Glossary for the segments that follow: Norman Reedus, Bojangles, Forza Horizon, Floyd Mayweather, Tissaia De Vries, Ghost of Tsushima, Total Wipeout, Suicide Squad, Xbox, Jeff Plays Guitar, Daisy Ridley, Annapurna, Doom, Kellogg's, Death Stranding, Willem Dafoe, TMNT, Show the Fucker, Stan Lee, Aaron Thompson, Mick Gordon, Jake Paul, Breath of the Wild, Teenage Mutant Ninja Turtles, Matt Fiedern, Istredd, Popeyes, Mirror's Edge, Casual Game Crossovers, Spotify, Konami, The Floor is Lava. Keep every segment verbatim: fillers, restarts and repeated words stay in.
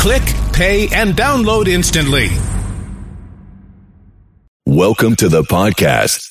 Click, pay, and download instantly. Welcome to the podcast.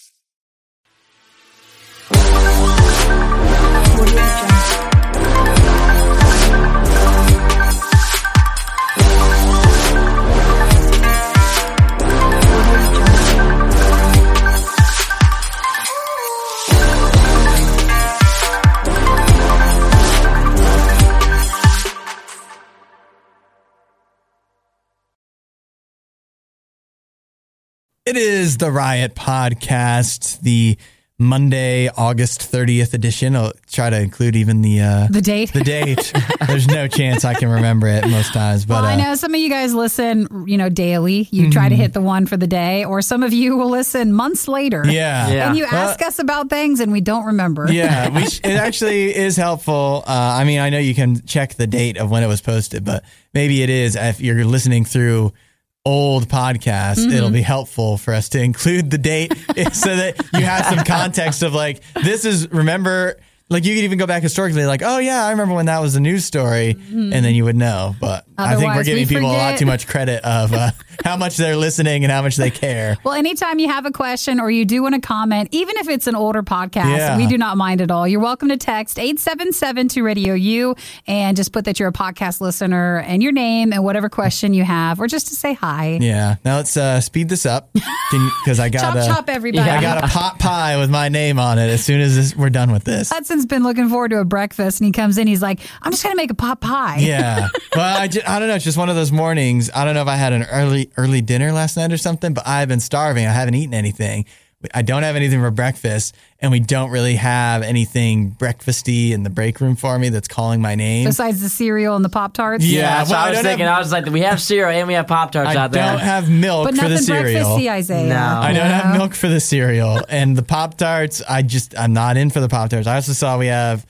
It is the Riot Podcast, the Monday, August thirtieth edition. I'll try to include even the... Uh, the date. The date. There's no chance I can remember it most times. But, well, I know uh, some of you guys listen, you know, daily. You mm-hmm. try to hit the one for the day, or some of you will listen months later. Yeah. yeah. And you ask uh, us about things and we don't remember. Yeah. We sh- it actually is helpful. Uh, I mean, I know you can check the date of when it was posted, but maybe it is if you're listening through... old podcast, mm-hmm. it'll be helpful for us to include the date so that you have some context of like, this is, remember, like you could even go back historically, like, oh yeah, I remember when that was a news story, mm-hmm. and then you would know. But otherwise, I think we're giving we people forget. a lot too much credit of uh, how much they're listening and how much they care. Well, anytime you have a question or you do want to comment, even if it's an older podcast, yeah. we do not mind at all. You're welcome to text eight seven seven two radio U and just put that you're a podcast listener and your name and whatever question you have, or just to say hi. Yeah. Now let's uh, speed this up because I got chop, a, chop everybody. I got a pot pie with my name on it as soon as this, we're done with this. That's been looking forward to a breakfast, and he comes in, he's like, I'm just gonna make a pot pie. Yeah. Well, I, just, I don't know, it's just one of those mornings. I don't know if I had an early early dinner last night or something, but I've been starving. I haven't eaten anything. I don't have anything for breakfast, and we don't really have anything breakfasty in the break room for me that's calling my name. Besides the cereal and the Pop-Tarts? Yeah. yeah so well, I, I was thinking, have, I was like, we have cereal and we have Pop-Tarts out there. I don't have milk for the cereal. But nothing breakfasty, Isaiah. No. I don't no. have milk for the cereal. And the Pop-Tarts, I just, I'm not in for the Pop-Tarts. I also saw we have...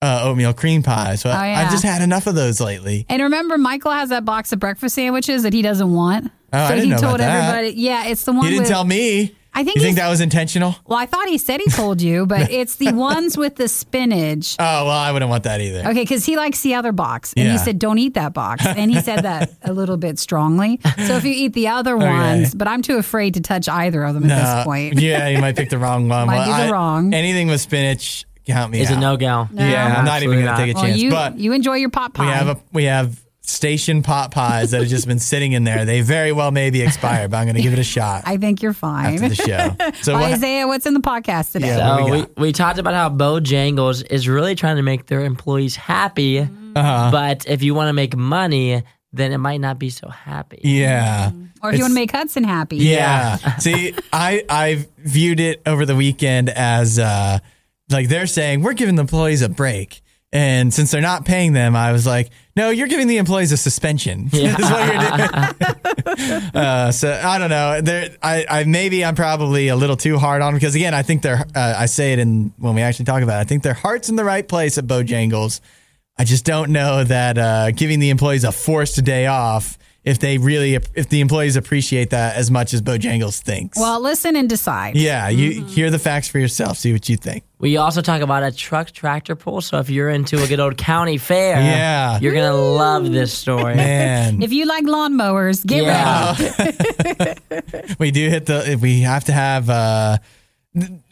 Uh, oatmeal cream pie. So oh, yeah. I've just had enough of those lately. And remember, Michael has that box of breakfast sandwiches that he doesn't want. Oh, so I didn't he know told about that. Everybody, yeah, it's the one. He didn't with, tell me. I think you think that was intentional? Well, I thought he said he told you, but it's the ones with the spinach. Oh, well, I wouldn't want that either. Okay, because he likes the other box. And yeah. he said, don't eat that box. And he said that a little bit strongly. So if you eat the other okay. ones, but I'm too afraid to touch either of them no. at this point. Yeah, you might pick the wrong one. Might well, be the I, wrong. Anything with spinach... Count me Is out. It no-go? No. Yeah, I'm not even going to take a chance. Well, you, but you enjoy your pot pie. We have a, we have station pot pies that have just been sitting in there. They very well may be expired, but I'm going to give it a shot. I think you're fine. After the show. So well, what, Isaiah, what's in the podcast today? Yeah, so we, we, we talked about how Bojangles is really trying to make their employees happy, uh-huh. but if you want to make money, then it might not be so happy. Yeah. Or if it's, you want to make Hudson happy. Yeah. yeah. See, I, I viewed it over the weekend as... Uh, Like they're saying, we're giving the employees a break. And since they're not paying them, I was like, no, you're giving the employees a suspension. Yeah. That's what you're doing. uh, so I don't know. They're, I, I Maybe I'm probably a little too hard on them because, again, I think they're, uh, I say it in, when we actually talk about it, I think their heart's in the right place at Bojangles. I just don't know that uh, giving the employees a forced day off if they really, if the employees appreciate that as much as Bojangles thinks. Well, listen and decide. Yeah, you mm-hmm. hear the facts for yourself. See what you think. We also talk about a truck tractor pull. So if you're into a good old county fair, yeah. you're going to love this story. Man. If you like lawnmowers, get yeah. ready. We do hit the, we have to have, uh,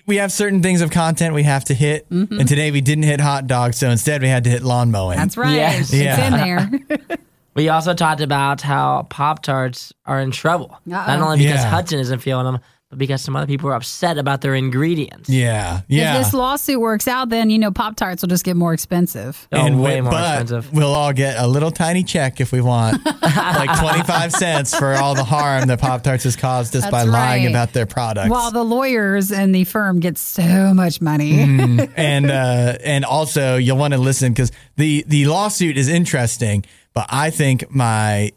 we have certain things of content we have to hit. Mm-hmm. And today we didn't hit hot dogs. So instead we had to hit lawn mowing. That's right. Yes. Yeah. It's in there. We also talked about how Pop-Tarts are in trouble. Uh-oh. Not only because yeah. Hudson isn't feeling them, but because some other people are upset about their ingredients. Yeah, yeah. If this lawsuit works out, then, you know, Pop-Tarts will just get more expensive. Oh, and way we, more but expensive. We'll all get a little tiny check if we want, like twenty-five cents for all the harm that Pop-Tarts has caused us That's by right. lying about their products. While the lawyers and the firm get so much money. mm, and uh, and also, you'll want to listen because the, the lawsuit is interesting. But I think my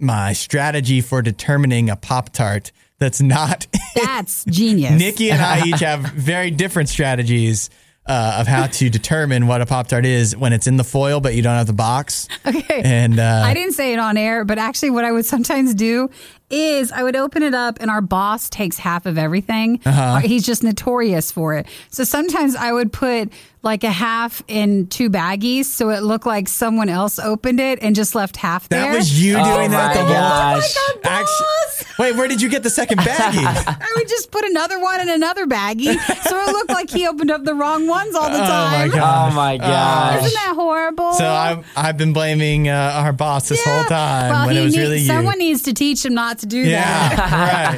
my strategy for determining a Pop-Tart that's not... That's genius. Nikki and I each have very different strategies uh, of how to determine what a Pop-Tart is when it's in the foil, but you don't have the box. Okay. And uh, I didn't say it on air, but actually what I would sometimes do is I would open it up and our boss takes half of everything. Uh-huh. He's just notorious for it. So sometimes I would put like a half in two baggies so it looked like someone else opened it and just left half that there. That was you oh doing that the whole time. Oh my God, boss. Actually, wait, where did you get the second baggie? I would just put another one in another baggie so it looked like he opened up the wrong ones all the time. Oh my God. Oh my God. Isn't that horrible? So I've, I've been blaming uh, our boss this yeah. whole time well, when it was needs, really you. Someone needs to teach him not to do yeah, that.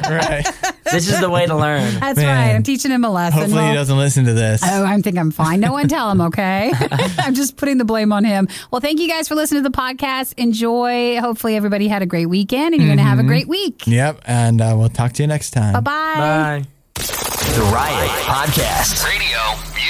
Yeah, right, right. This is the way to learn. That's Man. right. I'm teaching him a lesson. Hopefully well, he doesn't listen to this. Oh, I think I'm fine. No one tell him, okay? I'm just putting the blame on him. Well, thank you guys for listening to the podcast. Enjoy. Hopefully everybody had a great weekend and you're mm-hmm. going to have a great week. Yep, and uh, we'll talk to you next time. Bye-bye. Bye. The Riot Podcast. Radio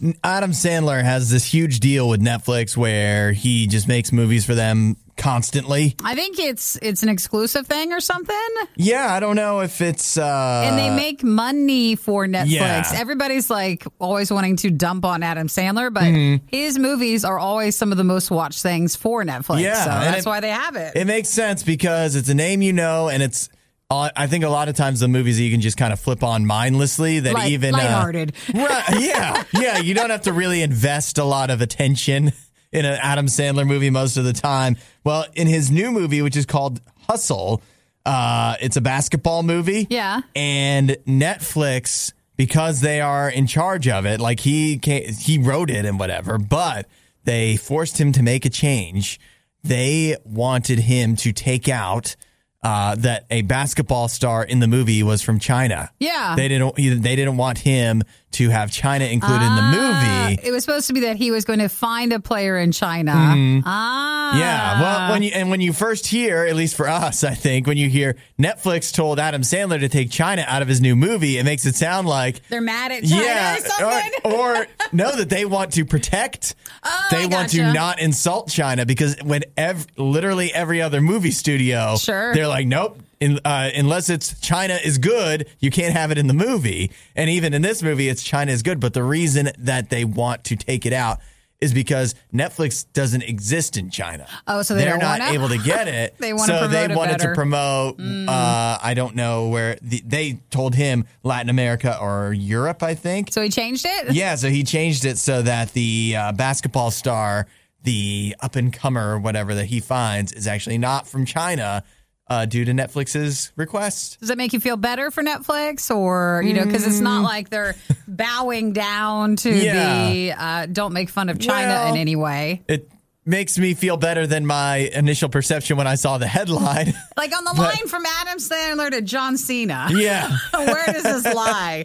You. Adam Sandler has this huge deal with Netflix where he just makes movies for them constantly. I think it's it's an exclusive thing or something. Yeah, I don't know if it's... Uh, and they make money for Netflix. Yeah. Everybody's like always wanting to dump on Adam Sandler, but mm-hmm. his movies are always some of the most watched things for Netflix. Yeah, so that's it, why they have it. It makes sense because it's a name you know and it's... I think a lot of times the movies that you can just kind of flip on mindlessly that Light, even... Lighthearted. Uh, right, yeah, yeah. You don't have to really invest a lot of attention in an Adam Sandler movie most of the time. Well, in his new movie, which is called Hustle, uh, it's a basketball movie. Yeah. And Netflix, because they are in charge of it, like he can't, he wrote it and whatever, but they forced him to make a change. They wanted him to take out... Uh, that a basketball star in the movie was from China. Yeah, they didn't. They didn't want him to have China included ah, in the movie. It was supposed to be that he was going to find a player in China. Mm. Ah, yeah. Well, when you, and when you first hear, at least for us, I think when you hear Netflix told Adam Sandler to take China out of his new movie, it makes it sound like they're mad at China yeah, or something. Or, or no, that they want to protect. Oh, they I want gotcha. to not insult China because when ev- literally every other movie studio, sure. they're like, nope, in, uh, unless it's China is good, you can't have it in the movie. And even in this movie, it's China is good. But the reason that they want to take it out is because Netflix doesn't exist in China. Oh, so they They're don't not wanna? able to get it. they want to So they wanted to promote, mm. uh, I don't know where, the, they told him Latin America or Europe, I think. So he changed it? Yeah, so he changed it so that the uh, basketball star, the up-and-comer or whatever that he finds is actually not from China. Uh, due to Netflix's request. Does that make you feel better for Netflix? Or, you know, because it's not like they're bowing down to yeah. the uh, don't make fun of China well, in any way. It makes me feel better than my initial perception when I saw the headline. Like on the but, line from Adam Sandler to John Cena. Yeah. Where does this lie?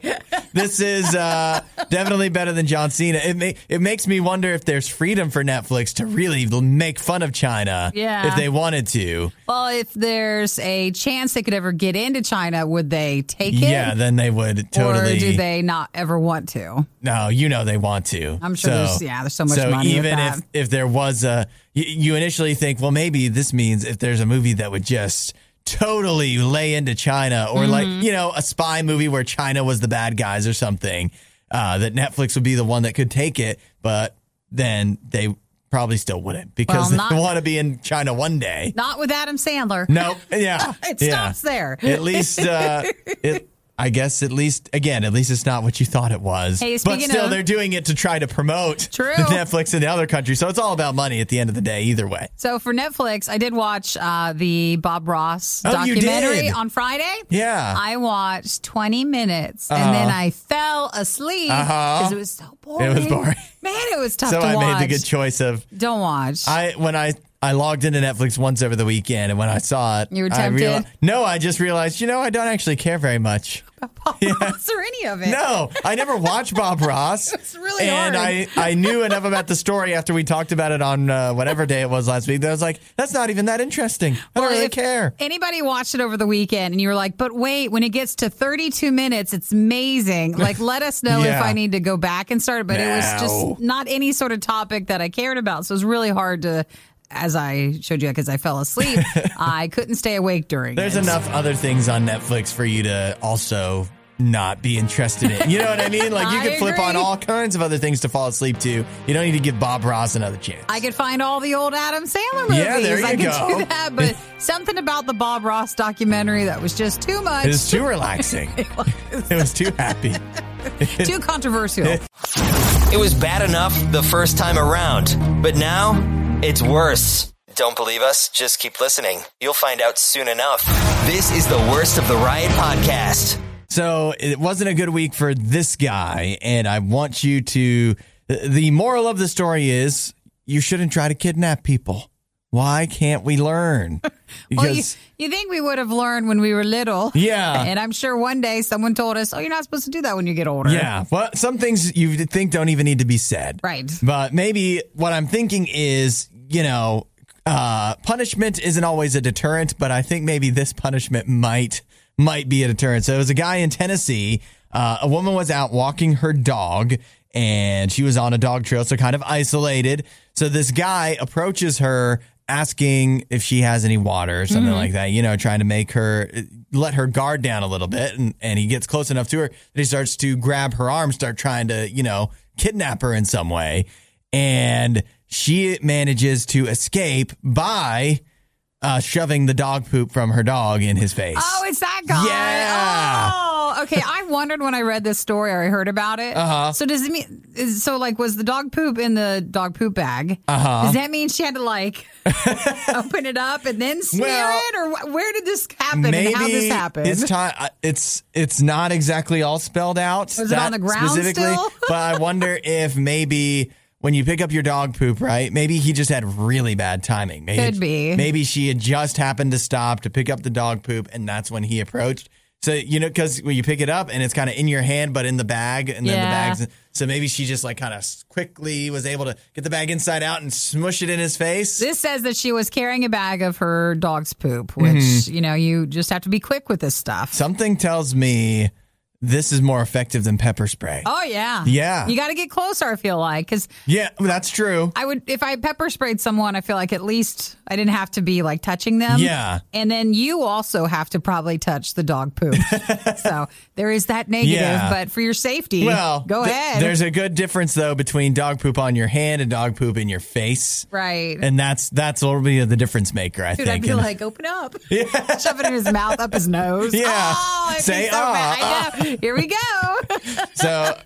This is uh, definitely better than John Cena. It, may, it makes me wonder if there's freedom for Netflix to really make fun of China yeah. if they wanted to. Well, if there's a chance they could ever get into China, would they take it? Yeah, then they would totally. Or do they not ever want to? No, you know they want to. I'm sure so, there's, yeah, there's so much so money even with that. If, if there was a, you, you initially think, well, maybe this means if there's a movie that would just... totally lay into China or mm-hmm. like, you know, a spy movie where China was the bad guys or something, uh, that Netflix would be the one that could take it. But then they probably still wouldn't because well, not, they want to be in China one day. Not with Adam Sandler. No. Nope. Yeah. It yeah. stops there. At least uh, it. I guess at least, again, at least it's not what you thought it was. Hey, but still, of, they're doing it to try to promote true. the Netflix in the other country. So it's all about money at the end of the day, either way. So for Netflix, I did watch uh, the Bob Ross oh, documentary on Friday. Yeah. I watched twenty minutes, uh-huh. and then I fell asleep because uh-huh. it was so boring. It was boring. Man, it was tough so to I watch. So I made the good choice of... Don't watch. I When I... I logged into Netflix once over the weekend, and when I saw it, you were tempted? I reali- no, I just realized, you know, I don't actually care very much. About Bob yeah. Ross or any of it. No, I never watched Bob Ross. It's really and hard. And I, I knew enough about the story after we talked about it on uh, whatever day it was last week that I was like, that's not even that interesting. I well, don't really care. Anybody watched it over the weekend, and you were like, but wait, when it gets to thirty-two minutes, it's amazing. Like, let us know yeah. if I need to go back and start it. But no. it was just not any sort of topic that I cared about, so it was really hard to... As I showed you, because I fell asleep, I couldn't stay awake during There's it. There's enough other things on Netflix for you to also not be interested in. You know what I mean? Like, you could flip agree. on all kinds of other things to fall asleep to. You don't need to give Bob Ross another chance. I could find all the old Adam Sandler movies. Yeah, there you I go. I could do that, but something about the Bob Ross documentary that was just too much. It was too relaxing. It was. It was too happy. Too controversial. It was bad enough the first time around, but now it's worse. Don't believe us? Just keep listening. You'll find out soon enough. This is the Worst of the Riot podcast. So it wasn't a good week for this guy, and I want you to... The moral of the story is you shouldn't try to kidnap people. Why can't we learn? Because well, you, you think we would have learned when we were little. Yeah. And I'm sure one day someone told us, oh, you're not supposed to do that when you get older. Yeah. Well, some things you think don't even need to be said. Right. But maybe what I'm thinking is, you know, uh, punishment isn't always a deterrent, but I think maybe this punishment might... might be a deterrent. So it was a guy in Tennessee. Uh, a woman was out walking her dog, and she was on a dog trail, so kind of isolated. So this guy approaches her asking if she has any water or something mm. like that, you know, trying to make her, let her guard down a little bit. And, and he gets close enough to her that he starts to grab her arm, start trying to, you know, kidnap her in some way. And she manages to escape by... Uh, shoving the dog poop from her dog in his face. Oh, it's that guy. Yeah. Oh, okay. I wondered when I read this story or I heard about it. Uh-huh. So does it mean, so like, was the dog poop in the dog poop bag? Uh-huh. Does that mean she had to like open it up and then smear well, it? Or wh- where did this happen and how this happened? It's, ta- it's, it's not exactly all spelled out. Was it on the ground specifically, still? But I wonder if maybe... When you pick up your dog poop, right? Maybe he just had really bad timing. Maybe, Could be. Maybe she had just happened to stop to pick up the dog poop, and that's when he approached. So, you know, because when you pick it up, and it's kind of in your hand, but in the bag, and then yeah. the bag's... So maybe she just like kind of quickly was able to get the bag inside out and smush it in his face. This says that she was carrying a bag of her dog's poop, which, mm-hmm. you know, you just have to be quick with this stuff. Something tells me... This is more effective than pepper spray. Oh, yeah. Yeah. You got to get closer, I feel like. Cause yeah, that's true. I would, if I pepper sprayed someone, I feel like at least I didn't have to be like touching them. Yeah. And then you also have to probably touch the dog poop. So there is that negative, yeah. but for your safety, well, go th- ahead. There's a good difference, though, between dog poop on your hand and dog poop in your face. Right. And that's that's already the difference maker, I Dude, think. I'd be and, like, open up. Yeah. Shove it in his mouth, up his nose. Yeah. Oh, it'd Say, be so ah. I know. Here we go. So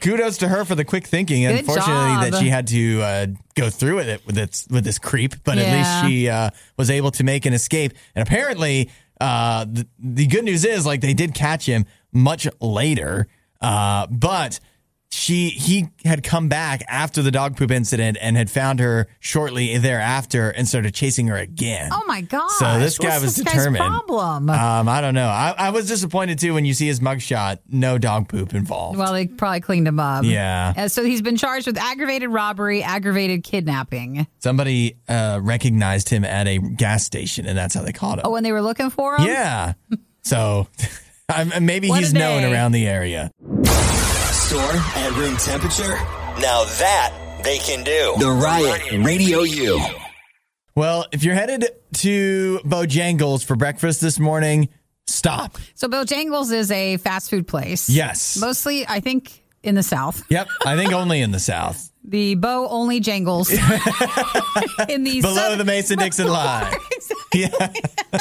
kudos to her for the quick thinking. Good Unfortunately, job. that she had to uh, go through with it with this, with this creep, but yeah. at least she uh, was able to make an escape. And apparently, uh, the, the good news is, like, they did catch him much later, uh, but she he had come back after the dog poop incident and had found her shortly thereafter and started chasing her again. Oh my god! So this guy What's was this determined. Guy's problem? Um, I don't know. I, I was disappointed too when you see his mugshot. No dog poop involved. Well, they probably cleaned him up. Yeah. Uh, so he's been charged with aggravated robbery, aggravated kidnapping. Somebody uh, recognized him at a gas station, and that's how they caught him. Oh, when they were looking for him. Yeah. So maybe what he's known around the area. Store at room temperature. Now that they can do. The Riot Radio U. Well, if you're headed to Bojangles for breakfast this morning, stop. So Bojangles is a fast food place. Yes. Mostly, I think, in the South. Yep. I think only in the South. The Bo only jangles. in the Below southern- the Mason-Dixon line. Exactly. Yeah.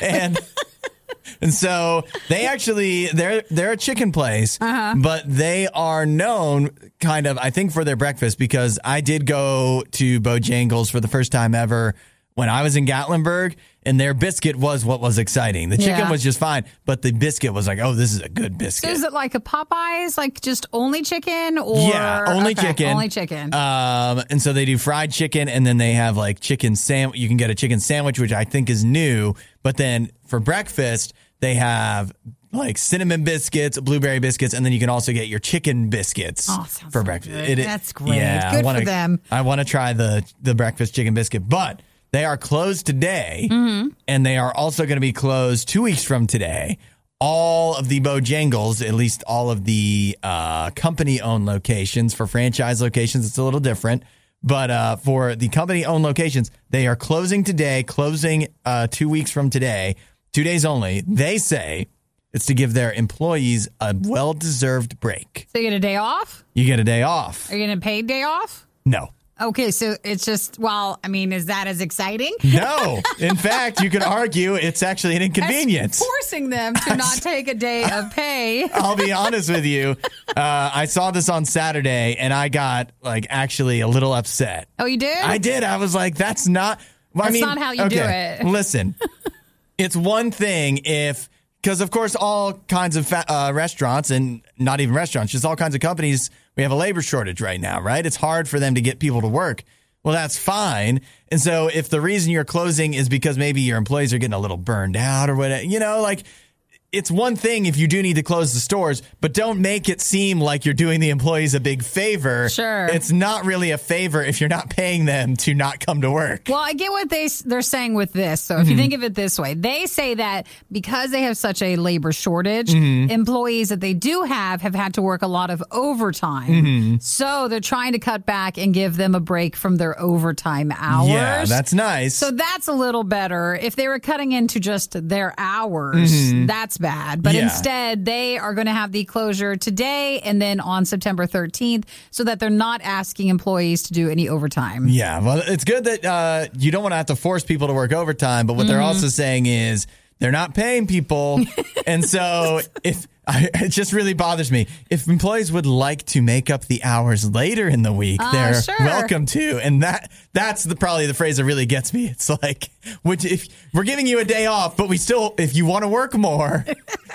and... And so they actually, they're they're a chicken place, uh-huh. but they are known kind of, I think, for their breakfast, because I did go to Bojangles for the first time ever when I was in Gatlinburg, and their biscuit was what was exciting. The chicken yeah. was just fine, but the biscuit was like, oh, this is a good biscuit. So is it like a Popeyes, like just only chicken? Or Yeah, only okay, chicken. Only chicken. Um, and so they do fried chicken, and then they have like chicken sandwich. You can get a chicken sandwich, which I think is new, but then for breakfast... They have like cinnamon biscuits, blueberry biscuits, and then you can also get your chicken biscuits oh, for breakfast. It, it, That's great. Yeah, good wanna, for them. I want to try the, the breakfast chicken biscuit, but they are closed today, mm-hmm. and they are also going to be closed two weeks from today. All of the Bojangles, at least all of the uh, company-owned locations. For franchise locations, it's a little different. But uh, for the company-owned locations, they are closing today, closing uh, two weeks from today. Two days only. They say It's to give their employees a well-deserved break. So you get a day off? You get a day off. Are you getting a paid day off? No. Okay, so it's just, well, I mean, is that as exciting? No. In fact, you could argue it's actually an inconvenience. That's forcing them to not take a day of pay. I'll be honest with you. Uh, I saw this on Saturday, and I got, like, actually a little upset. Oh, you did? I did. I was like, that's not... Well, that's I mean, not how you okay, do it. Listen, it's one thing if... Because, of course, all kinds of fa- uh, restaurants, and not even restaurants, just all kinds of companies, we have a labor shortage right now, right? It's hard for them to get people to work. Well, that's fine. And so if the reason you're closing is because maybe your employees are getting a little burned out or whatever, you know, like, it's one thing if you do need to close the stores, but don't make it seem like you're doing the employees a big favor. Sure. It's not really a favor if you're not paying them to not come to work. Well, I get what they, they're saying with this. So if mm-hmm. you think of it this way, they say that because they have such a labor shortage, mm-hmm. employees that they do have have had to work a lot of overtime. Mm-hmm. So they're trying to cut back and give them a break from their overtime hours. Yeah, that's nice. So that's a little better. If they were cutting into just their hours, mm-hmm. that's better. Bad, but yeah. instead they are going to have the closure today and then on September thirteenth so that they're not asking employees to do any overtime. Yeah, well, it's good that uh, you don't want to have to force people to work overtime, but what mm-hmm. they're also saying is they're not paying people. And so if I, it just really bothers me. If employees would like to make up the hours later in the week, uh, they're sure. welcome to. And that that's the, probably the phrase that really gets me. It's like, which if we're giving you a day off, but we still, if you want to work more,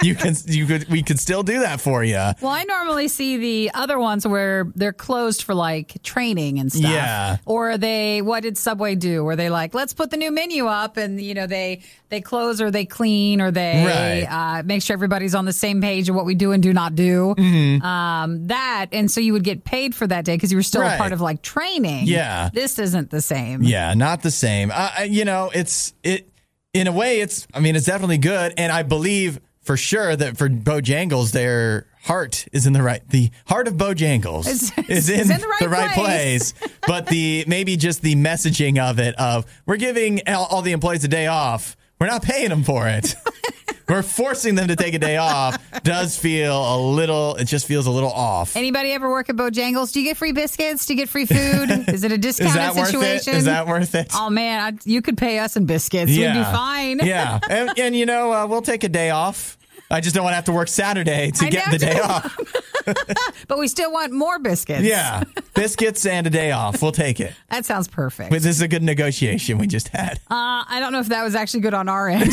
you can, you could, we could still do that for you. Well, I normally see the other ones where they're closed for like training and stuff. Yeah. Or they, what did Subway do? Were they like, let's put the new menu up, and you know they they close or they clean or they right. uh, make sure everybody's on the same page of what we do and do not do. Mm-hmm. Um, that and so you would get paid for that day because you were still right. a part of like training. Yeah. This isn't the same. Yeah, not the same. Uh, you know. It's it in a way. It's I mean, it's definitely good, and I believe for sure that for Bojangles, their heart is in the right. The heart of Bojangles it's, is in, in the right, the right place. place. But the maybe just the messaging of it of we're giving all, all the employees a day off. We're not paying them for it. We're forcing them to take a day off. Does feel a little, it just feels a little off. Anybody ever work at Bojangles? Do you get free biscuits? Do you get free food? Is it a discounted Is that worth situation? It? Is that worth it? Oh, man, I, you could pay us in biscuits. Yeah. We'd be fine. Yeah. And, and you know, uh, we'll take a day off. I just don't want to have to work Saturday to I get the to. day off. But we still want more biscuits. Yeah. Biscuits and a day off. We'll take it. That sounds perfect. But this is a good negotiation we just had. Uh, I don't know if that was actually good on our end,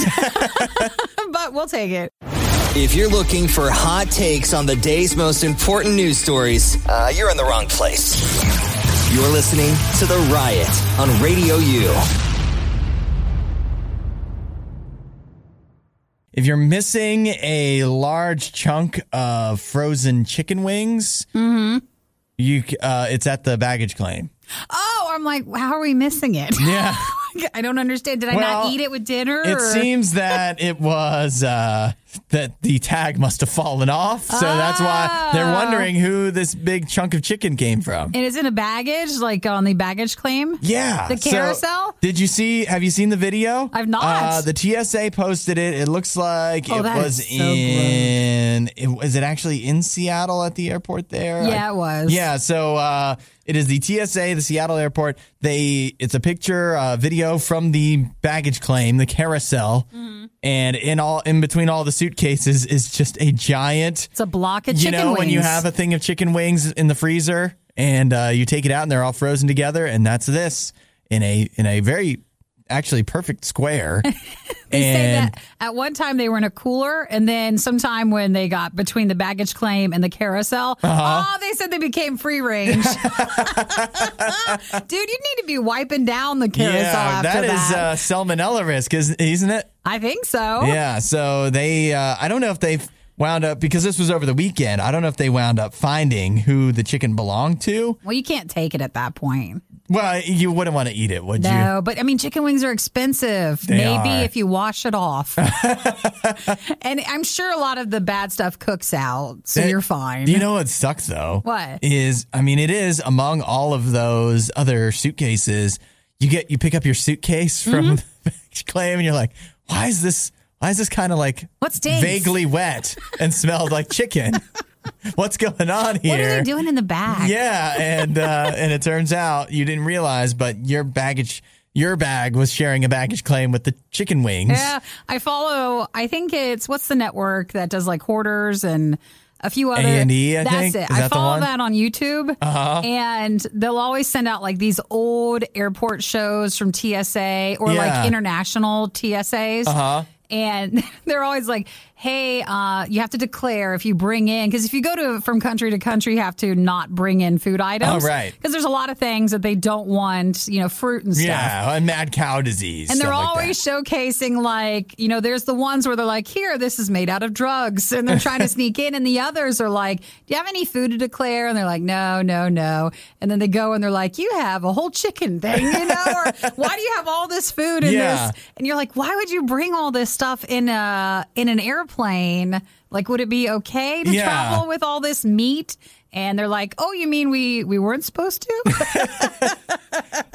but we'll take it. If you're looking for hot takes on the day's most important news stories, uh, you're in the wrong place. You're listening to The Riot on Radio U. If you're missing a large chunk of frozen chicken wings, mm-hmm. you uh, it's at the baggage claim. Oh, I'm like, how are we missing it? Yeah. I don't understand. Did I well, not eat it with dinner? It or? seems that it was uh, that the tag must have fallen off. So oh. that's why they're wondering who this big chunk of chicken came from. And is it a baggage, like on the baggage claim? Yeah. The carousel? So, did you see, have you seen the video? I've not. Uh, the T S A posted it. It looks like oh, it was so in, it, is it actually in Seattle at the airport there? Yeah, I, it was. Yeah. So uh, it is the T S A, the Seattle airport. They, it's a picture, uh, video from the baggage claim, the carousel, mm-hmm. and in all in between all the suitcases is just a giant. It's a block of chicken wings. You know, wings. When you have a thing of chicken wings in the freezer and uh, you take it out and they're all frozen together, and that's this in a in a very actually perfect square. They and say that at one time they were in a cooler, and then sometime when they got between the baggage claim and the carousel, uh-huh. oh, they said they became free range. Dude, you need to be wiping down the carousel yeah, after that. That is uh, salmonella risk, isn't it? I think so. Yeah, so they, uh, I don't know if they've wound up, because this was over the weekend, I don't know if they wound up finding who the chicken belonged to. Well, you can't take it at that point. Well, you wouldn't want to eat it, would no, you? No, but I mean, chicken wings are expensive. They Maybe are. If you wash it off. And I'm sure a lot of the bad stuff cooks out, so it, you're fine. You know what sucks, though? What? Is, I mean, it is among all of those other suitcases, you get you pick up your suitcase from mm-hmm. the claim, and you're like, why is this? Why is this kind of like What's vaguely wet and smelled like chicken? What's going on here? What are they doing in the back? Yeah, and uh, and it turns out you didn't realize, but your baggage, your bag was sharing a baggage claim with the chicken wings. Yeah, I follow. I think it's what's the network that does like Hoarders and a few other. A and E, I that's think. That's it. Is I that follow that on YouTube, uh-huh. and they'll always send out like these old airport shows from T S A or yeah. like international T S As. Uh-huh. And they're always like, hey, uh, you have to declare if you bring in, because if you go to from country to country, you have to not bring in food items. Oh, right. Because there's a lot of things that they don't want, you know, fruit and stuff. Yeah, and mad cow disease. And they're always like showcasing, like, you know, there's the ones where they're like, here, this is made out of drugs. And they're trying to sneak in. And the others are like, do you have any food to declare? And they're like, no, no, no. And then they go and they're like, you have a whole chicken thing, you know? Or why do you have all this food in yeah. this? And you're like, why would you bring all this stuff in a in an airplane? Like, would it be okay to yeah. travel with all this meat? And they're like, oh, you mean we we weren't supposed to?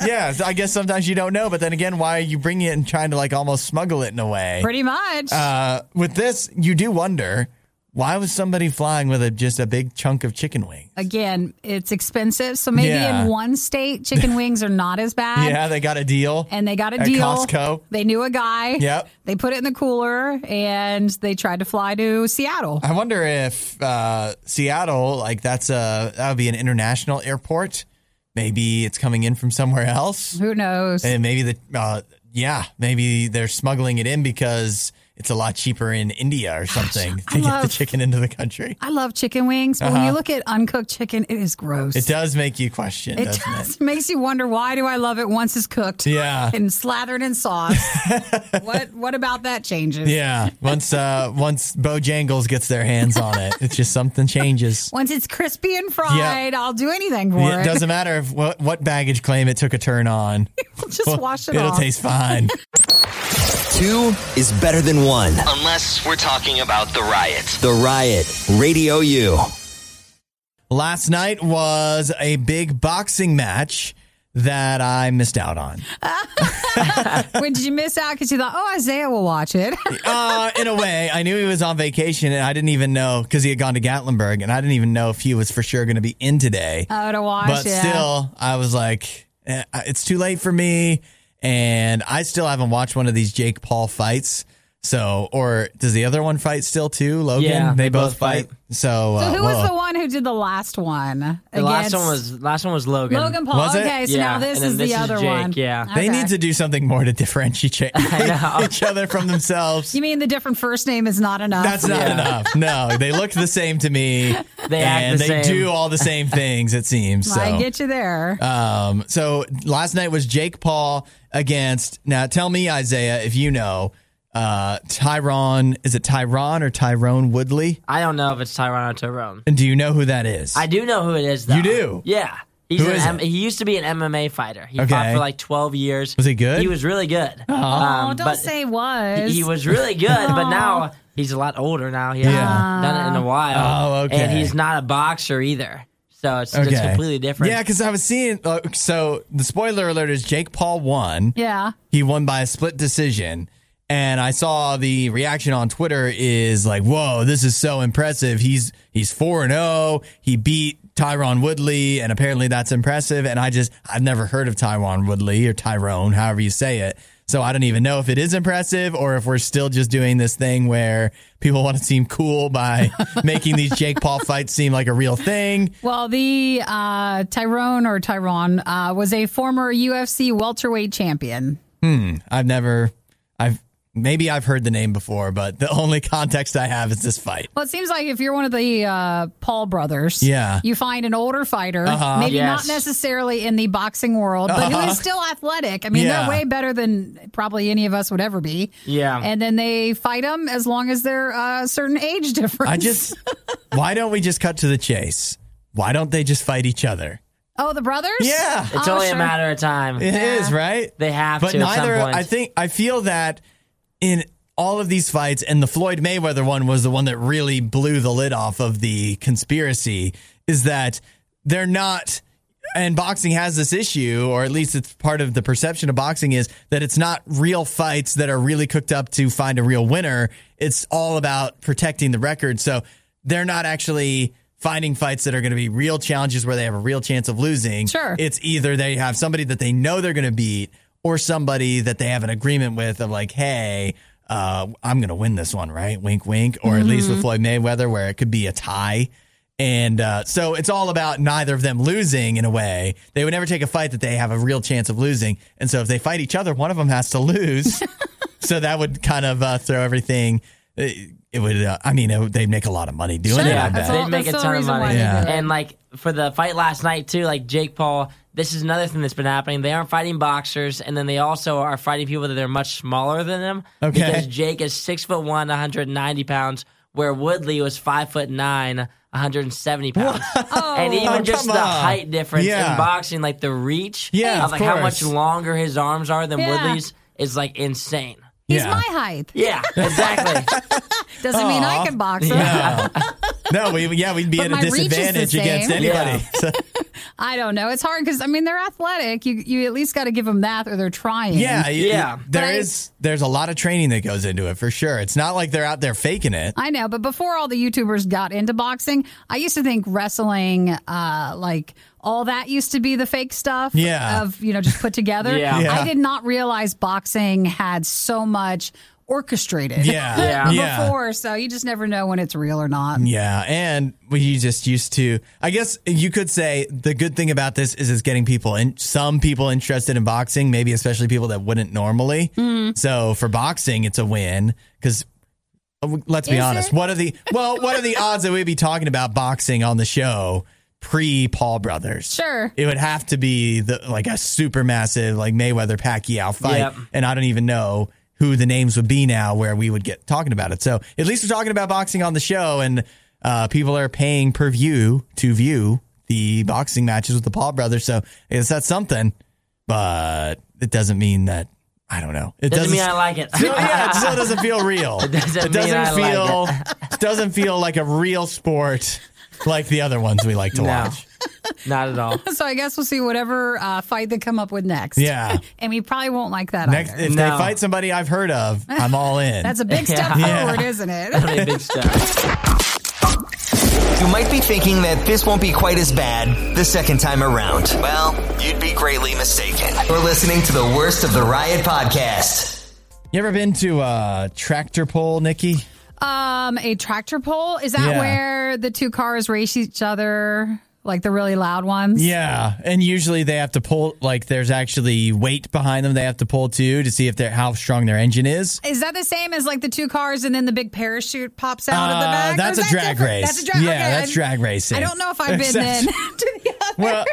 Yeah, I guess sometimes you don't know, but then again, why are you bringing it and trying to like almost smuggle it in a way? Pretty much. Uh, with this, you do wonder, why was somebody flying with a, just a big chunk of chicken wings? Again, it's expensive. So maybe yeah. in one state, chicken wings are not as bad. Yeah, they got a deal. And they got a at deal. Costco. They knew a guy. Yep. They put it in the cooler, and they tried to fly to Seattle. I wonder if uh, Seattle, like that's a, that would be an international airport. Maybe it's coming in from somewhere else. Who knows? And maybe, the uh, yeah, maybe they're smuggling it in because it's a lot cheaper in India or something Gosh, to I get love, the chicken into the country. I love chicken wings, but uh-huh. when you look at uncooked chicken, it is gross. It does make you question, it doesn't just it? Makes you wonder, why do I love it once it's cooked yeah. and slathered in sauce? What What about that changes? Yeah, once uh, once Bojangles gets their hands on it, it's just something changes. Once it's crispy and fried, yeah. I'll do anything for yeah, it. It doesn't matter if, what, what baggage claim it took a turn on. We'll just well, wash it it'll off. It'll taste fine. Two is better than one. Unless we're talking about The Riot. The Riot. Radio U. Last night was a big boxing match that I missed out on. When did you miss out? Because you thought, oh, Isaiah will watch it. uh, in a way, I knew he was on vacation, and I didn't even know, because he had gone to Gatlinburg, and I didn't even know if he was for sure going to be in today. Oh, to watch it. But yeah. still, I was like, it's too late for me. And I still haven't watched one of these Jake Paul fights. So, or does the other one fight still too? Logan? Yeah, they, they both, both fight. fight. So, so uh, who whoa. was the one who did the last one? The against... last one was last one was Logan. Logan Paul. Was it? Okay, so yeah. now this is this the is other Jake, one. Yeah, okay. They need to do something more to differentiate each other from themselves. You mean the different first name is not enough? That's not yeah. enough. No, they look the same to me. They and act the they same. do all the same things. It seems. Well, so. I get you there. Um. So last night was Jake Paul against. Now tell me, Isaiah, if you know. Uh, Tyron, is it Tyron or Tyrone Woodley? I don't know if it's Tyron or Tyrone. And do you know who that is? I do know who it is, though. You do? Yeah. He's who is M- it? He used to be an M M A fighter. He okay. fought for like twelve years. Was he good? He was really good. Oh, um, don't say was. He, he was really good, but now he's a lot older now. He hasn't yeah. done it in a while. Oh, okay. And he's not a boxer either. So it's, okay. it's completely different. Yeah, because I was seeing... Uh, so the spoiler alert is Jake Paul won. Yeah. He won by a split decision. And I saw the reaction on Twitter is like, whoa, this is so impressive. He's he's four and oh. He beat Tyron Woodley, and apparently that's impressive. And I just, I've never heard of Tyron Woodley or Tyrone, however you say it. So I don't even know if it is impressive or if we're still just doing this thing where people want to seem cool by making these Jake Paul fights seem like a real thing. Well, the uh, Tyrone or Tyron uh, was a former U F C welterweight champion. Hmm. I've never, I've. Maybe I've heard the name before, but the only context I have is this fight. Well, it seems like if you're one of the uh, Paul brothers, yeah. you find an older fighter, uh-huh. maybe yes. not necessarily in the boxing world, uh-huh. but who is still athletic. I mean, yeah. they're way better than probably any of us would ever be. Yeah. And then they fight them as long as they're a certain age difference. I just, why don't we just cut to the chase? Why don't they just fight each other? Oh, the brothers? Yeah. It's oh, only sure. a matter of time. It yeah. is, right? They have but to at neither, some point. I think, I feel that... in all of these fights, and the Floyd Mayweather one was the one that really blew the lid off of the conspiracy, is that they're not and boxing has this issue, or at least it's part of the perception of boxing, is that it's not real fights that are really cooked up to find a real winner. It's all about protecting the record. So they're not actually finding fights that are going to be real challenges where they have a real chance of losing. Sure. It's either they have somebody that they know they're going to beat or somebody that they have an agreement with of like, hey, uh, I'm going to win this one, right? Wink, wink. Or mm-hmm. at least with Floyd Mayweather, where it could be a tie. And uh, so it's all about neither of them losing in a way. They would never take a fight that they have a real chance of losing. And so if they fight each other, one of them has to lose. So that would kind of uh, throw everything. It would, uh, I mean, it would, they'd make a lot of money doing sure. it. Yeah, they'd make a ton of money. Yeah. And like for the fight last night too, like Jake Paul, this is another thing that's been happening. They aren't fighting boxers, and then they also are fighting people that are much smaller than them. Okay. Because Jake is six foot one, one hundred ninety pounds, where Woodley was five foot nine. one hundred seventy pounds. Oh, and even oh, just the on. height difference yeah. in boxing, like the reach yeah, of like of how much longer his arms are than yeah. Woodley's is like insane. He's yeah. my height. Yeah, exactly. Doesn't Aww. mean I can box him. Yeah. No, we, yeah, we'd be but at a disadvantage against anybody. Yeah. So. I don't know. It's hard because, I mean, they're athletic. You you at least got to give them that or they're trying. Yeah. yeah. There I, is, there's a lot of training that goes into it for sure. It's not like they're out there faking it. I know. But before all the YouTubers got into boxing, I used to think wrestling, uh, like... all that used to be the fake stuff yeah. of, you know, just put together. yeah. Yeah. I did not realize boxing had so much orchestrated yeah. yeah. before, so you just never know when it's real or not. Yeah, and you just used to, I guess you could say the good thing about this is it's getting people, and some people interested in boxing, maybe especially people that wouldn't normally. Mm. So for boxing, it's a win because let's be is honest, it? what are the, well, what are the odds that we'd be talking about boxing on the show pre-Paul brothers? Sure. It would have to be the like a super massive like Mayweather-Pacquiao fight. Yep. And I don't even know who the names would be now where we would get talking about it. So at least we're talking about boxing on the show, and uh, people are paying per view to view the boxing matches with the Paul brothers. So I guess that's something, but it doesn't mean that I don't know. It doesn't, doesn't mean I like it. Still, yeah, it still doesn't feel real. It doesn't, it doesn't mean doesn't I feel like it. doesn't feel like a real sport. Like the other ones we like to no, watch. Not at all. So I guess we'll see whatever uh, fight they come up with next. Yeah. And we probably won't like that next, either. If no. they fight somebody I've heard of, I'm all in. That's a big step yeah. forward, yeah. isn't it? That's a big step. You might be thinking that this won't be quite as bad the second time around. Well, you'd be greatly mistaken. We're listening to the worst of the Riot podcast. You ever been to a tractor pull, Nikki? Um, a tractor pull? Is that yeah. where the two cars race each other, like the really loud ones? Yeah, and usually they have to pull, like there's actually weight behind them they have to pull to to see if they're how strong their engine is. Is that the same as like the two cars and then the big parachute pops out uh, of the back? That's a that drag different? race. That's a drag race. Yeah, okay, that's I, drag racing. I don't know if I've been Except, in to the other. Well,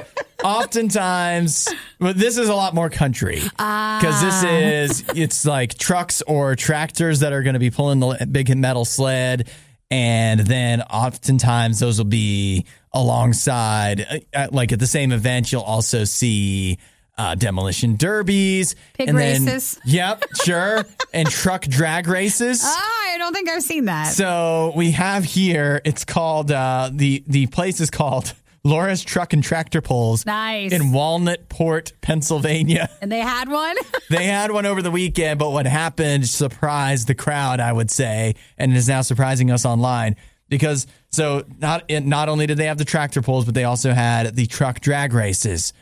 oftentimes, well, this is a lot more country because this is, it's like trucks or tractors that are going to be pulling the big metal sled. And then oftentimes those will be alongside, like at the same event, you'll also see uh, demolition derbies. Pig and races. Then, yep, sure. And truck drag races. Oh, I don't think I've seen that. So we have here, it's called, uh, the the place is called Laura's Truck and Tractor Pulls nice. in Walnutport, Pennsylvania. And they had one? They had one over the weekend, but what happened surprised the crowd, I would say, and is now surprising us online. Because, so, not not only did they have the tractor pulls, but they also had the truck drag races.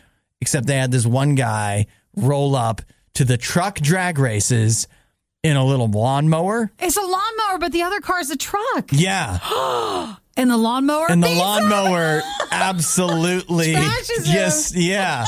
Except they had this one guy roll up to the truck drag races in a little lawnmower. It's a lawnmower, but the other car is a truck. Yeah. And the lawnmower? And the lawnmower absolutely just, him. yeah,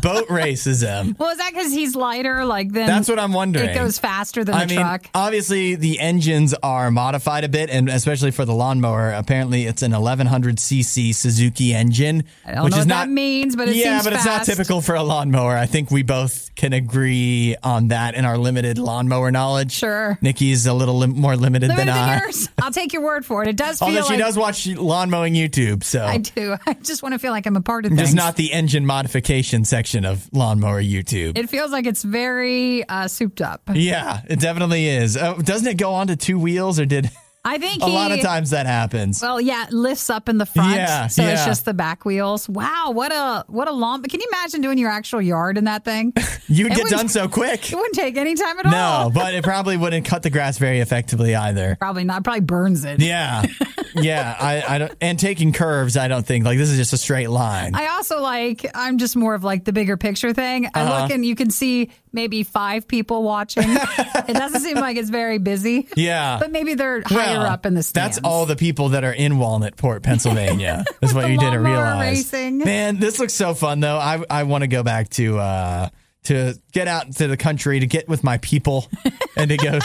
boat races him. Well, is that because he's lighter? Like then That's what I'm wondering. It goes faster than I the mean, truck. Obviously, the engines are modified a bit, and especially for the lawnmower, apparently it's an eleven hundred c c Suzuki engine. I don't which know is what not, that means, but it yeah, seems but fast. It's not typical for a lawnmower. I think we both can agree on that in our limited lawnmower knowledge. Sure. Nikki's a little lim- more limited, limited than, than I. Yours. I'll take your word for it. It does feel Although she like- does watch lawn mowing YouTube, so I do. I just want to feel like I'm a part of things. Just not the engine modification section of lawnmower YouTube. It feels like it's very uh, souped up. Yeah, it definitely is. Uh, doesn't it go on to two wheels, or did? I think a he, lot of times that happens. Well, yeah, lifts up in the front, yeah, so yeah. it's just the back wheels. Wow, what a what a long! Can you imagine doing your actual yard in that thing? You'd it get done so quick. It wouldn't take any time at no, all. No, but it probably wouldn't cut the grass very effectively either. Probably not. Probably burns it. Yeah, yeah. I, I don't. And taking curves, I don't think like this is just a straight line. I also like. I'm just more of like the bigger picture thing. I uh-huh. look and you can see maybe five people watching. It doesn't seem like it's very busy. Yeah, but maybe they're higher. Well, up in the stands. That's all the people that are in Walnutport, Pennsylvania. That's what you didn't realize. Racing. Man, this looks so fun though. I I want to go back to uh to get out into the country, to get with my people and to go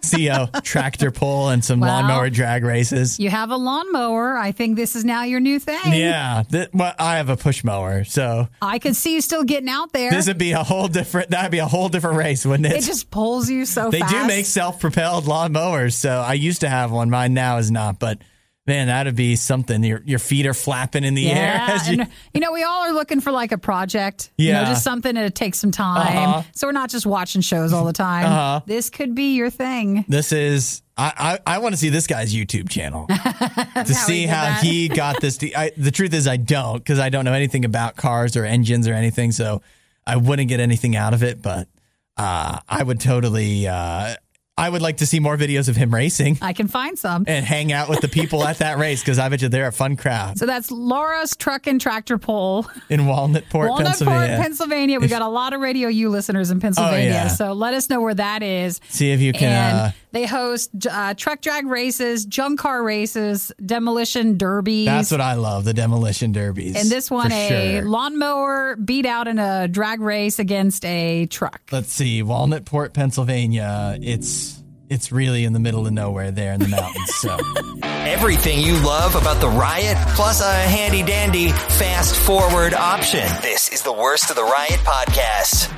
see a tractor pull and some well, lawnmower drag races. You have a lawnmower. I think this is now your new thing. Yeah. Th- well, I have a push mower, so. I could see you still getting out there. This would be a whole different, that would be a whole different race, wouldn't it? It just pulls you so they fast. They do make self-propelled lawnmowers, so I used to have one. Mine now is not, but. Man, that'd be something. Your your feet are flapping in the yeah, air. As you... And, you know, we all are looking for like a project. Yeah. You know, just something that takes some time. Uh-huh. So we're not just watching shows all the time. Uh-huh. This could be your thing. This is, I, I, I want to see this guy's YouTube channel to see how that. he got this. De- I, the truth is I don't, because I don't know anything about cars or engines or anything. So I wouldn't get anything out of it, but uh, I would totally... Uh, I would like to see more videos of him racing. I can find some. And hang out with the people at that race, because I bet you they're a fun crowd. So that's Laura's Truck and Tractor Pull. In Walnutport, Walnutport Pennsylvania. Pennsylvania. We got a lot of Radio U listeners in Pennsylvania, oh, yeah. so let us know where that is. See if you can... And uh, they host uh, truck drag races, junk car races, demolition derbies. That's what I love, the demolition derbies. And this one, a sure. lawnmower beat out in a drag race against a truck. Let's see, Walnutport, Pennsylvania. It's... It's really in the middle of nowhere there in the mountains. So everything you love about the Riot, plus a handy dandy fast forward option. This is the Worst of the Riot podcast.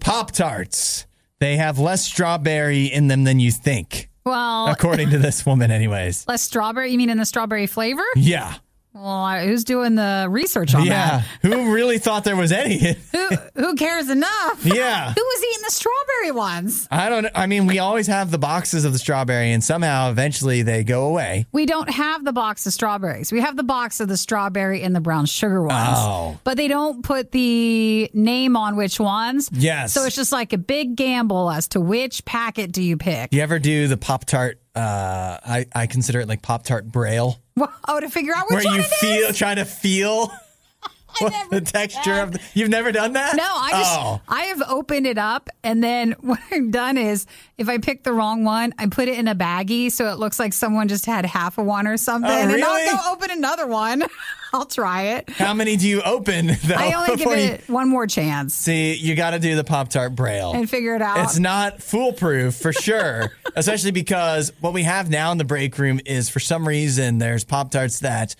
Pop-Tarts. They have less strawberry in them than you think. Well, according to this woman anyways. Less strawberry? You mean in the strawberry flavor? Yeah. Well, who's doing the research on yeah. that? Yeah, who really thought there was any? who who cares enough? Yeah. Who was eating the strawberry ones? I don't know. I mean, we always have the boxes of the strawberry, and somehow eventually they go away. We don't have the box of strawberries. We have the box of the strawberry and the brown sugar ones. Oh. But they don't put the name on which ones. Yes. So it's just like a big gamble as to which packet do you pick. Do you ever do the Pop-Tart? Uh, I, I consider it like Pop-Tart Braille. Oh, to figure out which Where one you it feel, is? Try to feel what the texture that. of the, You've never done that? No, I just, oh. I have opened it up, and then what I've done is, if I pick the wrong one, I put it in a baggie, so it looks like someone just had half of one or something. Oh, really? And I'll go open another one. I'll try it. How many do you open, though? I only give it you... one more chance. See, you got to do the Pop-Tart Braille. And figure it out. It's not foolproof, for sure, especially because what we have now in the break room is, for some reason, there's Pop-Tarts that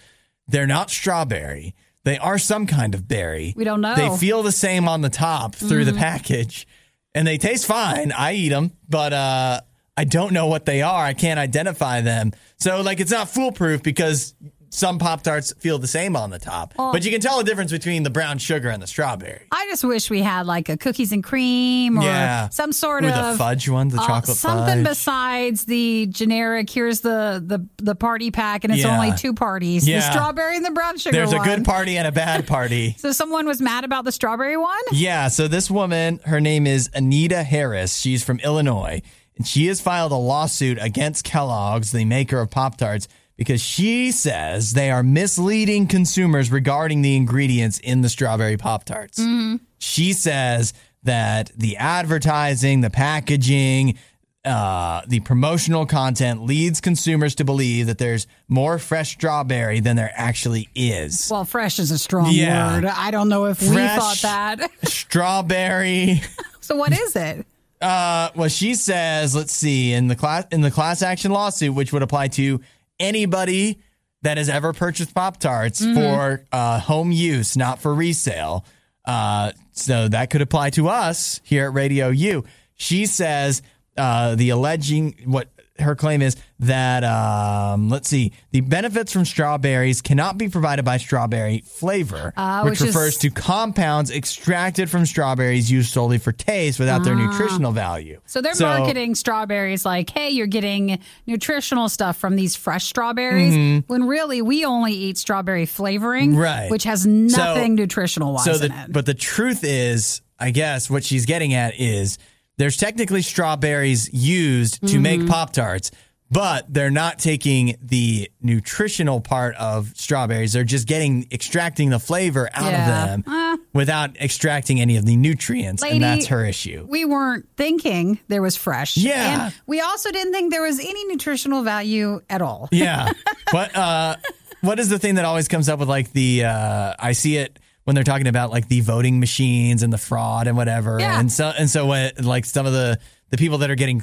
they're not strawberry. They are some kind of berry. We don't know. They feel the same on the top through mm-hmm. the package, and they taste fine. I eat them, but uh, I don't know what they are. I can't identify them. So, like, it's not foolproof because... Some Pop-Tarts feel the same on the top, oh. but you can tell the difference between the brown sugar and the strawberry. I just wish we had like a cookies and cream or yeah. some sort or of... Or the fudge one, the uh, chocolate something fudge. Besides the generic, here's the, the, the party pack, and it's yeah. only two parties. Yeah. The strawberry and the brown sugar There's one. A good party and a bad party. So someone was mad about the strawberry one? Yeah, so this woman, her name is Anita Harris. She's from Illinois, and she has filed a lawsuit against Kellogg's, the maker of Pop-Tarts, because she says they are misleading consumers regarding the ingredients in the strawberry Pop-Tarts. Mm-hmm. She says that the advertising, the packaging, uh, the promotional content leads consumers to believe that there's more fresh strawberry than there actually is. Well, fresh is a strong yeah. word. I don't know if fresh we thought that. Strawberry. So what is it? Uh, well, she says, let's see, in the class in the class action lawsuit, which would apply to anybody that has ever purchased Pop-Tarts mm-hmm. for uh, home use, not for resale. Uh, so that could apply to us here at Radio U. She says uh, the alleging what her claim is that, um, let's see, the benefits from strawberries cannot be provided by strawberry flavor, uh, which, which refers is... to compounds extracted from strawberries used solely for taste without uh, their nutritional value. So they're so, marketing strawberries like, hey, you're getting nutritional stuff from these fresh strawberries, mm-hmm. when really we only eat strawberry flavoring, right. which has nothing so, nutritional-wise so the, in it. But the truth is, I guess what she's getting at is, there's technically strawberries used to mm-hmm. make Pop-Tarts, but they're not taking the nutritional part of strawberries. They're just getting extracting the flavor out yeah. of them uh, without extracting any of the nutrients, lady, and that's her issue. We weren't thinking there was fresh. Yeah. And we also didn't think there was any nutritional value at all. Yeah. But uh, what is the thing that always comes up with, like, the uh, I see it when they're talking about, like, the voting machines and the fraud and whatever. Yeah. And so, and so when, like, some of the, the people that are getting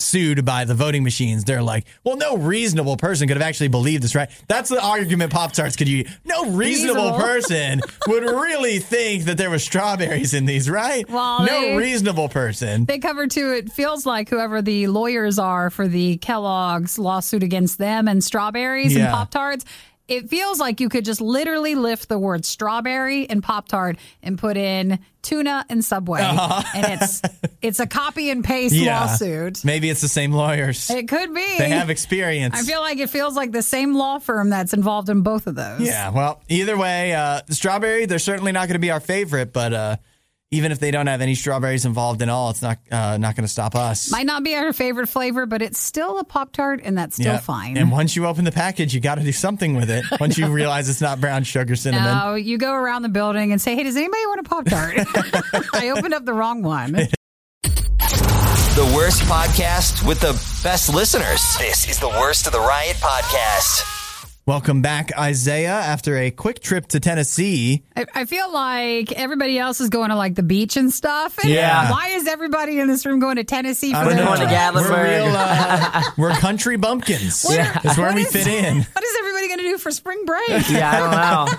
sued by the voting machines, they're like, well, no reasonable person could have actually believed this, right? That's the argument Pop-Tarts could use. No reasonable person would really think that there were strawberries in these, right? Well, no they, reasonable person. They cover, too, it feels like whoever the lawyers are for the Kellogg's lawsuit against them and strawberries yeah. and Pop-Tarts, it feels like you could just literally lift the word strawberry and Pop-Tart and put in tuna and Subway. Uh-huh. And it's it's a copy and paste yeah. lawsuit. Maybe it's the same lawyers. It could be. They have experience. I feel like it feels like the same law firm that's involved in both of those. Yeah, well, either way, uh, strawberry, they're certainly not going to be our favorite, but... Uh, even if they don't have any strawberries involved at all, it's not uh, not going to stop us. Might not be our favorite flavor, but it's still a Pop-Tart, and that's still yeah. fine. And once you open the package, you got to do something with it. Once you realize it's not brown sugar cinnamon. No, you go around the building and say, hey, does anybody want a Pop-Tart? I opened up the wrong one. The worst podcast with the best listeners. This is the Worst of the Riot podcast. Welcome back, Isaiah, after a quick trip to Tennessee. I, I feel like everybody else is going to, like, the beach and stuff. And yeah. Why is everybody in this room going to Tennessee? For we're going to Gatlinburg. We're, real, uh, we're country bumpkins. What, yeah. That's where we is, fit in. What is everybody going to do for spring break? Yeah, I don't know.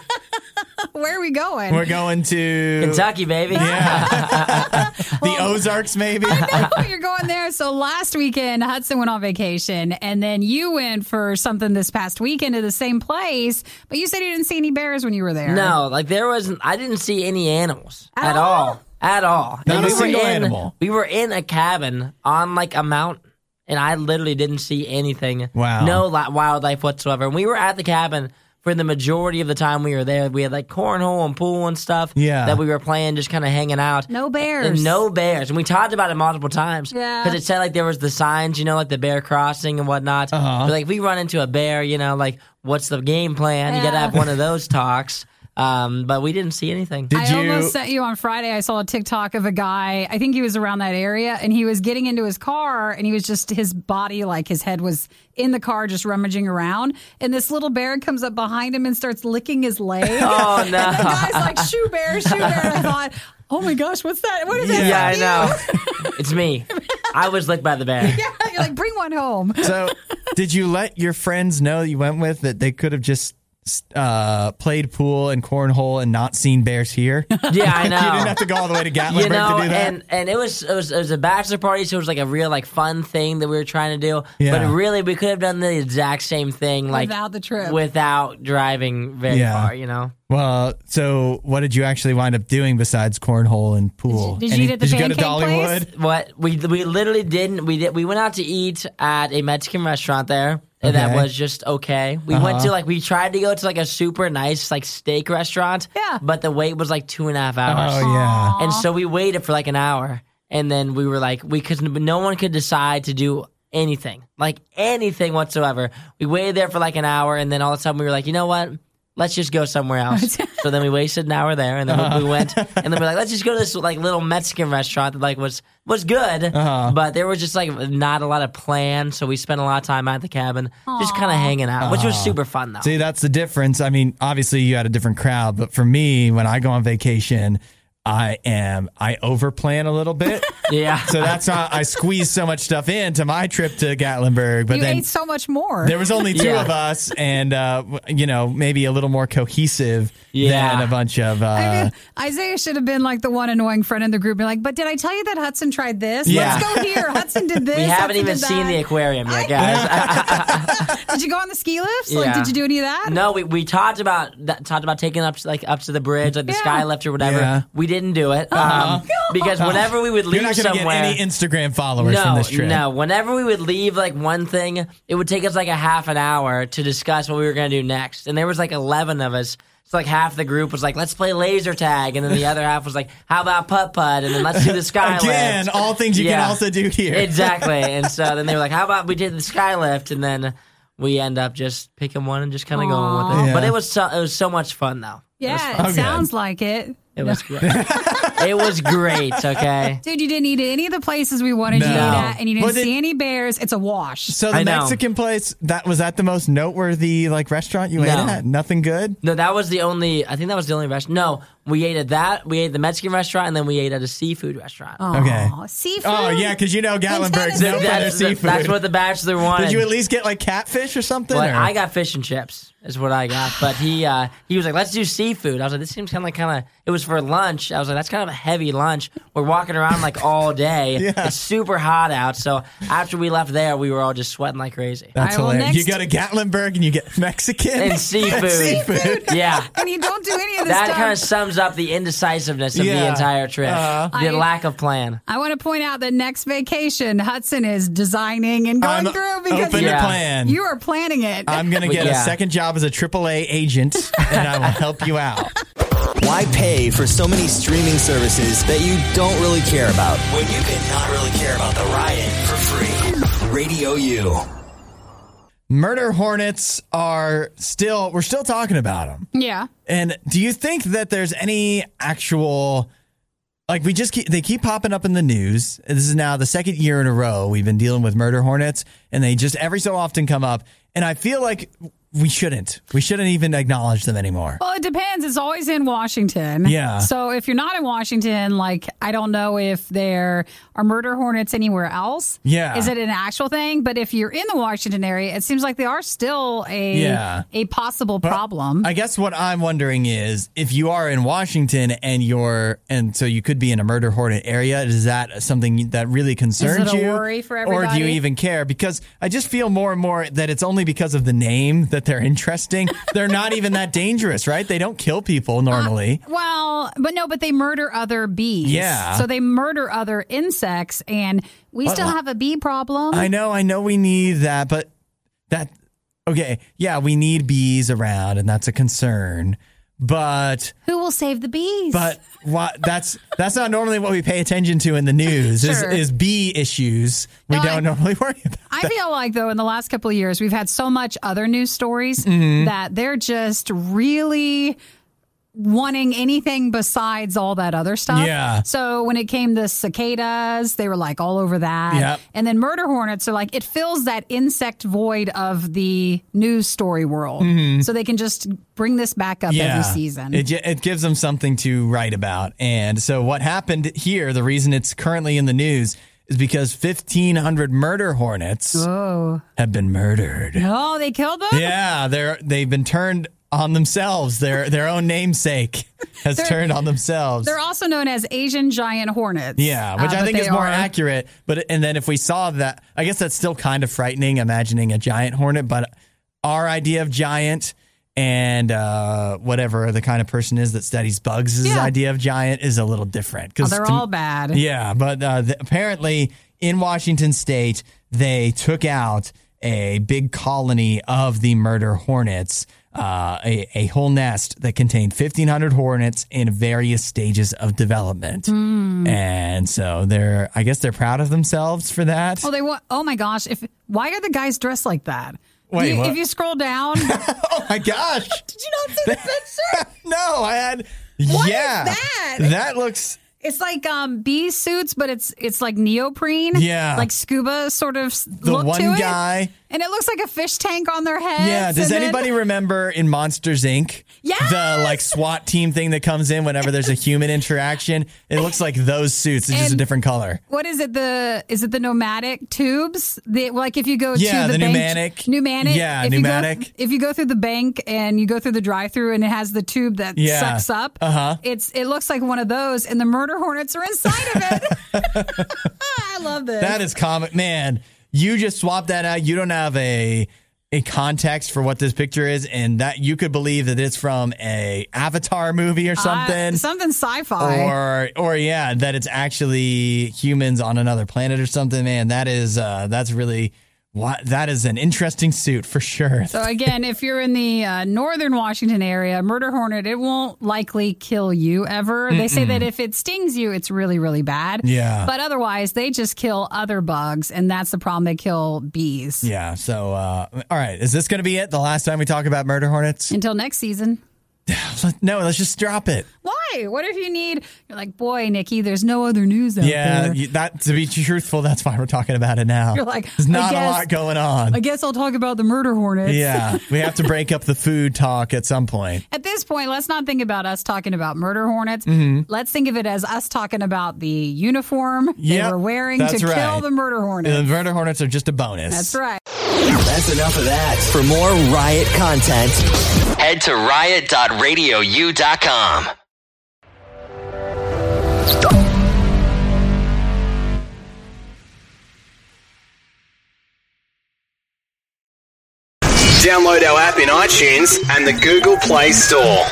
Where are we going? We're going to... Kentucky, baby. Yeah. Well, the Ozarks, maybe. I know you're going there. So last weekend, Hudson went on vacation, and then you went for something this past weekend to the same place, but you said you didn't see any bears when you were there. No, like there wasn't. I didn't see any animals at, at all. all, at all. Not and a we single were in, animal. We were in a cabin on like a mountain, and I literally didn't see anything. Wow, no li- wildlife whatsoever. And we were at the cabin for the majority of the time we were there. We had like cornhole and pool and stuff yeah. that we were playing, just kind of hanging out. No bears. And no bears. And we talked about it multiple times. Yeah. Because it said like there was the signs, you know, like the bear crossing and whatnot. Uh-huh. But like if we run into a bear, you know, like what's the game plan? Yeah. You got to have one of those talks. Um, but we didn't see anything. Did I you? almost sent you on Friday. I saw a TikTok of a guy. I think he was around that area, and he was getting into his car, and he was just his body, like his head was in the car, just rummaging around. And this little bear comes up behind him and starts licking his leg. Oh no! And the guy's like, "Shoe bear, shoe bear." And I thought, oh my gosh, what's that? What is that? Yeah, yeah I know. It's me. I was licked by the bear. Yeah, you're like, bring one home. So, did you let your friends know that you went with that they could have just Uh, played pool and cornhole and not seen bears here? Yeah, I know. You didn't have to go all the way to Gatlinburg you know, to do that. And, and it was it was it was a bachelor party, so it was like a real like fun thing that we were trying to do. Yeah. But really, we could have done the exact same thing like without the trip, without driving very yeah. far. You know. Well, so what did you actually wind up doing besides cornhole and pool? Did you, did you, eat at the did you go to Dollywood? Place? What we we literally didn't. We did. We went out to eat at a Mexican restaurant there. Okay. That was just okay. We uh-huh. went to like, we tried to go to like a super nice like steak restaurant. Yeah. But the wait was like two and a half hours. Oh, yeah. Aww. And so we waited for like an hour. And then we were like, we couldn't, no one could decide to do anything, like anything whatsoever. We waited there for like an hour. And then all of a sudden we were like, you know what? Let's just go somewhere else. So then we wasted an hour there, and then uh-huh. we went, and then we we're like, let's just go to this like little Mexican restaurant that like was was good, uh-huh. but there was just like not a lot of plan. So we spent a lot of time at the cabin, aww. Just kind of hanging out, uh-huh. which was super fun though. See, that's the difference. I mean, obviously you had a different crowd, but for me, when I go on vacation, I am I overplan a little bit. Yeah. So that's how I squeezed so much stuff into my trip to Gatlinburg. But you then ate so much more. There was only two yeah. of us, and uh, you know, maybe a little more cohesive yeah. than a bunch of. Uh, I mean, Isaiah should have been like the one annoying friend in the group, be like, "But did I tell you that Hudson tried this? Yeah. Let's go here. Hudson did this. We haven't Hudson even seen the aquarium yet, guys." Did you go on the ski lifts? Yeah. Like, did you do any of that? No, we we talked about that, talked about taking up like up to the bridge, like the yeah. sky lift or whatever. Yeah. We didn't do it. Uh-huh. Um, because whenever we would leave somewhere... You're not going to get any Instagram followers no, from this trip. No, whenever we would leave like one thing, it would take us like a half an hour to discuss what we were going to do next. And there was like eleven of us. So like half the group was like, let's play laser tag. And then the other half was like, how about putt-putt? And then let's do the skylift. Again, lift. All things you yeah. can also do here. Exactly. And so then they were like, how about we did the skylift? And then we end up just picking one and just kind of going with it. Yeah. But it was so, it was so much fun, though. Yeah, it, it okay. sounds like it. It was great. It was great, okay? Dude, you didn't eat at any of the places we wanted no. you to eat at, and you didn't it, see any bears. It's a wash. So the I Mexican know. place, that was that the most noteworthy like restaurant you no. ate at? Nothing good? No, that was the only, I think that was the only restaurant. No, we ate at that, we ate at the Mexican restaurant, and then we ate at a seafood restaurant. Oh, okay. Seafood? Oh, yeah, because you know Gatlinburg's known for their seafood. The, that's what the Bachelor wanted. Did you at least get like catfish or something? Well, or? I got fish and chips. Is what I got, but he uh, he was like, "Let's do seafood." I was like, "This seems kind of like kind of." It was for lunch. I was like, "That's kind of a heavy lunch." We're walking around like all day. Yeah. It's super hot out. So after we left there, we were all just sweating like crazy. That's all right, hilarious. Well, you go to Gatlinburg and you get Mexican and seafood. And seafood, yeah. And you don't do any of this. That stuff. kind of sums up the indecisiveness of yeah. the entire trip. Uh, the I, lack of plan. I want to point out that next vacation, Hudson is designing and going I'm through because you, plan. you are planning it. I'm gonna get yeah. a second job as a triple A agent, and I will help you out. Why pay for so many streaming services that you don't really care about when you can not really care about the ride-in for free? Radio U. Murder hornets are still, we're still talking about them. Yeah. And do you think that there's any actual, like we just keep, they keep popping up in the news. This is now the second year in a row we've been dealing with murder hornets, and they just every so often come up. And I feel like We shouldn't. We shouldn't even acknowledge them anymore. Well, it depends. It's always in Washington. Yeah. So if you're not in Washington, like, I don't know if there are murder hornets anywhere else. Yeah. Is it an actual thing? But if you're in the Washington area, it seems like they are still a, yeah. a possible but problem. I guess what I'm wondering is, if you are in Washington and you're, and so you could be in a murder hornet area, is that something that really concerns you? Is it a worry for everybody? Or do you even care? Because I just feel more and more that it's only because of the name that they're interesting. They're not even that dangerous, right? They don't kill people normally. Uh, well, but no, but they murder other bees. Yeah. So they murder other insects, and we well, still have a bee problem. I know, I know we need that, but that, okay, yeah, we need bees around, and that's a concern. But who will save the bees? But why, that's that's not normally what we pay attention to in the news. Sure. is, is bee issues we no, don't I, normally worry about. I that. feel like though in the last couple of years we've had so much other news stories mm-hmm. that they're just really wanting anything besides all that other stuff. Yeah. So when it came to cicadas, they were like all over that. Yep. And then murder hornets are like, it fills that insect void of the news story world. Mm-hmm. So they can just bring this back up yeah. every season. It, it gives them something to write about. And so what happened here, the reason it's currently in the news is because fifteen hundred murder hornets Whoa. have been murdered. Oh, they killed them? Yeah. They're, they've been turned on themselves. Their their own namesake has turned on themselves. They're also known as Asian giant hornets. Yeah, which uh, I think is more are. accurate. But and then if we saw that, I guess that's still kind of frightening, imagining a giant hornet. But our idea of giant and uh, whatever the kind of person is that studies bugs' yeah. idea of giant is a little different. Oh, they're to, all bad. Yeah, but uh, the, apparently in Washington State, they took out a big colony of the murder hornets. Uh, a, a whole nest that contained fifteen hundred hornets in various stages of development. Mm. And so they're, I guess they're proud of themselves for that. Oh, they wa- oh my gosh. If Why are the guys dressed like that? Wait, you, if you scroll down. Oh my gosh. Did you not see the picture? No, I had. What yeah. What is that? That looks. It's like um, bee suits, but it's it's like neoprene. Yeah. Like scuba sort of the look to it. The one guy And it looks like a fish tank on their heads. Yeah. Does anybody then... remember in Monsters, Incorporated? Yes! The like SWAT team thing that comes in whenever there's a human interaction? It looks like those suits. It's and just a different color. What is it? The Is it the pneumatic tubes? The, like if you go yeah, to the, the bank. Pneumatic. Pneumatic. Yeah, if pneumatic. You go, if you go through the bank and you go through the drive-thru and it has the tube that yeah. sucks up, uh-huh. it's it looks like one of those and the murder hornets are inside of it. I love this. That is comic. Man, you just swap that out. You don't have a a context for what this picture is, and that you could believe that it's from a Avatar movie or something. Uh, something sci-fi. Or or yeah, that it's actually humans on another planet or something. Man, that is uh, that's really What? That is an interesting suit for sure. So again, if you're in the uh, northern Washington area, murder hornet, it won't likely kill you ever. Mm-mm. They say that if it stings you, it's really, really bad. Yeah. But otherwise, they just kill other bugs, and that's the problem. They kill bees. Yeah. So, uh, all right. Is this going to be it? The last time we talk about murder hornets? Until next season. No, let's just drop it. Why? What if you need, you're like, boy, Nikki, there's no other news out yeah, there. Yeah, that, to be truthful, that's why we're talking about it now. You're like, there's not guess, a lot going on. I guess I'll talk about the murder hornets. Yeah, we have to break up the food talk at some point. At this point, let's not think about us talking about murder hornets. Mm-hmm. Let's think of it as us talking about the uniform yep, they were wearing to right. kill the murder hornets. The murder hornets are just a bonus. That's right. That's enough of that. For more Riot content, head to riot dot radio u dot com. Download our app in iTunes and the Google Play Store.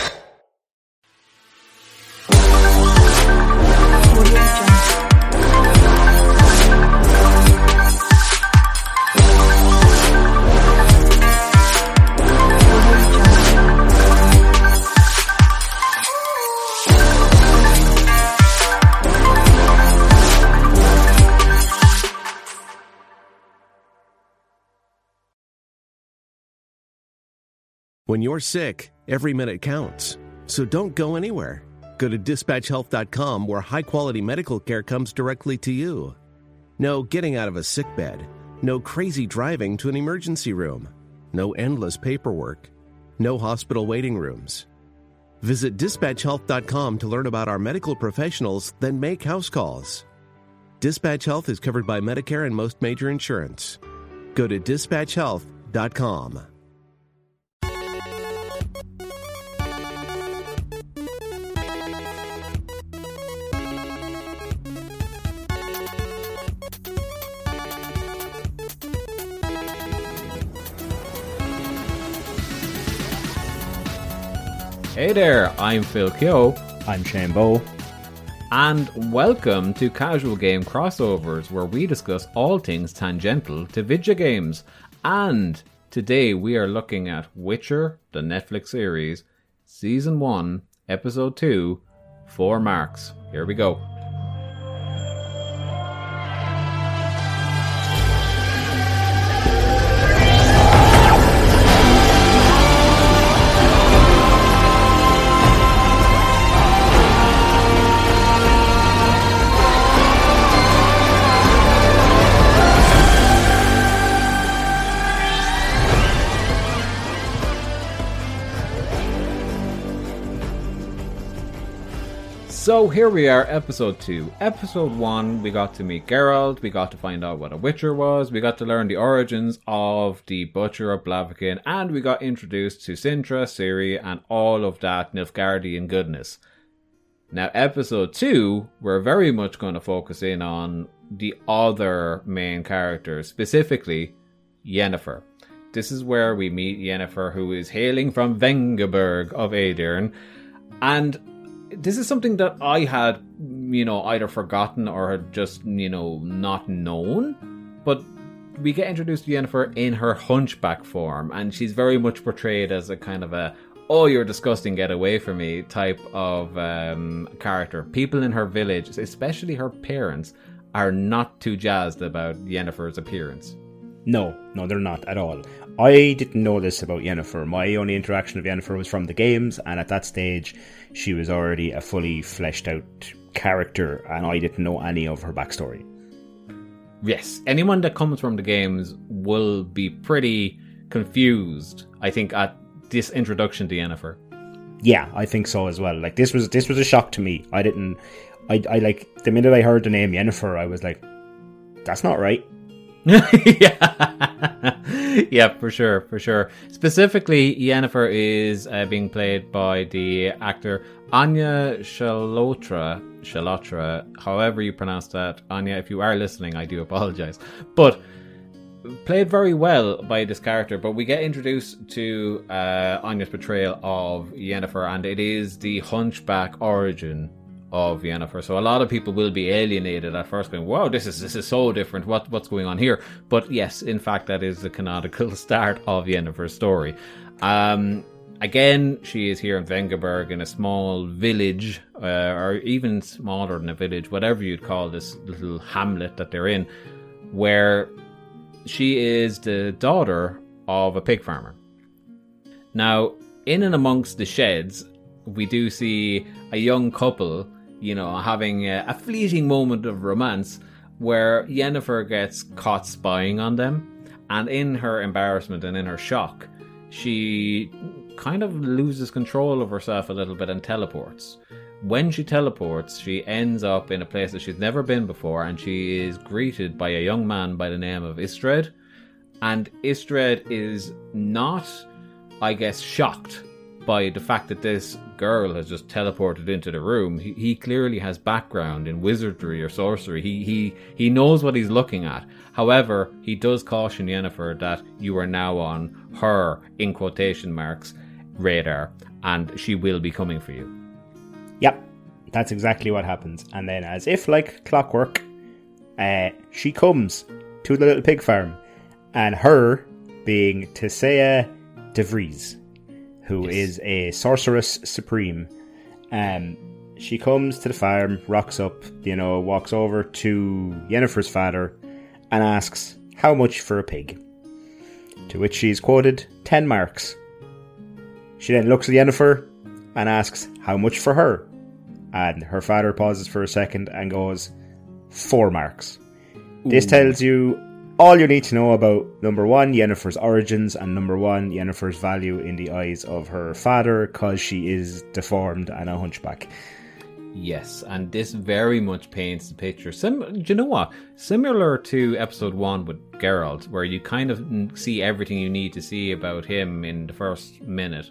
When you're sick, every minute counts. So don't go anywhere. Go to dispatch health dot com where high-quality medical care comes directly to you. No getting out of a sick bed. No crazy driving to an emergency room. No endless paperwork. No hospital waiting rooms. Visit dispatch health dot com to learn about our medical professionals, then make house calls. Dispatch Health is covered by Medicare and most major insurance. Go to dispatch health dot com. Hey there, I'm Phil Keogh. I'm Shane Bowe. And welcome to Casual Game Crossovers, where we discuss all things tangential to video games. And today we are looking at Witcher, the Netflix series, Season one, Episode two, Four Marks. Here we go. So here we are, episode two. Episode one, we got to meet Geralt, we got to find out what a Witcher was, we got to learn the origins of the Butcher of Blaviken, and we got introduced to Sintra, Ciri, and all of that Nilfgaardian goodness. Now, episode two, we're very much going to focus in on the other main characters, specifically Yennefer. This is where we meet Yennefer, who is hailing from Vengeberg of Aedern, and this is something that I had, you know, either forgotten or had just, you know, not known. But we get introduced to Yennefer in her hunchback form, and she's very much portrayed as a kind of a, oh, you're disgusting, get away from me type of um, character. People in her village, especially her parents, are not too jazzed about Yennefer's appearance. No, no, they're not at all. I didn't know this about Yennefer. My only interaction with Yennefer was from the games, and at that stage, she was already a fully fleshed out character, and I didn't know any of her backstory. yes, anyone that comes from the games will be pretty confused, I think, at this introduction to Yennefer. Yeah, I think so as well. Like, this was this was a shock to me. I didn't... I, I like, the minute I heard the name Yennefer, I was like, that's not right. yeah. yeah, for sure, for sure. Specifically, Yennefer is uh, being played by the actor Anya Shalotra. Shalotra, however you pronounce that. Anya, if you are listening, I do apologize. But played very well by this character, but we get introduced to uh, Anya's portrayal of Yennefer, and it is the hunchback origin of Yennefer. So a lot of people will be alienated at first, going, "Wow, this is this is so different. What what's going on here?" But yes, in fact, that is the canonical start of Yennefer's story. Um, again, she is here in Vengerberg in a small village, uh, or even smaller than a village, whatever you'd call this little hamlet that they're in, where she is the daughter of a pig farmer. Now, in and amongst the sheds, we do see a young couple, you know, having a, a fleeting moment of romance where Yennefer gets caught spying on them, and in her embarrassment and in her shock, she kind of loses control of herself a little bit and teleports. When she teleports, she ends up in a place that she's never been before, and she is greeted by a young man by the name of Istredd, and Istredd is not, I guess, shocked by the fact that this girl has just teleported into the room. He, he clearly has background in wizardry or sorcery. He he he knows what he's looking at. However, he does caution Yennefer that you are now on her, in quotation marks, radar, and she will be coming for you. Yep, that's exactly what happens. And then, as if like clockwork, uh, she comes to the little pig farm, and her being Tissaia De Vries, who yes. is a sorceress supreme. Um, she comes to the farm, rocks up, you know, walks over to Yennefer's father and asks, how much for a pig? To which she's quoted, ten marks. She then looks at Yennefer and asks, how much for her? And her father pauses for a second and goes, four marks. Ooh. This tells you all you need to know about, number one, Yennefer's origins, and number one, Yennefer's value in the eyes of her father, because she is deformed and a hunchback. Yes, and this very much paints the picture. Sim- do you know what? Similar to episode one with Geralt, where you kind of see everything you need to see about him in the first minute.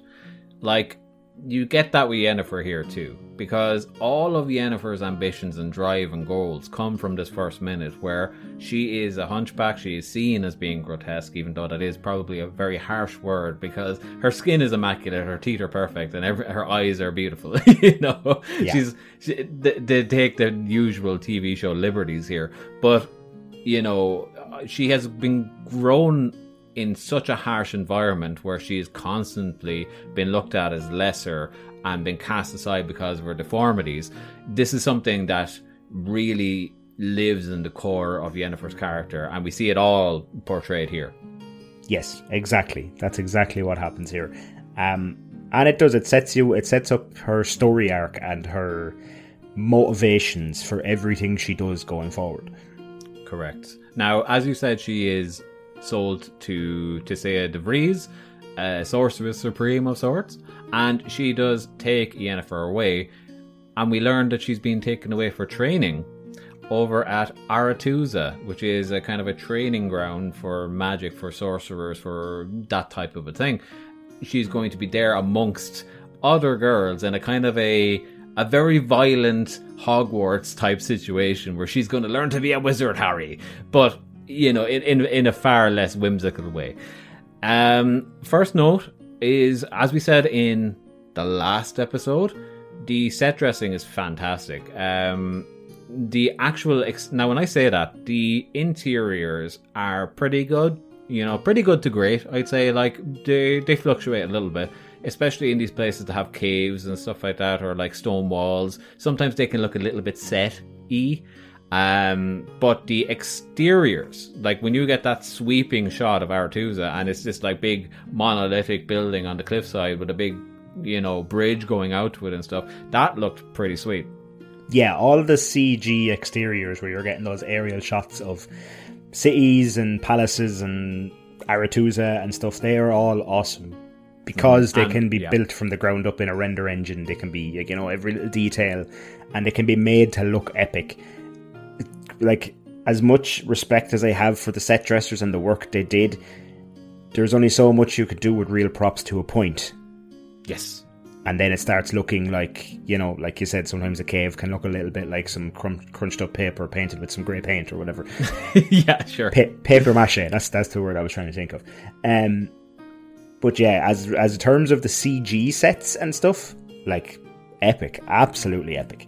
Like, you get that with Yennefer here too, because all of Yennefer's ambitions and drive and goals come from this first minute where she is a hunchback. She is seen as being grotesque, even though that is probably a very harsh word, because her skin is immaculate, her teeth are perfect, and every, her eyes are beautiful. you know, yeah. she's she, they, they take the usual T V show liberties here, but you know, she has been grown in such a harsh environment where she has constantly been looked at as lesser and been cast aside because of her deformities. This is something that really lives in the core of Yennefer's character, and we see it all portrayed here. Yes, exactly. That's exactly what happens here. Um, and it does, it sets you, it sets up her story arc and her motivations for everything she does going forward. Correct. Now, as you said, she is sold to Tissaia De Vries, a sorceress supreme of sorts, and she does take Yennefer away, and we learn that she's been taken away for training over at Aretuza, which is a kind of a training ground for magic, for sorcerers, for that type of a thing. She's going to be there amongst other girls in a kind of a a very violent Hogwarts type situation where she's going to learn to be a wizard, Harry, but you know, in, in in a far less whimsical way. Um, first note is, as we said in the last episode, the set dressing is fantastic. Um, the actual... Ex- now, when I say that, the interiors are pretty good. You know, pretty good to great, I'd say. Like, they, they fluctuate a little bit, especially in these places that have caves and stuff like that, or like stone walls. Sometimes they can look a little bit set-y. Um, but the exteriors, like when you get that sweeping shot of Aretuza and it's just like big monolithic building on the cliffside with a big, you know, bridge going out to it and stuff, that looked pretty sweet. yeah, all of the C G exteriors where you're getting those aerial shots of cities and palaces and Aretuza and stuff, they are all awesome. Because they and, can be yeah. built from the ground up in a render engine, they can be, you know, every little detail, and they can be made to look epic. Like, as much respect as I have for the set dressers and the work they did, there's only so much you could do with real props to a point. Yes. And then it starts looking like, you know, like you said, sometimes a cave can look a little bit like some crunch, crunched up paper painted with some grey paint or whatever. yeah, sure. Pa- paper mache, that's, that's the word I was trying to think of. Um... But yeah, as as in terms of the C G sets and stuff, like, epic. Absolutely epic.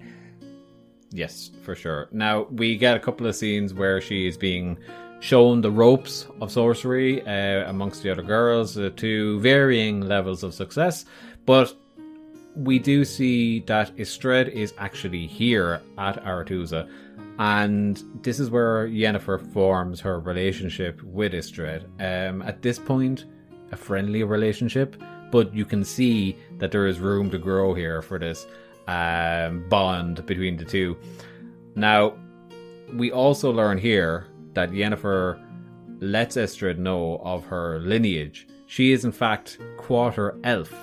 Yes, for sure. Now, we get a couple of scenes where she is being shown the ropes of sorcery uh, amongst the other girls uh, to varying levels of success. But we do see that Istredd is actually here at Aretuza. And this is where Yennefer forms her relationship with Istredd. Um, at this point... a friendly relationship, but you can see that there is room to grow here for this um, bond between the two. Now, we also learn here that Yennefer lets Istredd know of her lineage. She is in fact quarter elf,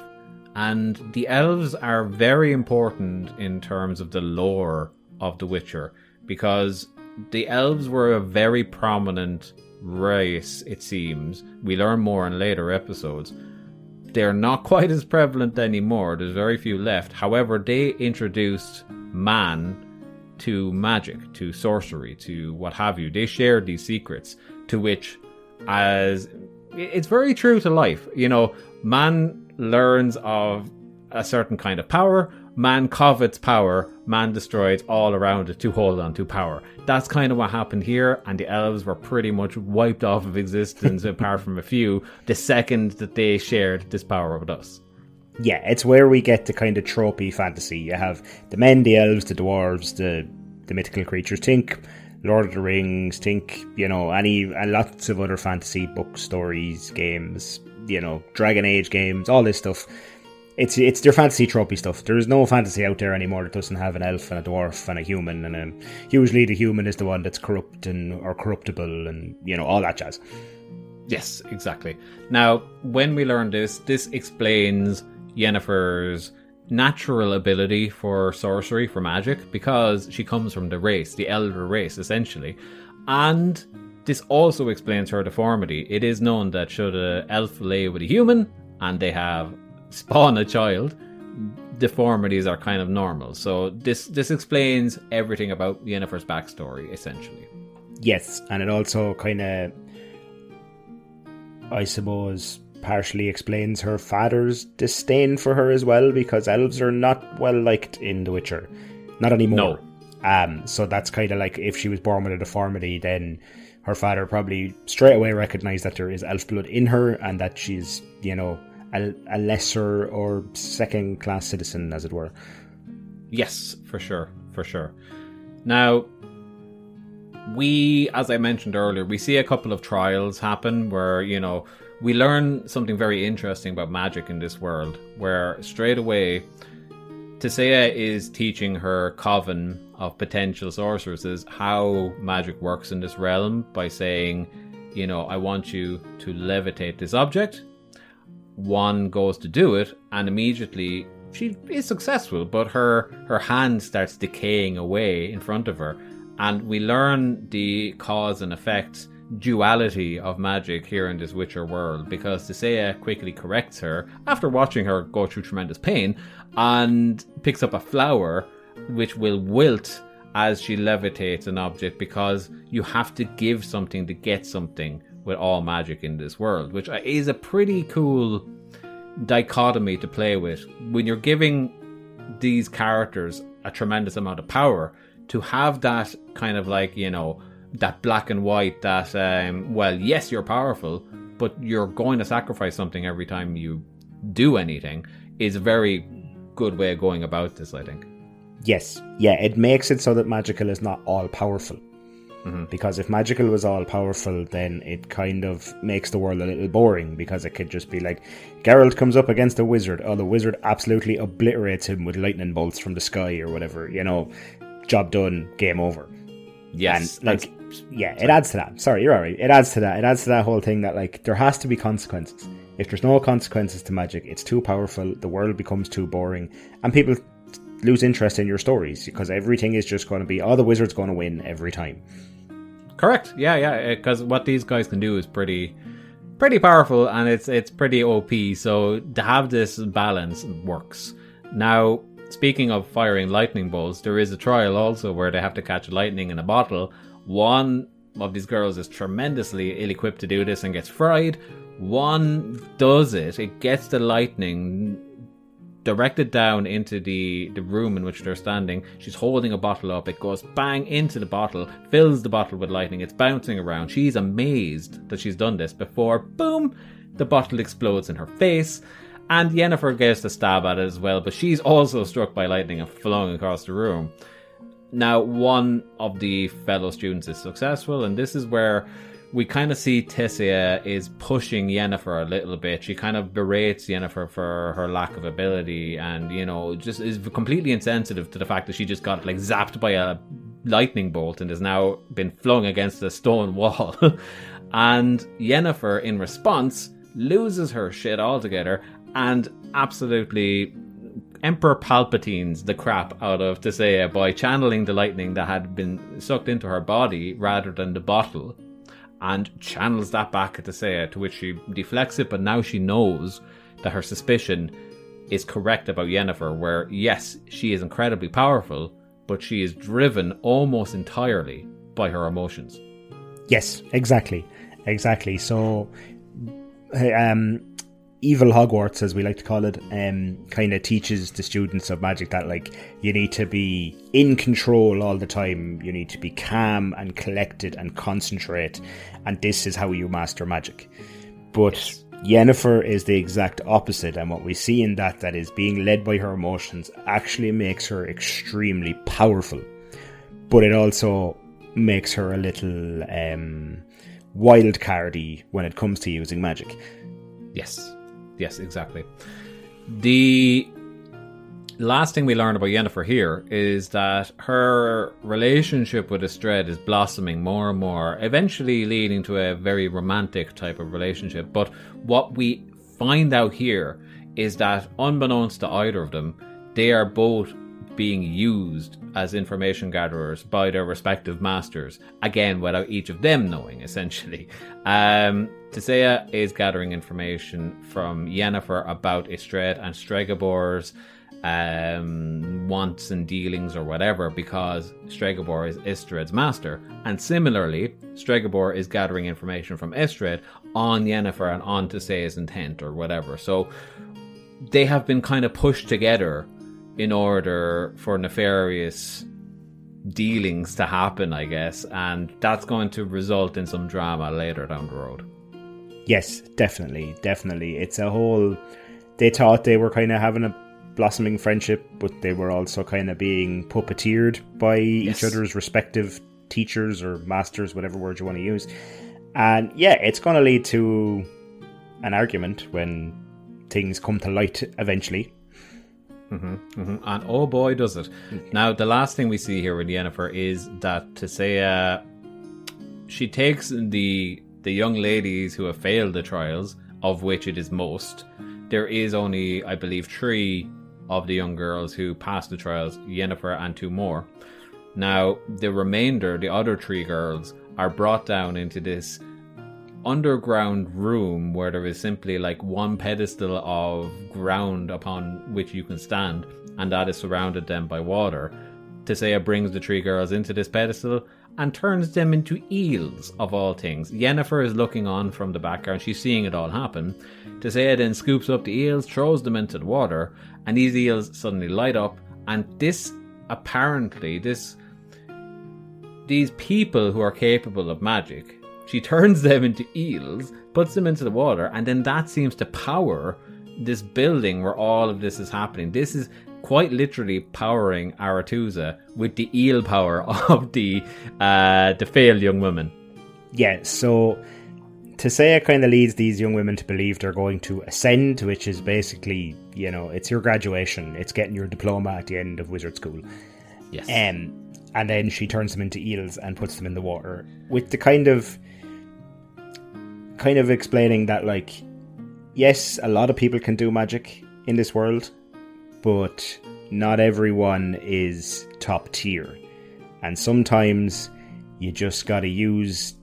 and the elves are very important in terms of the lore of The Witcher, because the elves were a very prominent race, it seems. We learn more in later episodes. They're not quite as prevalent anymore. There's very few left. However, they introduced man to magic, to sorcery, to what have you. They shared these secrets, to which, as it's very true to life, you know, man learns of a certain kind of power. Man covets power, man destroys all around it to hold on to power. That's kind of what happened here, and the elves were pretty much wiped off of existence, apart from a few, the second that they shared this power with us. Yeah, it's where we get the kind of tropey fantasy. You have the men, the elves, the dwarves, the, the mythical creatures. Think Lord of the Rings, think, you know, any and lots of other fantasy books, stories, games, you know, Dragon Age games, all this stuff. It's it's their fantasy tropey stuff. There is no fantasy out there anymore that doesn't have an elf and a dwarf and a human, and a, usually the human is the one that's corrupt and or corruptible and, you know, all that jazz. Yes, exactly. Now, when we learn this, this explains Yennefer's natural ability for sorcery, for magic, because she comes from the race, the elder race, essentially. And this also explains her deformity. It is known that should an elf lay with a human and they have... spawn a child, deformities are kind of normal. So this this explains everything about Yennefer's backstory, essentially. Yes, and it also kind of, I suppose, partially explains her father's disdain for her as well, because elves are not well liked in The Witcher. Not anymore. No. Um, so that's kind of like, if she was born with a deformity, then her father probably straight away recognised that there is elf blood in her and that she's, you know... A, a lesser or second class citizen, as it were. Yes, for sure, for sure. Now, we, as I mentioned earlier, we see a couple of trials happen where, you know, we learn something very interesting about magic in this world, where straight away Tissaia is teaching her coven of potential sorceresses how magic works in this realm by saying, you know, I want you to levitate this object. One goes to do it, and immediately she is successful, but her her hand starts decaying away in front of her, and we learn the cause and effect duality of magic here in this Witcher world, because Tissaia quickly corrects her after watching her go through tremendous pain, and picks up a flower which will wilt as she levitates an object, because you have to give something to get something with all magic in this world, which is a pretty cool dichotomy to play with. When you're giving these characters a tremendous amount of power, to have that kind of like, you know, that black and white, that, um, well, yes, you're powerful, but you're going to sacrifice something every time you do anything, is a very good way of going about this, I think. Yes. Yeah, it makes it so that magical is not all-powerful. Because if magical was all powerful, then it kind of makes the world a little boring, because it could just be like, Geralt comes up against a wizard. Oh, the wizard absolutely obliterates him with lightning bolts from the sky or whatever, you know. job done, game over. Yes. And like, yeah, sorry. it adds to that. Sorry, you're all right. It adds to that. It adds to that whole thing that, like, there has to be consequences. If there's no consequences to magic, it's too powerful, the world becomes too boring, and people lose interest in your stories because everything is just going to be, oh, the wizard's going to win every time. Correct. Yeah, yeah, because what these guys can do is pretty... pretty powerful, and it's it's pretty O P, so to have this balance works. Now, speaking of firing lightning bolts, there is a trial also where they have to catch lightning in a bottle. One of these girls is tremendously ill-equipped to do this and gets fried. One does it. It gets the lightning directed down into the, the room in which they're standing. She's holding a bottle up. It goes bang into the bottle, fills the bottle with lightning. It's bouncing around. She's amazed that she's done this before, boom, the bottle explodes in her face. And Yennefer gets a stab at it as well, but she's also struck by lightning and flung across the room. Now, one of the fellow students is successful, and this is where we kind of see Tissaia is pushing Yennefer a little bit. She kind of berates Yennefer for her lack of ability and, you know, just is completely insensitive to the fact that she just got, like, zapped by a lightning bolt and has now been flung against a stone wall. And Yennefer, in response, loses her shit altogether and absolutely Emperor Palpatine's the crap out of Tissaia by channeling the lightning that had been sucked into her body rather than the bottle, and channels that back at Tissaia, to which she deflects it, but now she knows that her suspicion is correct about Yennefer, where, yes, she is incredibly powerful, but she is driven almost entirely by her emotions. Yes, exactly. Exactly. So, um, evil Hogwarts, as we like to call it, um, kind of teaches the students of magic that, like, you need to be in control all the time. You need to be calm and collected and concentrate. And this is how you master magic. But yes, Yennefer is the exact opposite. And what we see in that, that is being led by her emotions, actually makes her extremely powerful. But it also makes her a little um, wild cardy when it comes to using magic. Yes. Yes, exactly. The last thing we learn about Yennefer here is that her relationship with Istredd is blossoming more and more, eventually leading to a very romantic type of relationship. But what we find out here is that, unbeknownst to either of them, they are both being used as information gatherers by their respective masters, again, without each of them knowing, essentially. Um, Tissaia is gathering information from Yennefer about Istredd and Stregobor's um, wants and dealings or whatever, because Stregobor is Istredd's master. And similarly, Stregobor is gathering information from Istredd on Yennefer and on Tessaia's intent or whatever. So they have been kind of pushed together in order for nefarious dealings to happen, I guess, and that's going to result in some drama later down the road. Yes, definitely, definitely. It's a whole... They thought they were kind of having a blossoming friendship, but they were also kind of being puppeteered by yes. each other's respective teachers or masters, whatever word you want to use. And yeah, it's going to lead to an argument when things come to light eventually. Mm-hmm, mm-hmm. And oh boy does it. Now the last thing we see here with Yennefer is that Tissaia, she takes the the young ladies who have failed the trials, of which it is most. There is only, I believe, three of the young girls who passed the trials, Yennefer and two more. Now the remainder, the other three girls, are brought down into this underground room where there is simply like one pedestal of ground upon which you can stand, and that is surrounded then by water. Tissaia brings the three girls into this pedestal and turns them into eels, of all things. Yennefer is looking on from the background. She's seeing it all happen. Tissaia then scoops up the eels, throws them into the water, and these eels suddenly light up, and this apparently this these people who are capable of magic, she turns them into eels, puts them into the water, and then that seems to power this building where all of this is happening. This is quite literally powering Aretuza with the eel power of the uh, the failed young women. Yeah, so Tissaia kind of leads these young women to believe they're going to ascend, which is basically, you know, it's your graduation. It's getting your diploma at the end of wizard school. Yes. Um, and then she turns them into eels and puts them in the water, with the kind of kind of explaining that, like, yes, a lot of people can do magic in this world, but not everyone is top tier. And sometimes you just gotta use,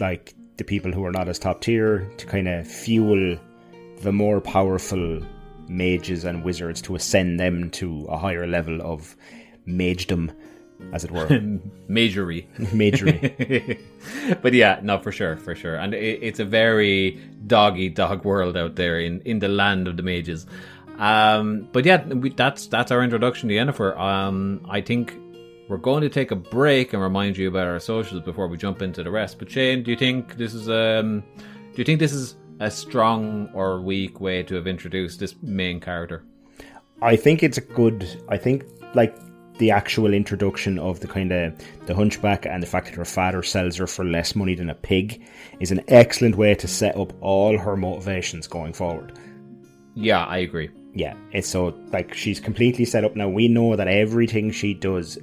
like, the people who are not as top tier to kind of fuel the more powerful mages and wizards to ascend them to a higher level of magedom, as it were. Majory. Majory. But yeah, no, for sure, for sure. And it, it's a very dog-eat-dog world out there in, in the land of the mages. Um, but yeah, we, that's that's our introduction to Yennefer. Um, I think we're going to take a break and remind you about our socials before we jump into the rest. But Shane, do you think this is um, do you think this is a strong or weak way to have introduced this main character? I think it's a good. I think like the actual introduction of the kind of the hunchback and the fact that her father sells her for less money than a pig is an excellent way to set up all her motivations going forward. Yeah, I agree. Yeah, it's so like she's completely set up now. We know that everything she does,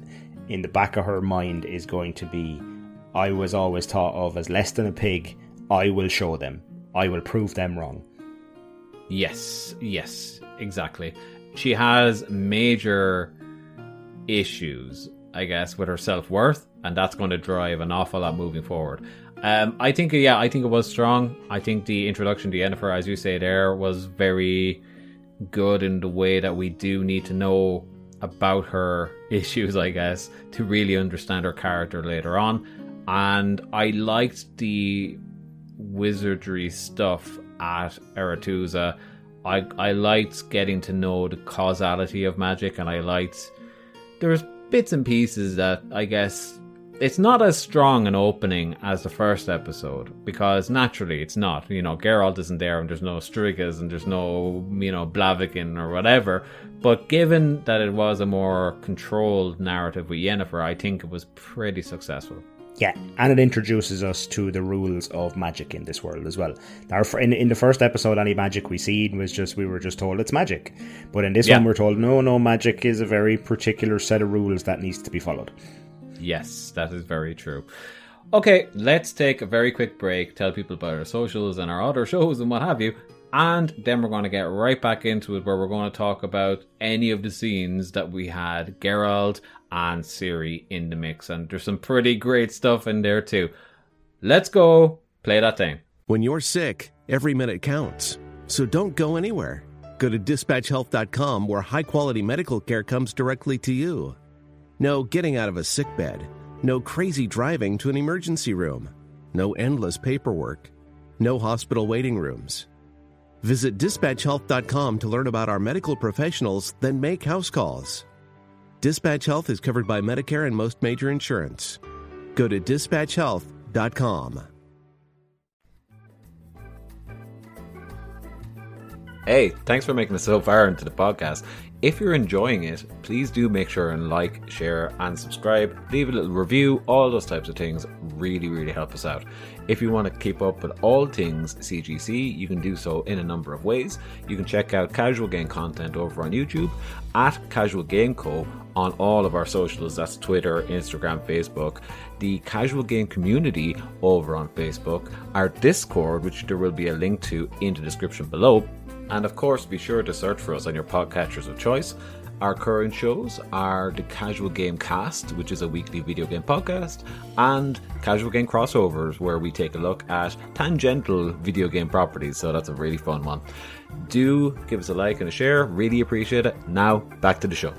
in the back of her mind, is going to be, I was always thought of as less than a pig. I will show them. I will prove them wrong. Yes, yes, exactly. She has major issues, I guess, with her self-worth, and that's going to drive an awful lot moving forward. Um, I think, yeah, I think it was strong. I think the introduction to Yennefer, as you say there, was very good in the way that we do need to know about her issues, I guess, to really understand her character later on. And I liked the wizardry stuff at Aretuza. I I liked getting to know the causality of magic, and I liked there's bits and pieces that, I guess, it's not as strong an opening as the first episode, because naturally it's not. You know, Geralt isn't there, and there's no Strigas, and there's no, you know, Blaviken or whatever. But given that it was a more controlled narrative with Yennefer, I think it was pretty successful. Yeah, and it introduces us to the rules of magic in this world as well. Now, in, in the first episode, any magic we seen was just, we were just told it's magic. But in this yeah. one, we're told, no, no, magic is a very particular set of rules that needs to be followed. Yes, that is very true. Okay, let's take a very quick break, tell people about our socials and our other shows and what have you, and then we're going to get right back into it, where we're going to talk about any of the scenes that we had Geralt and Ciri in the mix, and there's some pretty great stuff in there too. Let's go play that thing. When you're sick, every minute counts, so don't go anywhere. Go to dispatch health dot com, where high-quality medical care comes directly to you. No getting out of a sick bed. No crazy driving to an emergency room. No endless paperwork. No hospital waiting rooms. Visit dispatch health dot com to learn about our medical professionals, then make house calls. Dispatch Health is covered by Medicare and most major insurance. Go to dispatch health dot com. Hey, thanks for making it so far into the podcast. If you're enjoying it, please do make sure and like, share, and subscribe. Leave a little review. All those types of things really, really help us out. If you want to keep up with all things C G C, you can do so in a number of ways. You can check out Casual Game content over on YouTube, at Casual Game Co. on all of our socials. That's Twitter, Instagram, Facebook. The Casual Game community over on Facebook. Our Discord, which there will be a link to in the description below. And of course, be sure to search for us on your podcatchers of choice. Our current shows are the Casual Game Cast, which is a weekly video game podcast, and Casual Game Crossovers, where we take a look at tangential video game properties. So that's a really fun one. Do give us a like and a share. Really appreciate it. Now, back to the show.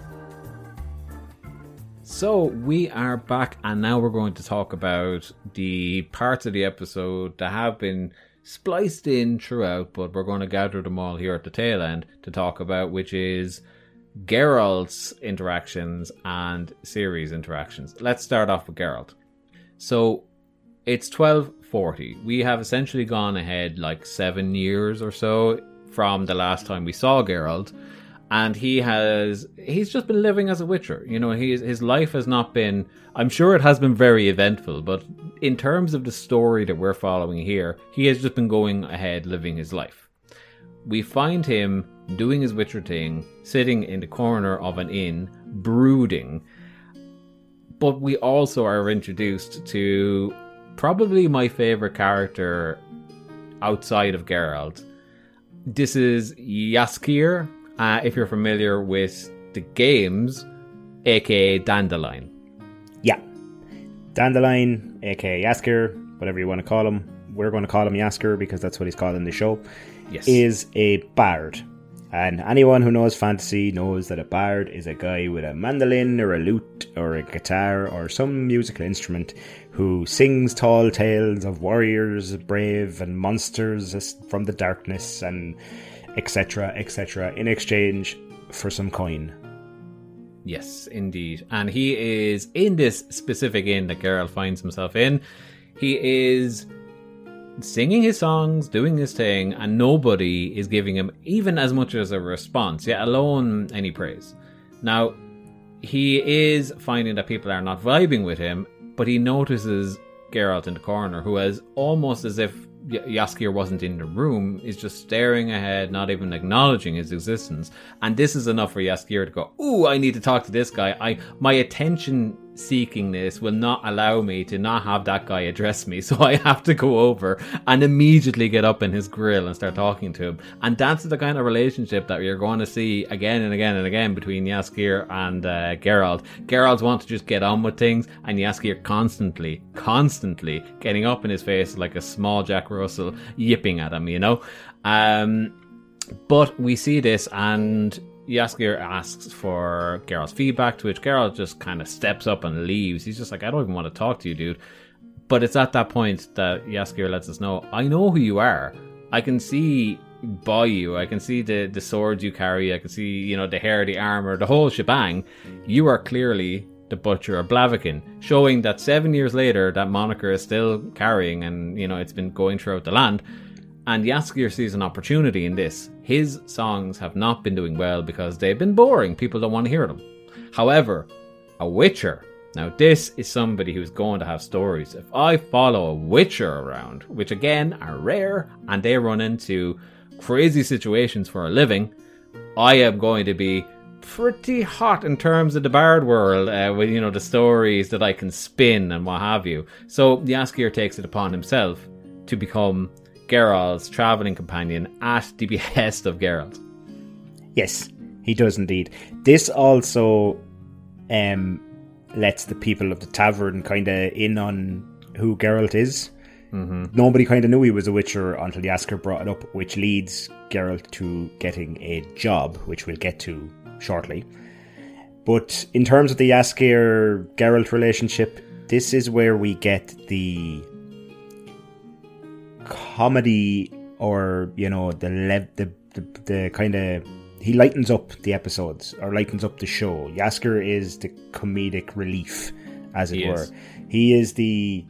So we are back, and now we're going to talk about the parts of the episode that have been spliced in throughout, but we're going to gather them all here at the tail end to talk about, which is Geralt's interactions and Ciri's interactions. Let's start off with Geralt. So it's twelve forty. We have essentially gone ahead like seven years or so from the last time we saw Geralt, and he has he's just been living as a Witcher. You know, he, his life has not been, I'm sure it has been very eventful, but in terms of the story that we're following here, he has just been going ahead living his life. We find him doing his Witcher thing, sitting in the corner of an inn, brooding, But we also are introduced to probably my favorite character outside of Geralt. This is Jaskier, uh, if you're familiar with the games, aka Dandelion. Yeah. Dandelion, aka Jaskier, whatever you want to call him. We're going to call him Jaskier because that's what he's called in the show. Yes. Is a bard. And anyone who knows fantasy knows that a bard is a guy with a mandolin or a lute or a guitar or some musical instrument who sings tall tales of warriors brave and monsters from the darkness and et cetera, et cetera, in exchange for some coin. Yes, indeed. And he is in this specific inn that Geralt finds himself in. He is singing his songs, doing his thing, and nobody is giving him even as much as a response, yet alone any praise. Now, he is finding that people are not vibing with him, but he notices Geralt in the corner, who has almost as if Jaskier wasn't in the room, is just staring ahead, not even acknowledging his existence. And this is enough for Jaskier to go, ooh, I need to talk to this guy. I my attention seekingness will not allow me to not have that guy address me, so I have to go over and immediately get up in his grill and start talking to him. And that's the kind of relationship that you're going to see again and again and again between Jaskier and uh, Geralt. Geralt wants to just get on with things, and Jaskier constantly, constantly getting up in his face like a small Jack Russell yipping at him, you know? Um, but we see this, and Jaskier asks for Geralt's feedback, to which Geralt just kind of steps up and leaves. He's just like, I don't even want to talk to you, dude. But it's at that point that Jaskier lets us know, I know who you are. I can see by you. I can see the, the sword you carry. I can see, you know, the hair, the armor, the whole shebang. You are clearly the Butcher of Blaviken, showing that seven years later that moniker is still carrying, and, you know, it's been going throughout the land. And Jaskier sees an opportunity in this. His songs have not been doing well because they've been boring. People don't want to hear them. However, a Witcher. Now, this is somebody who's going to have stories. If I follow a Witcher around, which again are rare, and they run into crazy situations for a living, I am going to be pretty hot in terms of the bard world, uh, with, you know, the stories that I can spin and what have you. So Jaskier takes it upon himself to become Geralt's travelling companion at the behest of Geralt. Yes, he does indeed. This also um, lets the people of the tavern kind of in on who Geralt is. Mm-hmm. Nobody kind of knew he was a Witcher until Jaskier brought it up, which leads Geralt to getting a job, which we'll get to shortly. But in terms of the Jaskier-Geralt relationship, this is where we get the comedy, or, you know, the le- the the, the kind of, he lightens up the episodes, or lightens up the show. Jaskier is the comedic relief, as it he were. Is. He is the,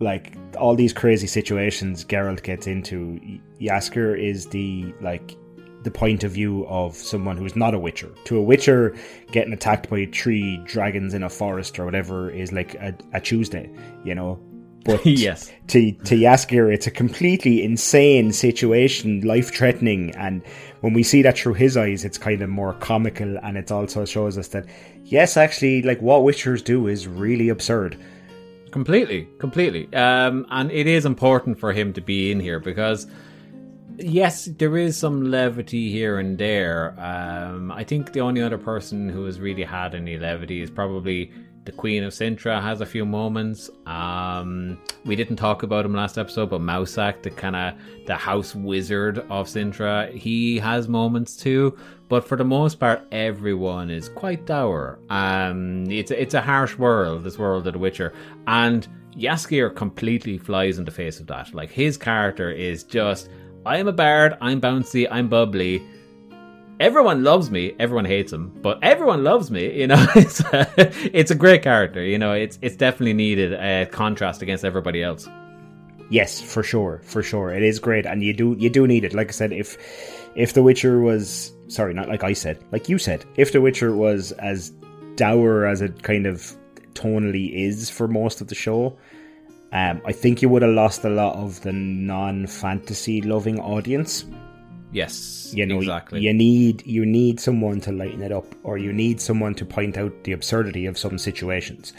like, all these crazy situations Geralt gets into. Jaskier is the, like, the point of view of someone who's not a Witcher. To a Witcher, getting attacked by three dragons in a forest or whatever is like a, a Tuesday, you know. But yes, to, to Jaskier, it's a completely insane situation, life-threatening. And when we see that through his eyes, it's kind of more comical. And it also shows us that, yes, actually, like, what Witchers do is really absurd. Completely, completely. Um, and it is important for him to be in here because, yes, there is some levity here and there. Um, I think the only other person who has really had any levity is probably the Queen of Sintra. Has a few moments. Um, we didn't talk about him last episode, but Mausak, the kind of the house wizard of Sintra, he has moments too. But for the most part, everyone is quite dour. Um, it's it's a harsh world, this world of The Witcher, and Jaskier completely flies in the face of that. Like, his character is just, I am a bard, I'm bouncy, I'm bubbly. Everyone loves me, everyone hates him, but everyone loves me, you know. It's a, it's a great character, you know. It's it's definitely needed a contrast against everybody else. Yes, for sure, for sure. It is great, and you do you do need it. Like I said, if if The Witcher was, sorry, not like I said, like you said, if The Witcher was as dour as it kind of tonally is for most of the show, um, I think you would have lost a lot of the non-fantasy loving audience. Yes, you know, exactly. You need you need someone to lighten it up, or you need someone to point out the absurdity of some situations.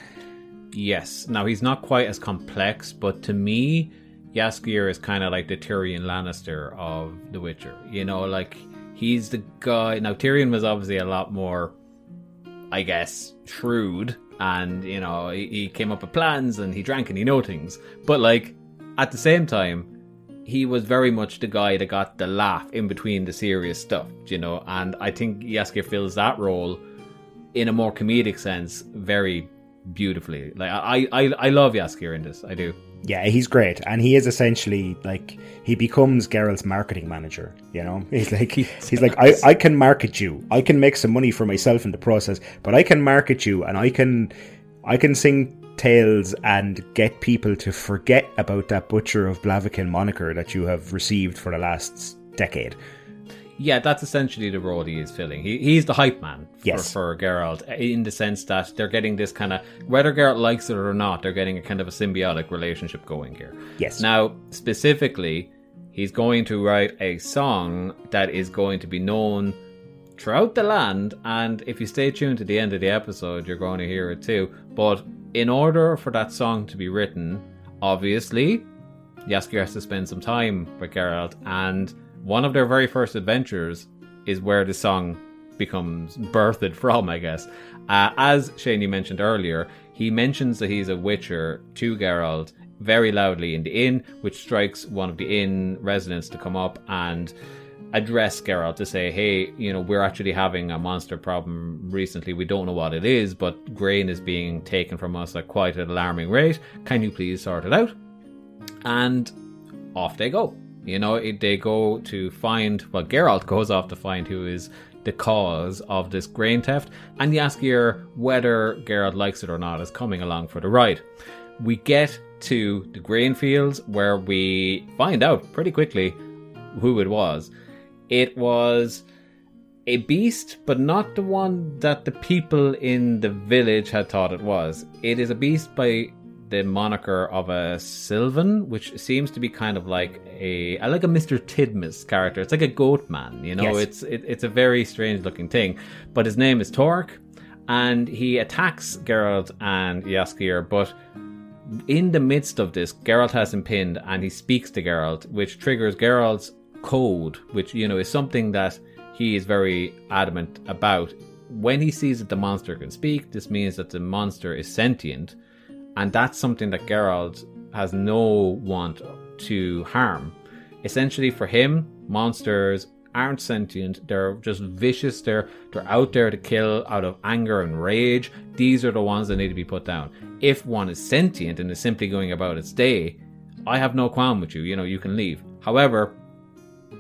Yes. Now, he's not quite as complex, but to me, Jaskier is kind of like the Tyrion Lannister of The Witcher. You know, like, he's the guy... Now, Tyrion was obviously a lot more, I guess, shrewd, and, you know, he, he came up with plans, and he drank, and he know things. But, like, at the same time, he was very much the guy that got the laugh in between the serious stuff, you know, and I think Jaskier fills that role in a more comedic sense very beautifully. Like, I, I, I love Jaskier in this, I do. Yeah, he's great, and he is essentially, like, he becomes Geralt's marketing manager, you know? He's like, he he's like I, I can market you, I can make some money for myself in the process, but I can market you, and I can, I can sing tales and get people to forget about that Butcher of Blaviken moniker that you have received for the last decade. Yeah, that's essentially the role he is filling. He, he's the hype man for, yes. for Geralt, in the sense that they're getting this kind of, whether Geralt likes it or not, they're getting a kind of a symbiotic relationship going here. Yes. Now, specifically, he's going to write a song that is going to be known throughout the land, and if you stay tuned to the end of the episode, you're going to hear it too, but in order for that song to be written, obviously, Jaskier has to spend some time with Geralt, and one of their very first adventures is where the song becomes birthed from, I guess. Uh, as Shane, you mentioned earlier, he mentions that he's a witcher to Geralt very loudly in the inn, which strikes one of the inn residents to come up and address Geralt to say, hey, you know, we're actually having a monster problem recently. We don't know what it is, but grain is being taken from us at quite an alarming rate. Can you please sort it out? And off they go. You know, they go to find, well, Geralt goes off to find who is the cause of this grain theft. And Jaskier, whether Geralt likes it or not, is coming along for the ride. We get to the grain fields where we find out pretty quickly who it was. It was a beast, but not the one that the people in the village had thought it was. It is a beast by the moniker of a Sylvan, which seems to be kind of like a like a Mister Tidmus character. It's like a goat man, you know. Yes. It's it, it's a very strange looking thing. But his name is Tork, and he attacks Geralt and Jaskier, but in the midst of this, Geralt has him pinned, and he speaks to Geralt, which triggers Geralt's code, which, you know, is something that he is very adamant about. When he sees that the monster can speak, this means that the monster is sentient, and that's something that Geralt has no want to harm. Essentially, for him, monsters aren't sentient, they're just vicious, they're, they're out there to kill out of anger and rage. These are the ones that need to be put down. If one is sentient and is simply going about its day, I have no qualm with you, you know, you can leave. However,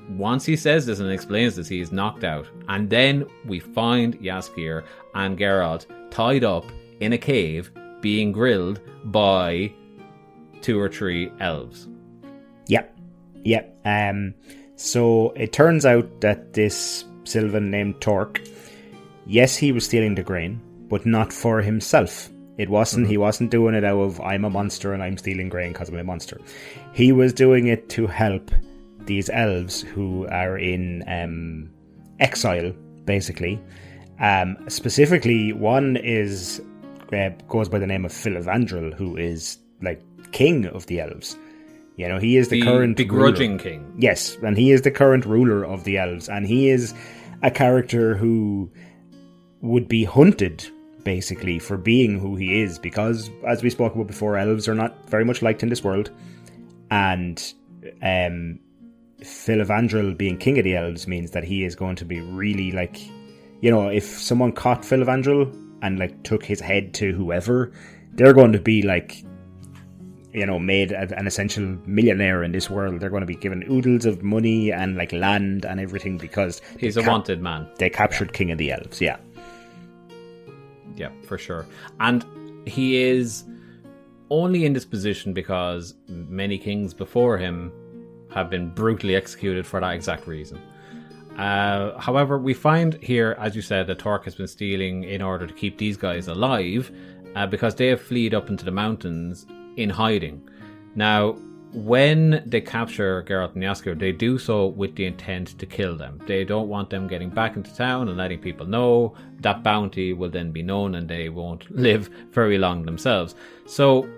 once he says this and explains this, he is knocked out. And then we find Jaskier and Geralt tied up in a cave being grilled by two or three elves. Yep. Yep. Um, so it turns out that this Sylvan named Tork, yes, he was stealing the grain, but not for himself. It wasn't, mm-hmm. He wasn't doing it out of, I'm a monster and I'm stealing grain because I'm a monster. He was doing it to help these elves who are in um, exile, basically. Um, specifically, one is uh, goes by the name of Filavandrel, who is like king of the elves. You know, he is the, the current begrudging ruler. King. Yes, and he is the current ruler of the elves, and he is a character who would be hunted, basically, for being who he is, because, as we spoke about before, elves are not very much liked in this world, and um. Filavandrel being king of the elves means that he is going to be really, like, you know, if someone caught Filavandrel and, like, took his head to whoever, they're going to be, like, you know, made an essential millionaire in this world. They're going to be given oodles of money and, like, land and everything, because he's a ca- wanted man. They captured, yeah, king of the elves. Yeah. Yeah, for sure. And he is only in this position because many kings before him have been brutally executed for that exact reason. Uh, however, we find here, as you said, that Tork has been stealing in order to keep these guys alive, uh, because they have fled up into the mountains in hiding. Now, when they capture Geralt and Jaskier, they do so with the intent to kill them. They don't want them getting back into town and letting people know. That bounty will then be known and they won't live very long themselves. So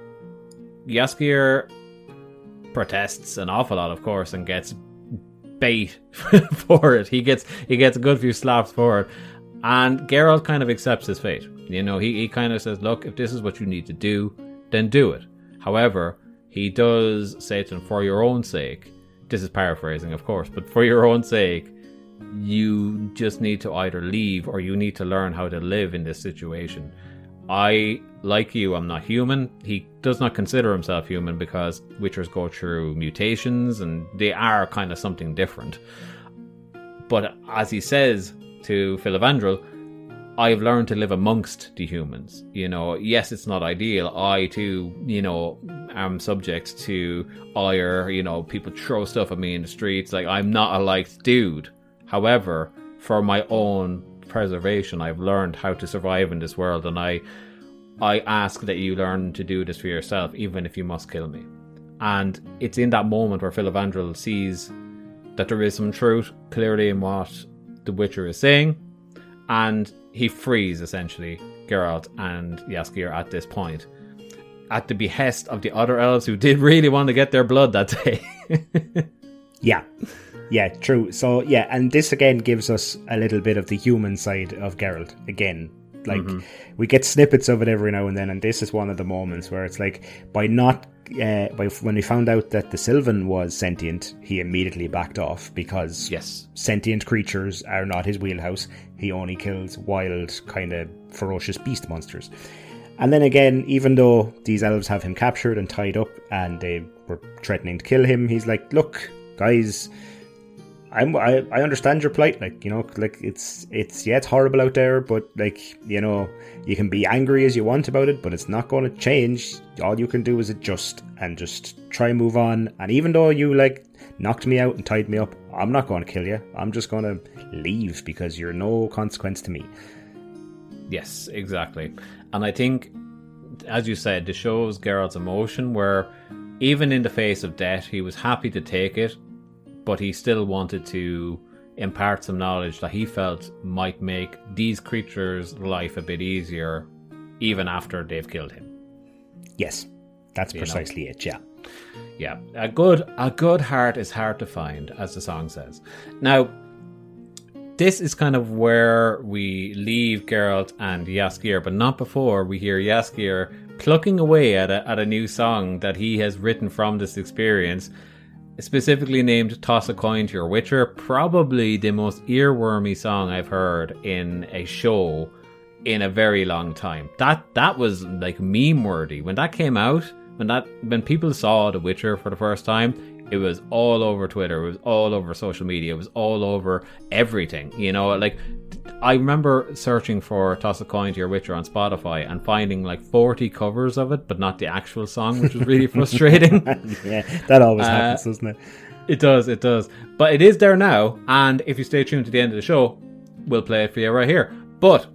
Jaskier protests an awful lot, of course, and gets bait for it. He gets he gets a good few slaps for it. And Geralt kind of accepts his fate. You know, he, he kind of says, look, if this is what you need to do, then do it. However, he does say to him, for your own sake, this is paraphrasing, of course, but for your own sake, you just need to either leave or you need to learn how to live in this situation. I, like you, I'm not human. He does not consider himself human because Witchers go through mutations and they are kind of something different. But as he says to Filavandrel, I've learned to live amongst the humans. You know, yes, it's not ideal. I too, you know, am subject to ire. You know, people throw stuff at me in the streets. Like, I'm not a liked dude. However, for my own preservation, I've learned how to survive in this world. And I, I ask that you learn to do this for yourself, even if you must kill me. And it's in that moment where Filavandrel sees that there is some truth clearly in what the Witcher is saying. And he frees, essentially, Geralt and Jaskier at this point, at the behest of the other elves who did really want to get their blood that day. yeah. Yeah, true. So, yeah, and this again gives us a little bit of the human side of Geralt again. Like, mm-hmm. we get snippets of it every now and then, and this is one of the moments where it's like, by not... Uh, by, when we found out that the Sylvan was sentient, he immediately backed off because yes. sentient creatures are not his wheelhouse. He only kills wild, kind of ferocious beast monsters. And then again, even though these elves have him captured and tied up and they were threatening to kill him, he's like, look, guys, I'm, I, I understand your plight. Like, you know, like it's, it's, yeah, it's horrible out there, but like, you know, you can be angry as you want about it, but it's not going to change. All you can do is adjust and just try and move on. And even though you like knocked me out and tied me up, I'm not going to kill you. I'm just going to leave because you're no consequence to me. Yes, exactly. And I think, as you said, this shows Geralt's emotion where even in the face of death, he was happy to take it. But he still wanted to impart some knowledge that he felt might make these creatures' life a bit easier, even after they've killed him. Yes, that's you precisely know? it, yeah. Yeah, a good, a good heart is hard to find, as the song says. Now, this is kind of where we leave Geralt and Jaskier, but not before we hear Jaskier plucking away at a, at a new song that he has written from this experience, specifically named Toss a Coin to Your Witcher, probably the most earwormy song I've heard in a show in a very long time. That that was like meme worthy. When that came out, when that when people saw The Witcher for the first time, it was all over Twitter, it was all over social media, it was all over everything. You know, like I remember searching for Toss a Coin to Your Witcher on Spotify and finding like forty covers of it, but not the actual song, which was really frustrating. Yeah, that always uh, happens, doesn't it? It does, it does. But it is there now, and if you stay tuned to the end of the show, we'll play it for you right here. But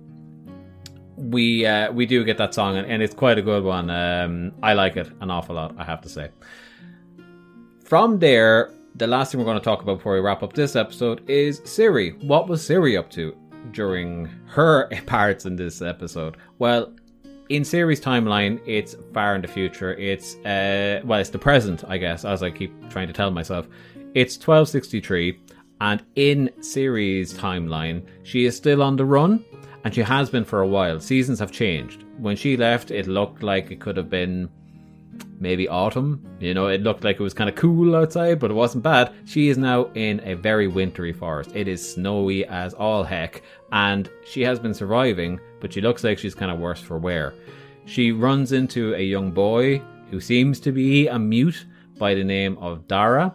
we uh, we do get that song, and, and it's quite a good one. Um, I like it an awful lot, I have to say. From there, the last thing we're going to talk about before we wrap up this episode is Ciri. What was Ciri up to during her parts in this episode? Well, in Ciri's timeline, it's far in the future. It's, uh, well, it's the present, I guess, as I keep trying to tell myself. It's twelve sixty-three, and in Ciri's timeline, she is still on the run, and she has been for a while. Seasons have changed. When she left, it looked like it could have been maybe autumn. You know, it looked like it was kind of cool outside, but it wasn't bad. She is now in a very wintry forest. It is snowy as all heck, and she has been surviving, but she looks like she's kind of worse for wear. She runs into a young boy who seems to be a mute by the name of Dara,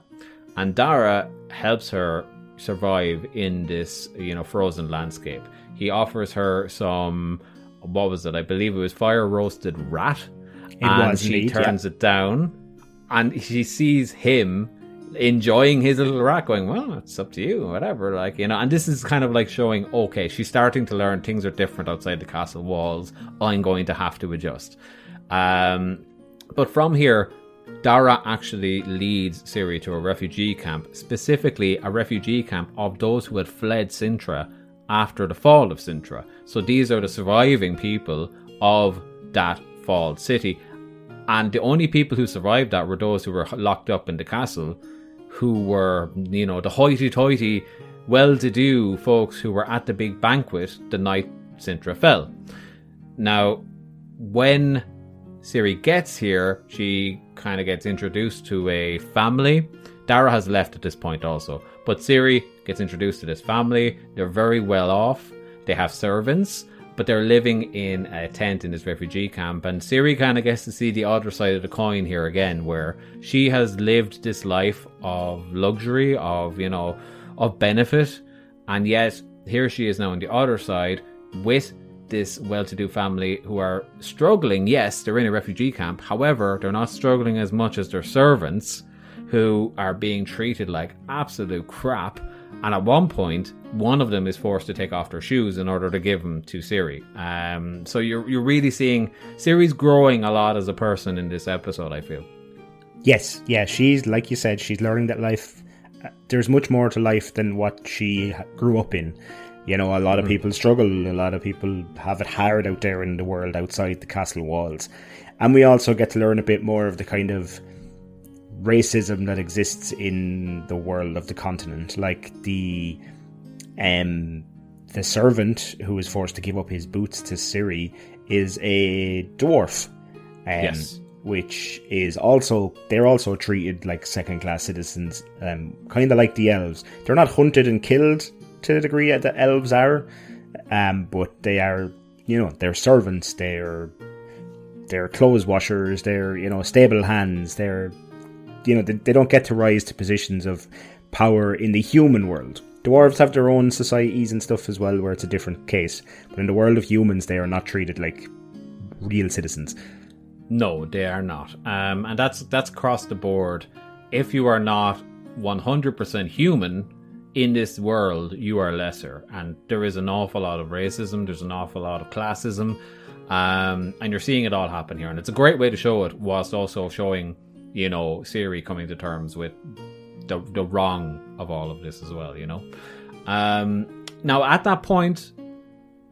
and Dara helps her survive in this, you know, frozen landscape. He offers her some, what was it? I believe it was fire-roasted rat. It and was she neat, turns yeah. it down, and she sees him enjoying his little rat, going, well, it's up to you, whatever, like, you know. And this is kind of like showing, okay, she's starting to learn things are different outside the castle walls. I'm going to have to adjust. Um, but from here, Dara actually leads Ciri to a refugee camp, specifically a refugee camp of those who had fled Sintra after the fall of Sintra. So these are the surviving people of that fall city. And the only people who survived that were those who were locked up in the castle, who were, you know, the hoity-toity, well-to-do folks who were at the big banquet the night Sintra fell. Now, when Ciri gets here, she kind of gets introduced to a family. Dara has left at this point also, but Ciri gets introduced to this family. They're very well off. They have servants, but they're living in a tent in this refugee camp. And Ciri kind of gets to see the other side of the coin here again, where she has lived this life of luxury, of, you know, of benefit. And yet here she is now on the other side with this well-to-do family who are struggling. Yes, they're in a refugee camp. However, they're not struggling as much as their servants, who are being treated like absolute crap. And at one point, one of them is forced to take off their shoes in order to give them to Ciri. Um, so you're you're really seeing Ciri's growing a lot as a person in this episode, I feel. Yes, yeah, she's, like you said, she's learning that life, uh, there's much more to life than what she grew up in. You know, a lot of people struggle, a lot of people have it hard out there in the world outside the castle walls. And we also get to learn a bit more of the kind of racism that exists in the world of the continent. Like the um, the servant who is forced to give up his boots to Ciri is a dwarf. Um, yes. Which is also, they're also treated like second-class citizens, um, kind of like the elves. They're not hunted and killed to the degree that the elves are, um, but they are, you know, they're servants, they're they're clothes washers, they're, you know, stable hands, they're, you know, they, they don't get to rise to positions of power in the human world. Dwarves have their own societies and stuff as well, where it's a different case, but in the world of humans, they are not treated like real citizens. No, they are not, um, and that's that's across the board. If you are not one hundred percent human in this world, you are lesser, and there is an awful lot of racism, there's an awful lot of classism, um, and you're seeing it all happen here, and it's a great way to show it, whilst also showing, you know, Ciri coming to terms with the, the wrong of all of this as well, you know. Um, now, at that point,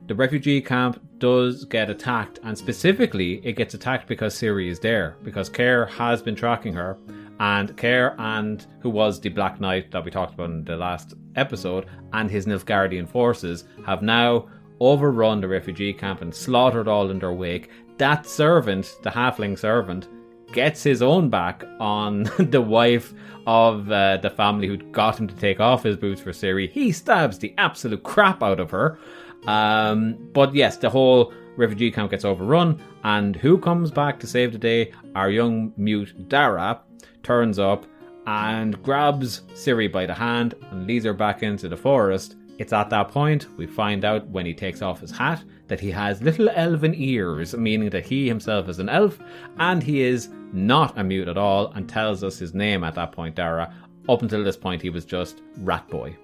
the refugee camp does get attacked, and specifically, it gets attacked because Ciri is there, because Care has been tracking her. And Care, and who was the Black Knight that we talked about in the last episode, and his Nilfgaardian forces have now overrun the refugee camp and slaughtered all in their wake. That servant, the halfling servant, gets his own back on the wife of uh, the family who got him to take off his boots for Ciri. He stabs the absolute crap out of her. Um, but yes, the whole refugee camp gets overrun, and who comes back to save the day? Our young mute Dara turns up and grabs Ciri by the hand and leads her back into the forest. It's at that point we find out, when he takes off his hat, that he has little elven ears, meaning that he himself is an elf, and he is not a mute at all, and tells us his name at that point, Dara. Up until this point, he was just Rat Boy.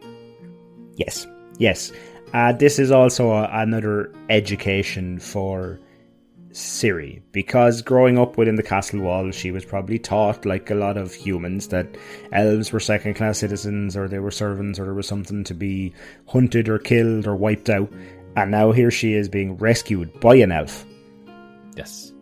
Yes, yes. Uh, this is also a, another education for Ciri, because growing up within the castle wall, she was probably taught, like a lot of humans, that elves were second class citizens, or they were servants, or there was something to be hunted or killed or wiped out. And now here she is being rescued by an elf. Yes.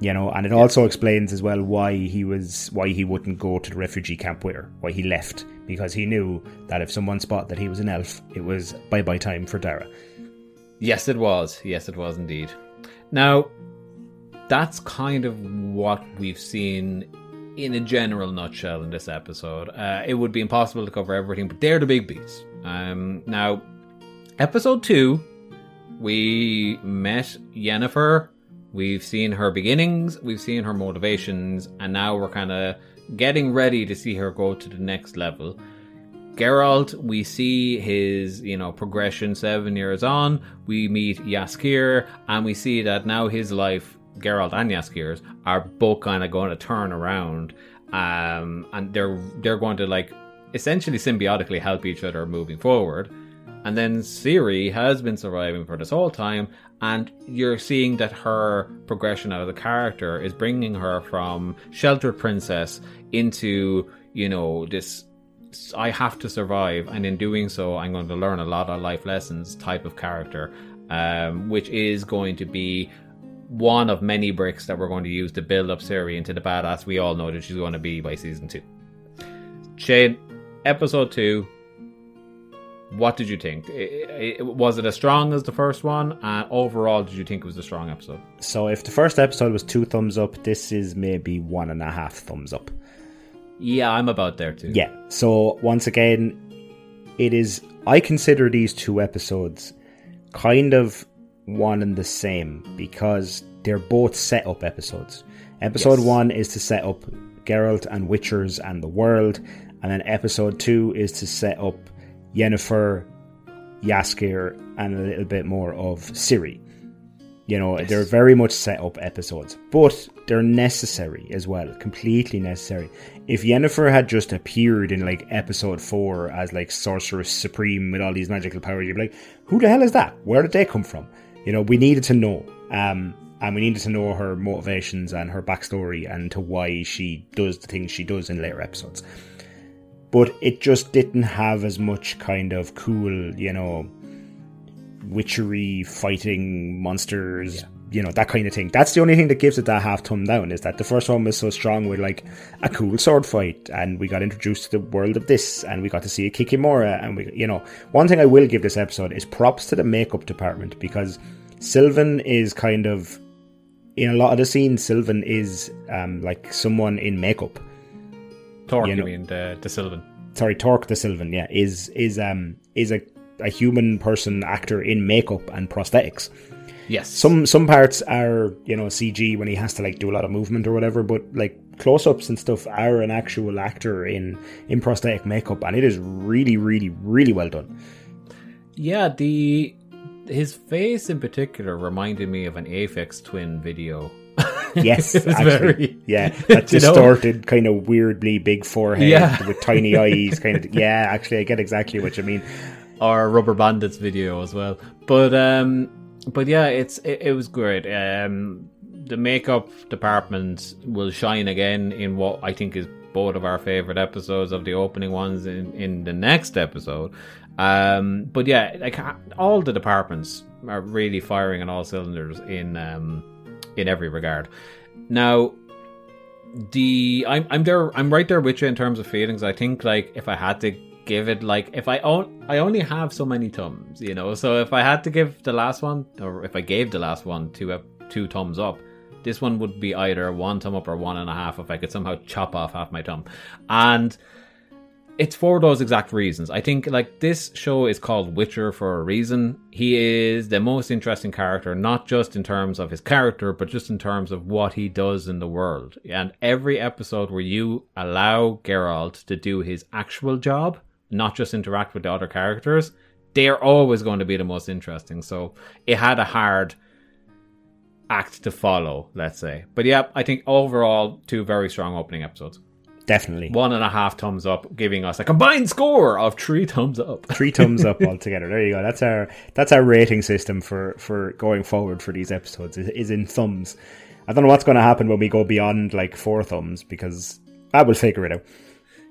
You know, and it yes. also explains as well why he was why he wouldn't go to the refugee camp with her, why he left, because he knew that if someone spotted that he was an elf, it was bye bye time for Dara. Yes, it was. Yes, it was indeed. Now, that's kind of what we've seen in a general nutshell in this episode. Uh, it would be impossible to cover everything, but they're the big beats. Um, now, episode two, we met Yennefer. We've seen her beginnings, we've seen her motivations, and now we're kind of getting ready to see her go to the next level. Geralt, we see his, you know, progression seven years on. We meet Jaskier, and we see that now his life, Geralt and Jaskier's, are both kind of going to turn around, um, and they're they're going to, like, essentially symbiotically help each other moving forward. And then Ciri has been surviving for this whole time, and you're seeing that her progression out of the character is bringing her from sheltered princess into, you know, this I have to survive, and in doing so I'm going to learn a lot of life lessons type of character, um, which is going to be one of many bricks that we're going to use to build up Ciri into the badass we all know that she's going to be by season two. Shane, episode two, what did you think? It, it, was it as strong as the first one? And uh, overall, did you think it was a strong episode? So if the first episode was two thumbs up, this is maybe one and a half thumbs up. Yeah, I'm about there too. Yeah, so once again, it is, I consider these two episodes kind of one and the same, because they're both set-up episodes. Episode yes. one is to set up Geralt and Witchers and the world, and then episode two is to set up Yennefer, Jaskier, and a little bit more of Ciri. You know, yes. they're very much set up episodes, but they're necessary as well, completely necessary. If Yennefer had just appeared in like episode four as like Sorceress Supreme with all these magical powers, you'd be like, who the hell is that? Where did they come from? You know, we needed to know, um, and we needed to know her motivations and her backstory and to why she does the things she does in later episodes. But it just didn't have as much kind of cool, you know, witchery, fighting monsters, yeah. you know, that kind of thing. That's the only thing that gives it that half thumb down, is that the first one was so strong with like a cool sword fight, and we got introduced to the world of this, and we got to see a Kikimora, and we, you know, one thing I will give this episode is props to the makeup department, because Sylvan is kind of, in a lot of the scenes, Sylvan is um, like someone in makeup. Tork, you, know, you mean the, the Sylvan? Sorry, Tork the Sylvan. Yeah, is is um is a, a human person actor in makeup and prosthetics. Yes. Some some parts are, you know, C G when he has to like do a lot of movement or whatever, but like close ups and stuff are an actual actor in in prosthetic makeup, and it is really, really, really well done. Yeah, the his face in particular reminded me of an Aphex Twin video. Yes, actually. Very, yeah, that distorted, you know? Kind of weirdly big forehead yeah. with tiny eyes. Kind of, yeah. Actually, I get exactly what you mean. Or Rubber Bandits video as well, but um, but yeah, it's it, it was great. Um, the makeup department will shine again in what I think is both of our favorite episodes of the opening ones in, in the next episode. Um, but yeah, like all the departments are really firing on all cylinders in um. in every regard. Now, the I'm I'm there I'm right there with you in terms of feelings. I think like if I had to give it like if I own I only have so many thumbs, you know. So if I had to give the last one, or if I gave the last one two uh, two thumbs up, this one would be either one thumb up or one and a half if I could somehow chop off half my thumb. And it's for those exact reasons. I think like this show is called Witcher for a reason. He is the most interesting character, not just in terms of his character, but just in terms of what he does in the world. And every episode where you allow Geralt to do his actual job, not just interact with the other characters, they are always going to be the most interesting. So it had a hard act to follow, let's say. But yeah, I think overall, two very strong opening episodes. Definitely. One and a half thumbs up, giving us a combined score of three thumbs up. Three thumbs up altogether. There you go. That's our that's our rating system for, for going forward for these episodes, is, is in thumbs. I don't know what's going to happen when we go beyond like four thumbs, because I will figure it out.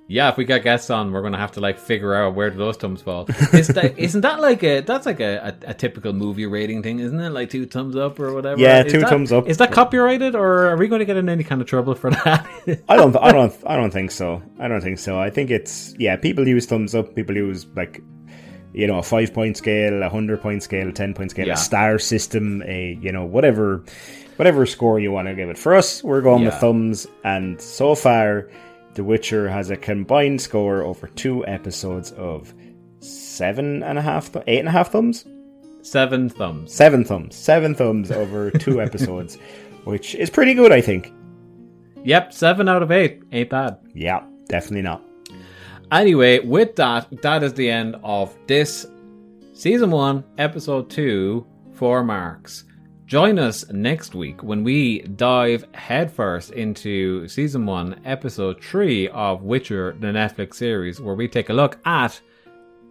Yeah, if we get guests on, we're going to have to like figure out where do those thumbs fall. Is that, isn't that like a that's like a, a, a typical movie rating thing, isn't it? Like two thumbs up or whatever. Yeah, is two that, thumbs up. Is that copyrighted, or are we going to get in any kind of trouble for that? I don't, I don't, I don't think so. I don't think so. I think it's yeah. People use thumbs up. People use like, you know, a five point scale, a hundred point scale, a ten point scale, yeah. a star system, a you know whatever, whatever score you want to give it. For us, we're going yeah. with thumbs, and so far, The Witcher has a combined score over two episodes of seven and a half, th- eight and a half thumbs? Seven thumbs. Seven thumbs. Seven thumbs over two episodes, which is pretty good, I think. Yep, seven out of eight. Ain't bad. Yeah, definitely not. Anyway, with that, that is the end of this season one, episode two, for marks. Join us next week when we dive headfirst into Season one, Episode three of Witcher, the Netflix series, where we take a look at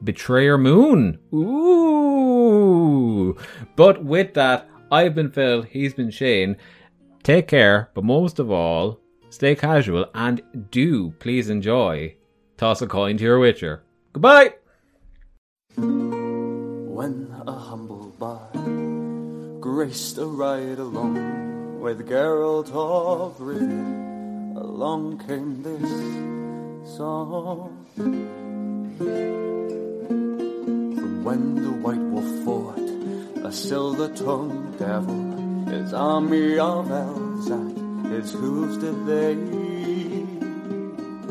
Betrayer Moon. Ooh. But with that, I've been Phil, he's been Shane. Take care, but most of all, stay casual and do please enjoy. Toss a coin to your Witcher. Goodbye. When a humble bard graced a ride along with Geralt of Rivia, along came this song. From when the White Wolf fought a silver-tongued devil, his army of elves at his hooves did they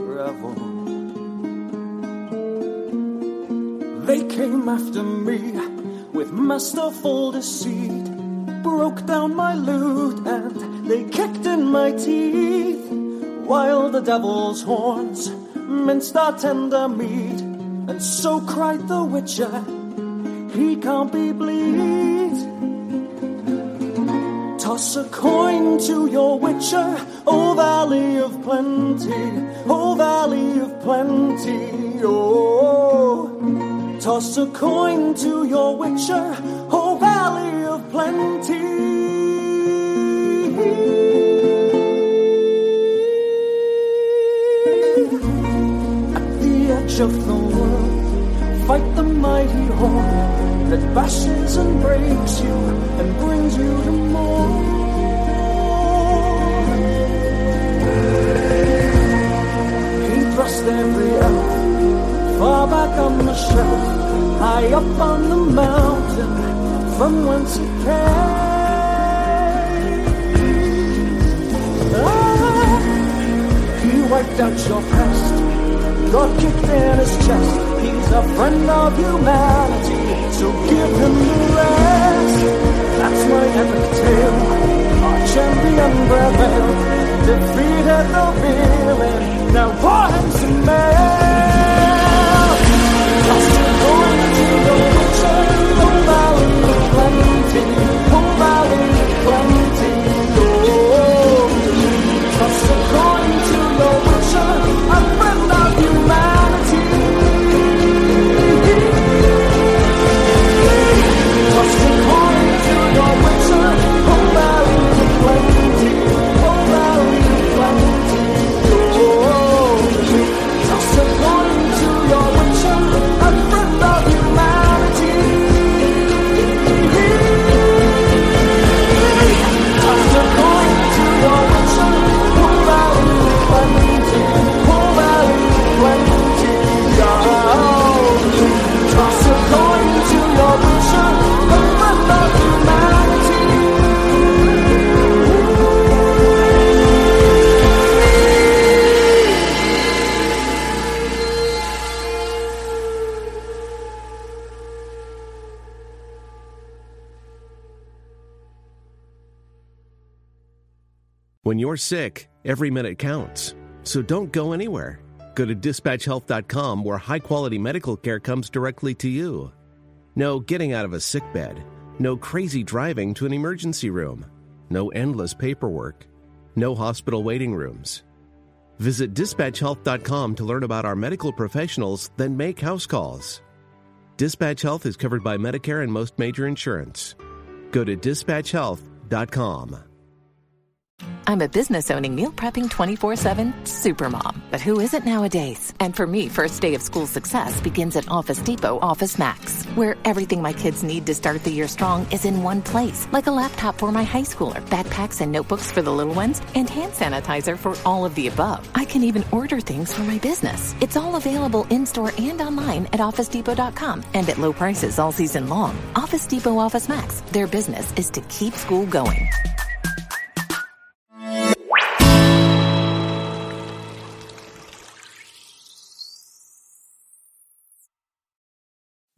revel. They came after me with masterful deceit, broke down my lute and they kicked in my teeth, while the devil's horns minced our tender meat. And so cried the Witcher, he can't be bleed. Toss a coin to your Witcher, O Valley of Plenty, O Valley of Plenty, oh. Toss a coin to your Witcher, O Valley of Plenty. At the edge of the world, fight the mighty horn that bashes and breaks you and brings you to more. He thrust every elf far back on the shelf, high up on the mountain, from whence it came. Ah, he wiped out your past, got kicked in his chest. He's a friend of humanity, so give him the rest. That's my epic tale, our champion prevailed, defeated the villain, now for him to man. When you're sick, every minute counts. So don't go anywhere. Go to dispatch health dot com where high-quality medical care comes directly to you. No getting out of a sick bed. No crazy driving to an emergency room. No endless paperwork. No hospital waiting rooms. Visit dispatch health dot com to learn about our medical professionals, then make house calls. Dispatch Health is covered by Medicare and most major insurance. Go to dispatch health dot com. I'm a business-owning, meal-prepping, twenty-four seven supermom. But who isn't nowadays? And for me, first day of school success begins at Office Depot Office Max, where everything my kids need to start the year strong is in one place, like a laptop for my high schooler, backpacks and notebooks for the little ones, and hand sanitizer for all of the above. I can even order things for my business. It's all available in-store and online at office depot dot com and at low prices all season long. Office Depot Office Max, their business is to keep school going.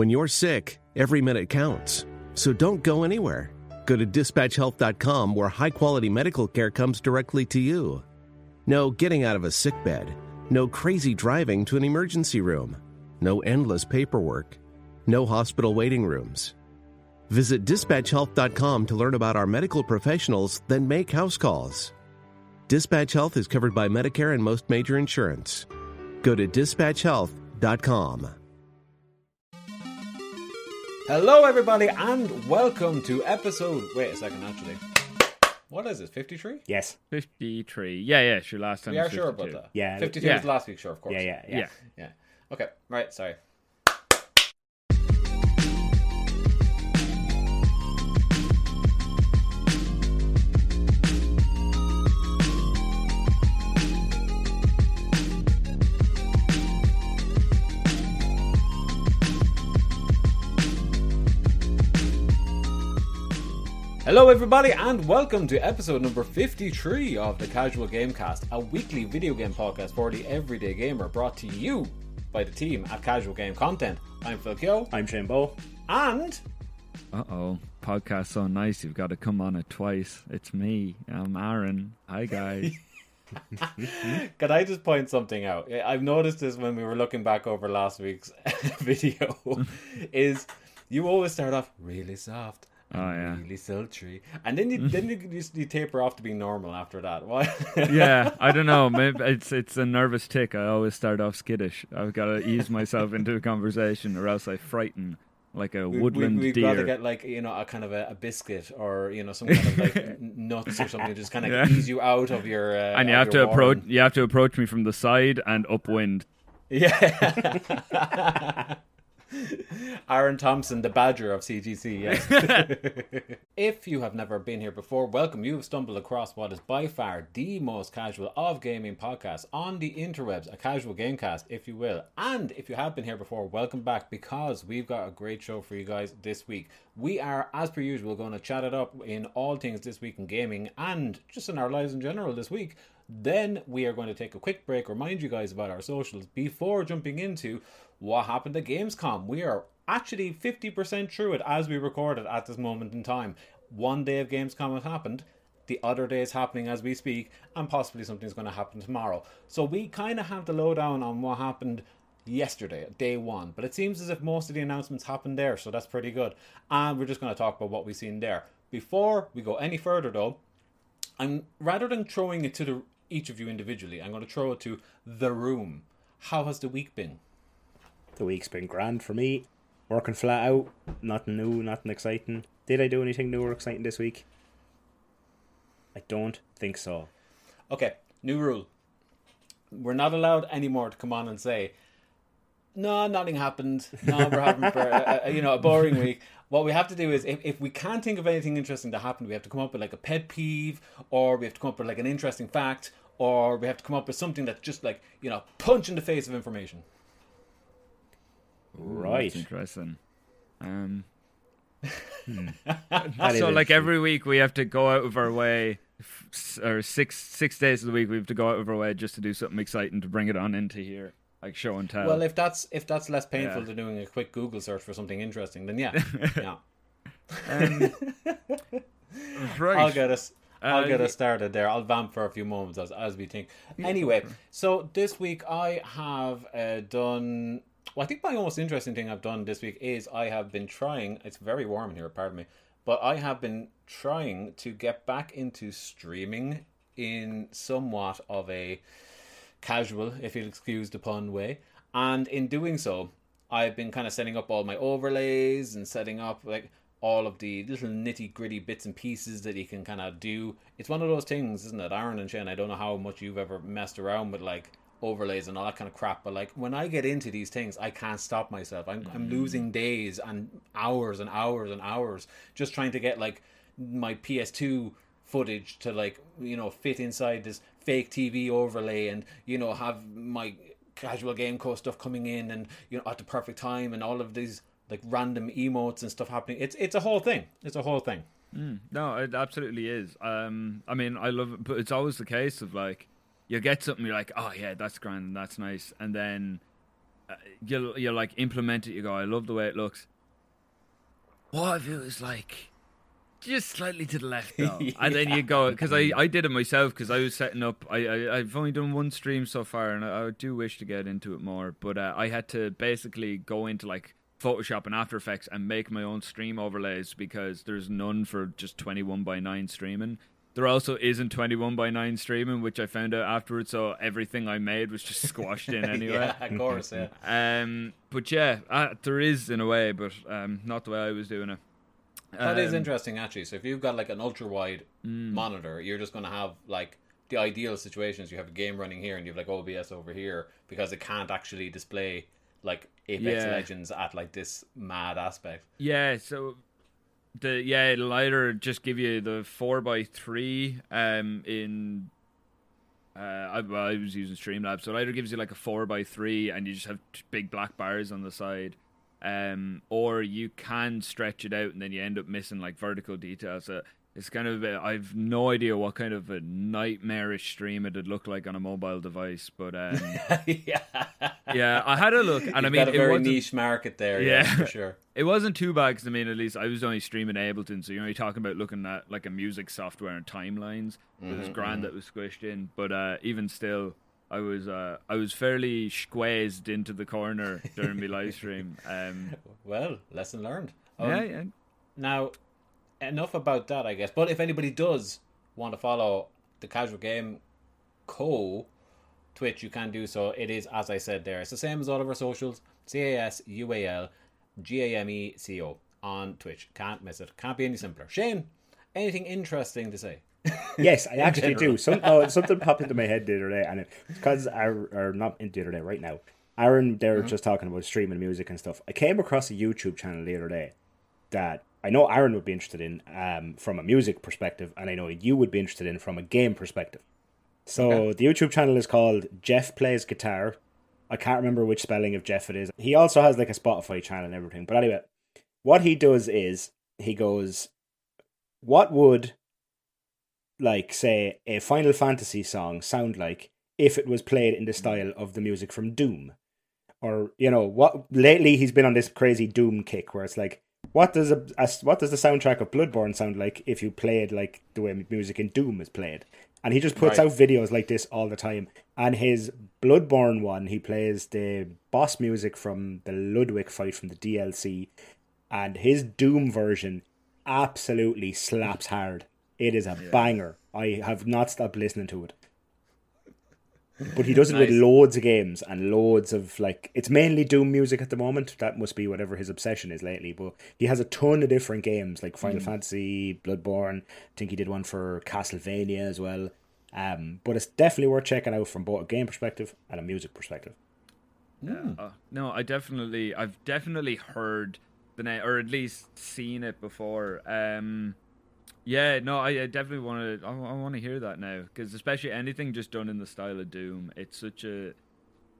When you're sick, every minute counts. So don't go anywhere. Go to dispatch health dot com where high-quality medical care comes directly to you. No getting out of a sick bed. No crazy driving to an emergency room. No endless paperwork. No hospital waiting rooms. Visit dispatch health dot com to learn about our medical professionals, then make house calls. Dispatch Health is covered by Medicare and most major insurance. Go to dispatch health dot com. Hello, everybody, and welcome to episode... Wait a second, actually. What is it, fifty-three? Yes. fifty-three. Yeah, yeah, sure, last time. We are sure about that. Yeah. fifty-two yeah. was last week, sure, of course. Yeah, yeah, yeah. Yeah. yeah. Okay, right, sorry. Hello everybody and welcome to episode number fifty-three of the Casual Gamecast, a weekly video game podcast for the everyday gamer, brought to you by the team at Casual Game Content. I'm Phil Keogh. I'm Shane Bowe. And... Uh-oh, podcast's so nice you've got to come on it twice. It's me, I'm Aaron. Hi guys. Can I just point something out? I've noticed this when we were looking back over last week's video, is you always start off really soft. Oh yeah, really sultry, and then you then you, you, you taper off to be normal after that. Why? Yeah, I don't know. Maybe it's it's a nervous tick. I always start off skittish. I've got to ease myself into a conversation, or else I frighten like a woodland we, we, we'd deer. We'd rather get like you know a kind of a, a biscuit or you know some kind of like nuts or something, just kind of yeah. ease you out of your. Uh, and you have to approach. And... You have to approach me from the side and upwind. Yeah. Aaron Thompson, the badger of C G C, yes. If you have never been here before, welcome. You have stumbled across what is by far the most casual of gaming podcasts on the interwebs, a casual gamecast, if you will. And if you have been here before, welcome back, because we've got a great show for you guys this week. We are, as per usual, going to chat it up in all things this week in gaming and just in our lives in general this week. Then we are going to take a quick break, remind you guys about our socials before jumping into what happened at Gamescom. We are actually fifty percent through it as we record it at this moment in time. One day of Gamescom has happened, the other day is happening as we speak, and possibly something's going to happen tomorrow. So we kind of have the lowdown on what happened yesterday, day one. But it seems as if most of the announcements happened there, so that's pretty good. And we're just going to talk about what we've seen there. Before we go any further though, I'm rather than throwing it to the each of you individually, I'm going to throw it to the room. How has the week been? The week's been grand for me. Working flat out. Nothing new, nothing exciting. Did I do anything new or exciting this week? I don't think so. Okay, new rule. We're not allowed anymore to come on and say, no, nothing happened. No, we're having a, a, you know, a boring week. What we have to do is, if, if we can't think of anything interesting that happened, we have to come up with like a pet peeve, or we have to come up with like an interesting fact, or we have to come up with something that's just like, you know, punch in the face of information. Right. Ooh, that's interesting. Um, hmm. So like every week we have to go out of our way, or six six days of the week we have to go out of our way just to do something exciting to bring it on into here. Like show and tell. Well, if that's if that's less painful yeah. than doing a quick Google search for something interesting, then yeah, yeah. Um, right. I'll get us. I'll uh, get us started there. I'll vamp for a few moments as as we think. Anyway, so this week I have uh, done. Well, I think my most interesting thing I've done this week is I have been trying. It's very warm in here, pardon me, but I have been trying to get back into streaming in somewhat of a casual, if you'll excuse the pun, way. And in doing so, I've been kind of setting up all my overlays and setting up like all of the little nitty gritty bits and pieces that you can kind of do. It's one of those things, isn't it, Aaron and Shane? I don't know how much you've ever messed around with like overlays and all that kind of crap, but like when I get into these things, I can't stop myself. I'm, mm. I'm losing days and hours and hours and hours just trying to get like my P S two footage to like, you know, fit inside this fake T V overlay and, you know, have my Casual Game Co stuff coming in and, you know, at the perfect time and all of these like random emotes and stuff happening. It's it's a whole thing. It's a whole thing. Mm. No, it absolutely is. Um, I mean, I love it, but it's always the case of like, you get something, you're like, oh yeah, that's grand and that's nice. And then you'll, you'll like implement it. You go, I love the way it looks. What if it was like just slightly to the left though? Yeah. And then you go, because I, I did it myself because I was setting up. I, I, I've only done one stream so far and I, I do wish to get into it more. But uh, I had to basically go into like Photoshop and After Effects and make my own stream overlays because there's none for just twenty-one by nine streaming. There also isn't twenty-one by nine streaming, which I found out afterwards, so everything I made was just squashed in anyway. Yeah, of course, yeah. Um, but yeah, uh, there is in a way, but um, not the way I was doing it. Um, that is interesting, actually. So if you've got like an ultra-wide mm. monitor, you're just going to have like the ideal situations. You have a game running here and you have like O B S over here because it can't actually display like Apex yeah. Legends at like this mad aspect. Yeah, so... The yeah, it'll either just give you the four by three um in uh I, well, I was using Streamlabs, so it either gives you like a four by three and you just have t- big black bars on the side, um or you can stretch it out and then you end up missing like vertical details. So it's kind of a, I've no idea what kind of a nightmarish stream it'd look like on a mobile device, but um, yeah, yeah, I had a look, and You've I mean, got a very it niche market there, yeah, yeah, for sure. It wasn't too bad because I mean, at least I was only streaming Ableton, so you're only talking about looking at like a music software and timelines. Mm-hmm, it was grand mm-hmm. that was squished in, but uh, even still, I was uh, I was fairly squeezed into the corner during my live stream. Um, well, lesson learned. Um, yeah, yeah. Now. Enough about that, I guess. But if anybody does want to follow the Casual Game Co. Twitch, you can do so. It is, as I said there, it's the same as all of our socials. C A S U A L G A M E C O on Twitch. Can't miss it. Can't be any simpler. Shane, anything interesting to say? Yes, I actually do. Some, oh, something popped into my head the other day, and it's because I are not in the other day right now. Aaron, they're mm-hmm. just talking about streaming music and stuff. I came across a YouTube channel the other day that I know Aaron would be interested in um, from a music perspective, and I know you would be interested in from a game perspective. So okay. The YouTube channel is called Jeff Plays Guitar. I can't remember which spelling of Jeff it is. He also has like a Spotify channel and everything. But anyway, what he does is he goes, what would, like, say, a Final Fantasy song sound like if it was played in the style of the music from Doom? Or, you know, what? Lately he's been on this crazy Doom kick where it's like, What does a, a what does the soundtrack of Bloodborne sound like if you played like the way music in Doom is played? And he just puts right. out videos like this all the time. And his Bloodborne one, he plays the boss music from the Ludwig fight from the D L C, and his Doom version absolutely slaps hard. It is a yeah. banger. I have not stopped listening to it. But he does it nice. with loads of games and loads of, like, it's mainly Doom music at the moment. That must be whatever his obsession is lately. But he has a ton of different games, like Final mm. Fantasy, Bloodborne. I think he did one for Castlevania as well. Um, but it's definitely worth checking out from both a game perspective and a music perspective. Mm. Uh, no, I definitely, I've definitely heard the name, or at least seen it before. Um... Yeah, no, I, I definitely want to. I, I want to hear that now, because especially anything just done in the style of Doom, it's such a,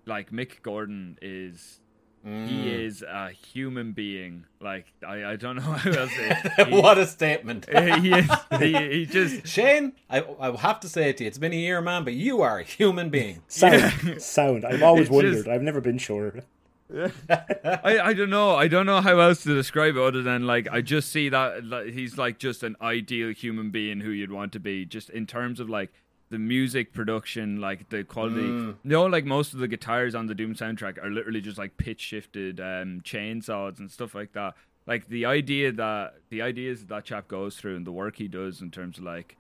like, Mick Gordon is, mm. he is a human being. Like, I, I don't know how else. It, he, what a statement! He is. He, he just Shane. I I have to say it to you. It's been a year, man, but you are a human being. Sound, yeah. sound. I've always it's wondered. Just, I've never been sure. I, I don't know I don't know how else to describe it other than, like, I just see that, like, he's like just an ideal human being who you'd want to be, just in terms of like the music production, like the quality. mm. You know, like most of the guitars on the Doom soundtrack are literally just like pitch shifted um, chainsaws and stuff like that. Like the idea that the ideas that, that chap goes through and the work he does in terms of like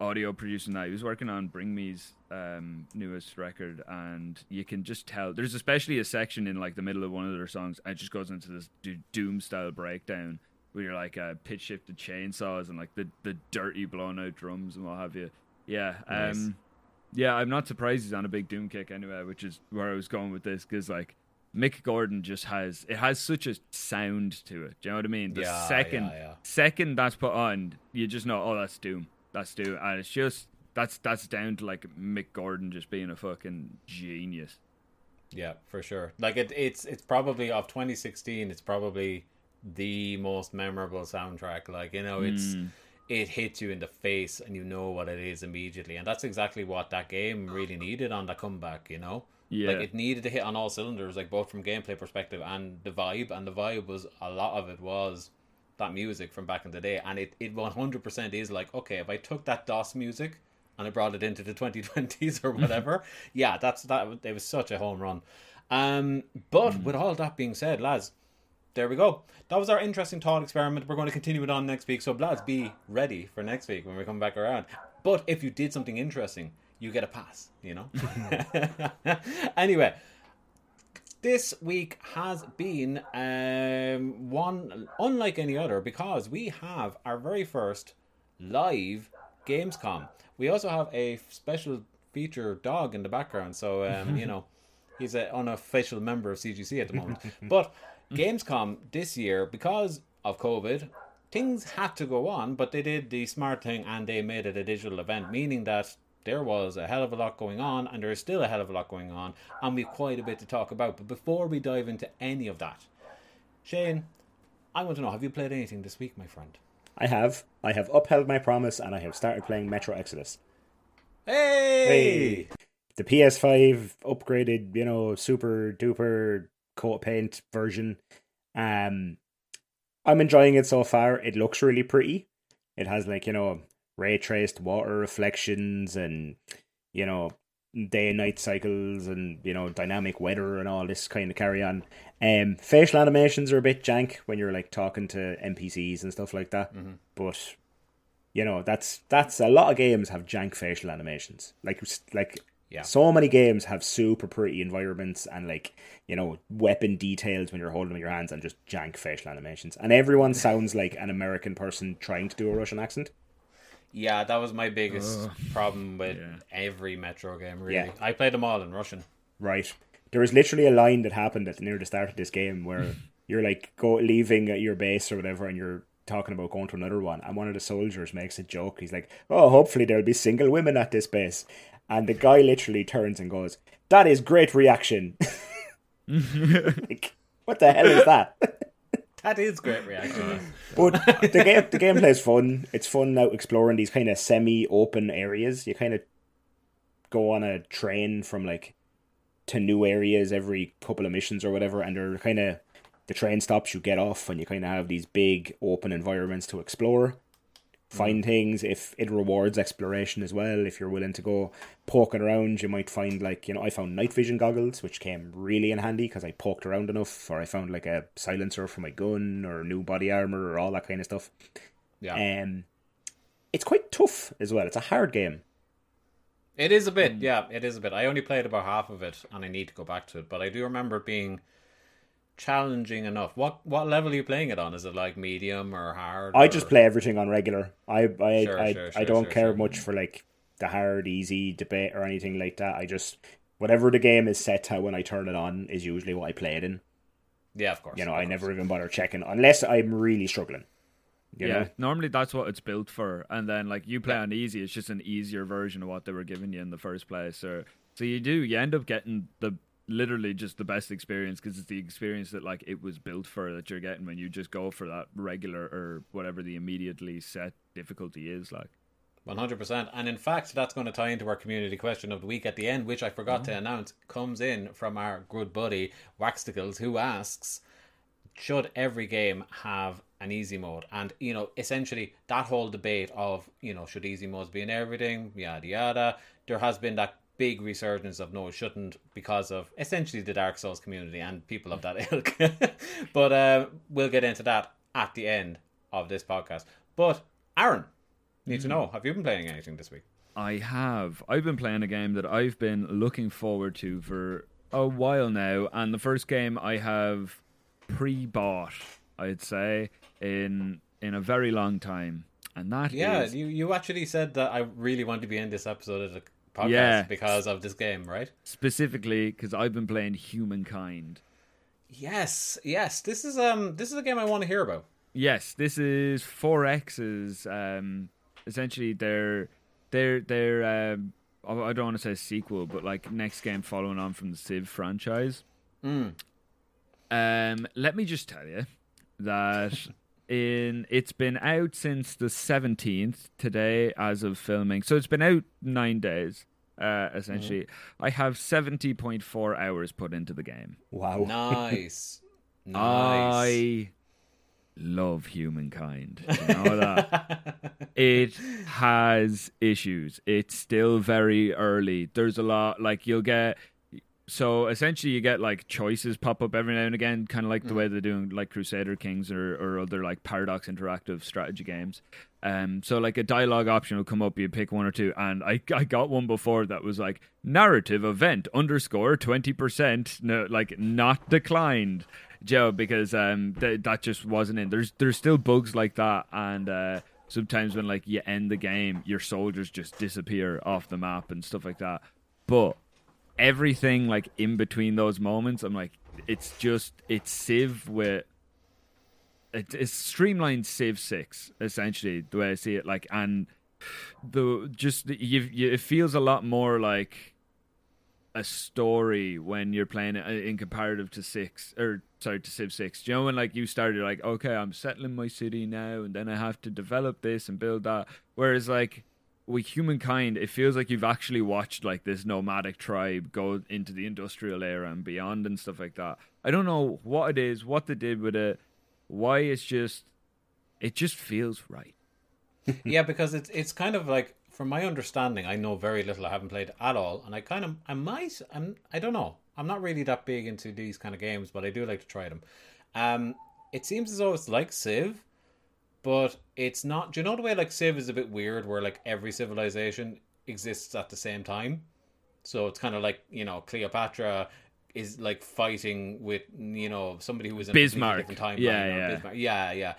audio producing, that he was working on Bring Me's um newest record, and you can just tell there's especially a section in like the middle of one of their songs, and it just goes into this Doom style breakdown where you're like uh, pitch shifted chainsaws and like the the dirty blown out drums and what have you. Yeah nice. um yeah I'm not surprised he's on a big Doom kick anyway, which is where I was going with this, because like Mick Gordon just has it has such a sound to it. Do you know what I mean? The yeah, second yeah, yeah. second that's put on, you just know, oh, that's Doom. That's Doom. And it's just that's that's down to like Mick Gordon just being a fucking genius. Yeah, for sure. Like it, it's it's probably of twenty sixteen. It's probably the most memorable soundtrack. Like, you know, it's mm. it hits you in the face and you know what it is immediately. And that's exactly what that game really needed on the comeback, you know? Yeah. Like, it needed to hit on all cylinders, like, both from gameplay perspective and the vibe. And the vibe was, a lot of it was that music from back in the day. And it, it one hundred percent is like, okay, if I took that DOS music and I brought it into the twenty twenties or whatever, yeah, that's that. It was such a home run. Um, but mm. with all that being said, lads, there we go. That was our interesting thought experiment. We're going to continue it on next week. So, lads, be ready for next week when we come back around. But if you did something interesting, you get a pass, you know? Anyway, this week has been um, one unlike any other because we have our very first live Gamescom. We also have a special feature dog in the background. So, um, you know, he's an unofficial member of C G C at the moment. But Gamescom this year, because of COVID, things had to go on, but they did the smart thing and they made it a digital event, meaning that there was a hell of a lot going on and there is still a hell of a lot going on, and we've quite a bit to talk about. But before we dive into any of that, Shane, I want to know, have you played anything this week, my friend? I have. I have upheld my promise and I have started playing Metro Exodus. Hey! Hey! The P S five upgraded, you know, super duper coat paint version. um I'm enjoying it so far. It looks really pretty. It has, like, you know, ray traced water reflections and, you know, day and night cycles and, you know, dynamic weather and all this kind of carry on. Um facial animations are a bit jank when you're, like, talking to N P Cs and stuff like that. Mm-hmm. But, you know, that's that's a lot of games have jank facial animations. Like, like yeah. So many games have super pretty environments and, like, you know, weapon details when you're holding them in your hands and just jank facial animations. And everyone sounds like an American person trying to do a Russian accent. Yeah, that was my biggest uh, problem with yeah. every Metro game, really. Yeah. I played them all in Russian. Right. There was literally a line that happened at near the start of this game where you're, like, go leaving your base or whatever and you're talking about going to another one. And one of the soldiers makes a joke. He's like, oh, hopefully there'll be single women at this base. And the guy literally turns and goes, that is great reaction. Like, what the hell is that? That is great reaction. But the game, the gameplay is fun. It's fun now exploring these kind of semi-open areas. You kind of go on a train from, like, to new areas every couple of missions or whatever. And they're kind of, the train stops, you get off, and you kind of have these big open environments to explore. Find things. If it rewards exploration as well, if you're willing to go poking around, you might find, like, you know, I found night vision goggles, which came really in handy because I poked around enough, or I found, like, a silencer for my gun or new body armor or all that kind of stuff. Yeah. Um, it's quite tough as well. It's a hard game. It is a bit, yeah, it is a bit. I only played about half of it and I need to go back to it, but I do remember it being challenging enough. What what level are you playing it on? Is it, like, medium or hard? I or... just play everything on regular. I I sure, I, sure, I, I don't sure, care sure. much for, like, the hard, easy debate or anything like that. I just, whatever the game is set to when I turn it on is usually what I play it in. Yeah, of course. You know, I course. never even bother checking unless I'm really struggling. You yeah, know? Normally that's what it's built for. And then, like, you play yeah. on easy, it's just an easier version of what they were giving you in the first place. Or so you do. You end up getting the. Literally just the best experience because it's the experience that, like, it was built for that you're getting when you just go for that regular or whatever the immediately set difficulty is, like. one hundred percent. And in fact, that's going to tie into our community question of the week at the end, which I forgot oh. to announce comes in from our good buddy Waxticles, who asks, should every game have an easy mode? And, you know, essentially that whole debate of, you know, should easy modes be in everything, yada yada, there has been that big resurgence of no, it shouldn't, because of essentially the Dark Souls community and people of that ilk. But uh, we'll get into that at the end of this podcast. But Aaron, need mm-hmm. to know, have you been playing anything this week? I have. I've been playing a game that I've been looking forward to for a while now, and the first game I have pre-bought, I'd say, in in a very long time, and that yeah, is... Yeah, you, you actually said that I really want to be in this episode of the podcast yeah. because of this game, right? Specifically because I've been playing Humankind. Yes, yes. This is um, this is a game I want to hear about. Yes, this is four X's. Um, essentially, they're they're they're. Um, I don't want to say sequel, but, like, next game following on from the Civ franchise. Mm. Um, let me just tell you that in it's been out since the seventeenth today as of filming, so it's been out nine days. Uh, essentially, mm. I have seventy point four hours put into the game. Wow! Nice. Nice. I love Humankind. You know that. It has issues. It's still very early. There's a lot, like, you'll get. So essentially, you get like choices pop up every now and again, kind of like mm. the way they're doing like Crusader Kings or, or other like Paradox interactive strategy games. Um, so like a dialogue option will come up, you pick one or two, and I I got one before that was like narrative event underscore twenty percent, no, like not declined, Joe, because um th- that just wasn't in. There's there's still bugs like that, and uh, sometimes when like you end the game, your soldiers just disappear off the map and stuff like that, but. Everything like in between those moments, I'm like, it's just it's Civ with it, it's streamlined Civ six essentially the way I see it. Like, and the just you, you it feels a lot more like a story when you're playing it in comparative to six or sorry to Civ six. Do you know when like you started like, okay, I'm settling my city now, and then I have to develop this and build that. Whereas like. With Humankind, it feels like you've actually watched like this nomadic tribe go into the industrial era and beyond and stuff like that. I don't know what it is, what they did with it, why it's just, it just feels right. Yeah, because it's it's kind of like, from my understanding, I know very little. I haven't played at all, and I kind of, I might, I'm, I don't know. I'm not really that big into these kind of games, but I do like to try them. Um, it seems as though it's like Civ. But it's not... Do you know the way, like, Civ is a bit weird, where, like, every civilization exists at the same time? So it's kind of like, you know, Cleopatra is, like, fighting with, you know, somebody who was in Bismarck. A different time. Yeah, yeah. Bismarck. Yeah, yeah.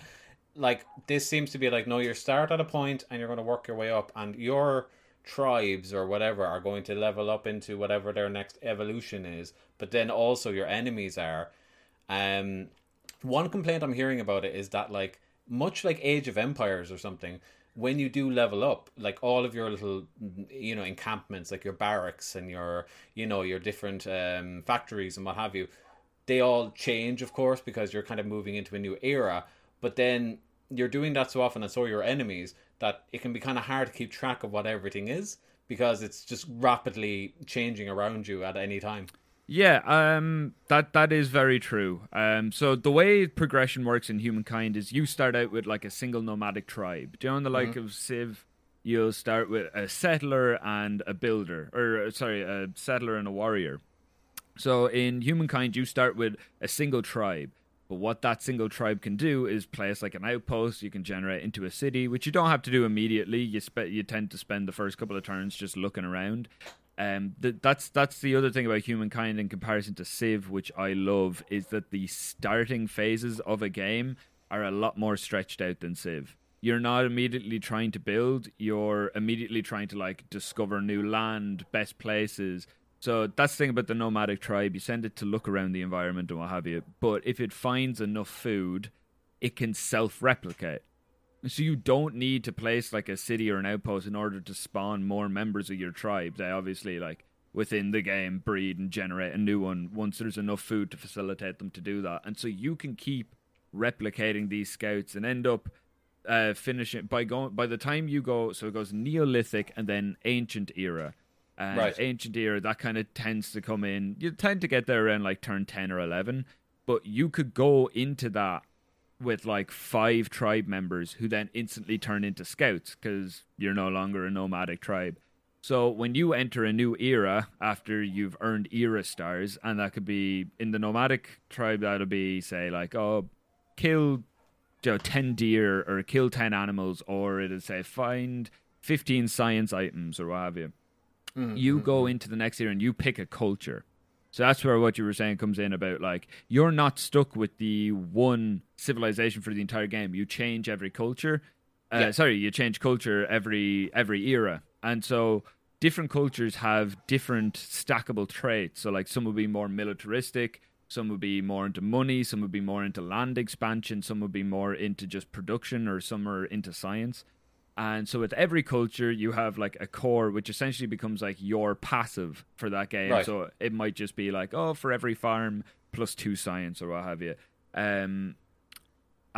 Like, this seems to be, like, no, you start at a point and you're going to work your way up. And your tribes or whatever are going to level up into whatever their next evolution is. But then also your enemies are. Um, one complaint I'm hearing about it is that, like... much like Age of Empires or something, when you do level up, like all of your little, you know, encampments, like your barracks and your, you know, your different um, factories and what have you, they all change, of course, because you're kind of moving into a new era. But then you're doing that so often, and so are your enemies, that it can be kind of hard to keep track of what everything is, because it's just rapidly changing around you at any time. Yeah, um, that, that is very true. Um, so the way progression works in Humankind is you start out with like a single nomadic tribe. Do you know the like mm-hmm. of Civ, you'll start with a settler and a builder, or sorry, a settler and a warrior. So in Humankind, you start with a single tribe. But what that single tribe can do is place like an outpost. You can generate into a city, which you don't have to do immediately. You spe- you tend to spend the first couple of turns just looking around. Um, th- that's that's the other thing about Humankind in comparison to Civ, which I love, is that the starting phases of a game are a lot more stretched out than Civ. You're not immediately trying to build, you're immediately trying to like discover new land, best places. So that's the thing about the nomadic tribe. You send it to look around the environment and what have you, but if it finds enough food, it can self-replicate. So you don't need to place like a city or an outpost in order to spawn more members of your tribe. They obviously like within the game breed and generate a new one once there's enough food to facilitate them to do that. And so you can keep replicating these scouts and end up uh, finishing by going by the time you go. So it goes Neolithic and then Ancient Era. Uh, right. Ancient Era, that kind of tends to come in. You tend to get there around like turn ten or eleven, but you could go into that with like five tribe members who then instantly turn into scouts because you're no longer a nomadic tribe. So when you enter a new era after you've earned era stars, and that could be in the nomadic tribe, that'll be say like, oh, kill you know, ten deer or kill ten animals, or it'll say find fifteen science items or what have you. Mm-hmm. You go into the next era and you pick a culture. So that's where what you were saying comes in about, like, you're not stuck with the one civilization for the entire game. You change every culture. Uh, yeah. Sorry, you change culture every every era. And so different cultures have different stackable traits. So, like, some will be more militaristic. Some will be more into money. Some will be more into land expansion. Some will be more into just production, or some are into science. And so with every culture, you have like a core, which essentially becomes like your passive for that game. Right. So it might just be like, oh, for every farm, plus two science or what have you. Um,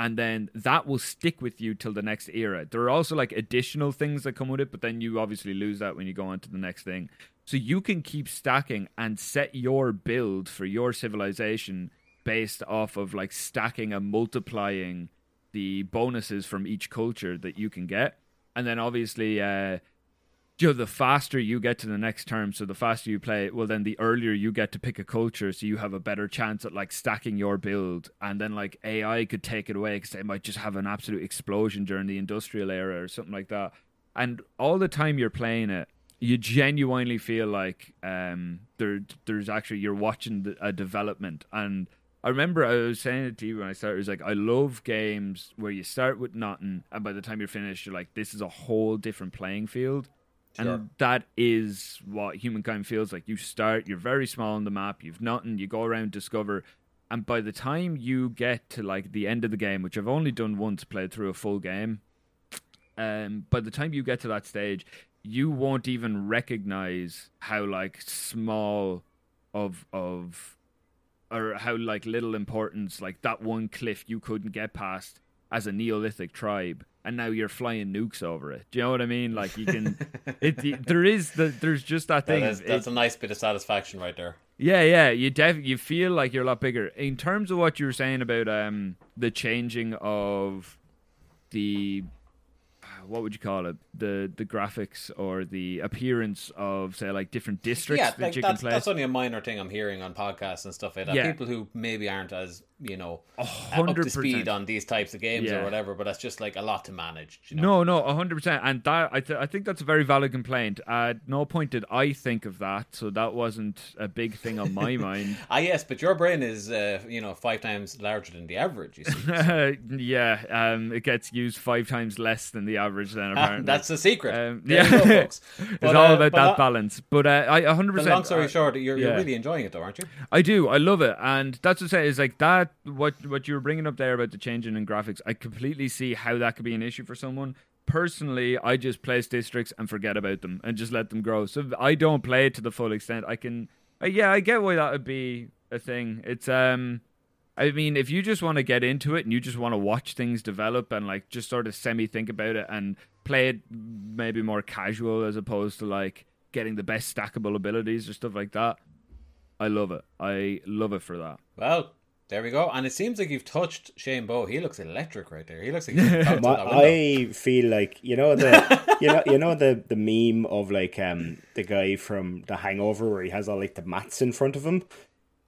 and then that will stick with you till the next era. There are also like additional things that come with it, but then you obviously lose that when you go on to the next thing. So you can keep stacking and set your build for your civilization based off of like stacking and multiplying the bonuses from each culture that you can get. And then obviously, uh, you know, the faster you get to the next term, so the faster you play, well, then the earlier you get to pick a culture, so you have a better chance at like stacking your build. And then like A I could take it away because they might just have an absolute explosion during the industrial era or something like that. And all the time you're playing it, you genuinely feel like um, there, there's actually, you're watching a development. And I remember I was saying it to you when I started, it was like, I love games where you start with nothing, and by the time you're finished, you're like, this is a whole different playing field. Sure. And that is what Humankind feels like. You start, you're very small on the map, you've nothing, you go around, discover, and by the time you get to like the end of the game, which I've only done once, played through a full game, um, by the time you get to that stage, you won't even recognize how like small of of or how like little importance like that one cliff you couldn't get past as a Neolithic tribe, and now you're flying nukes over it. Do you know what I mean? Like you can, it, it there is the, there's just that thing. That is, that's it, a nice bit of satisfaction right there. Yeah, yeah. You def you feel like you're a lot bigger. In terms of what you were saying about um the changing of the, what would you call it? The the graphics or the appearance of, say, like different districts yeah, that like you can play. That's only a minor thing I'm hearing on podcasts and stuff like that. Yeah. People who maybe aren't as, you know, one hundred percent up to speed on these types of games yeah. or whatever, but that's just like a lot to manage. You know? No, no, one hundred percent. And that, I, th- I think that's a very valid complaint. At no point did I think of that, so that wasn't a big thing on my mind. Ah, yes, but your brain is, uh, you know, five times larger than the average, you see. So. yeah, um, it gets used five times less than the average then, apparently. That's the secret. Um, yeah, go, folks. But, it's all uh, about that lo- balance. But uh, I one hundred percent... But long story uh, short, you're, yeah. you're really enjoying it though, aren't you? I do. I love it. And that's what I say, is like that What what you were bringing up there about the changing in graphics, I completely see how that could be an issue for someone. Personally, I just place districts and forget about them and just let them grow. So I don't play it to the full extent. I can, uh, yeah, I get why that would be a thing. It's um, I mean, if you just want to get into it and you just want to watch things develop and like just sort of semi think about it and play it maybe more casual as opposed to like getting the best stackable abilities or stuff like that, I love it. I love it for that. Well. There we go. And it seems like you've touched Shane Bowe. He looks electric right there. He looks like he's out that window. I feel like, you know, the you know you know the, the meme of like um the guy from The Hangover where he has all like the mats in front of him.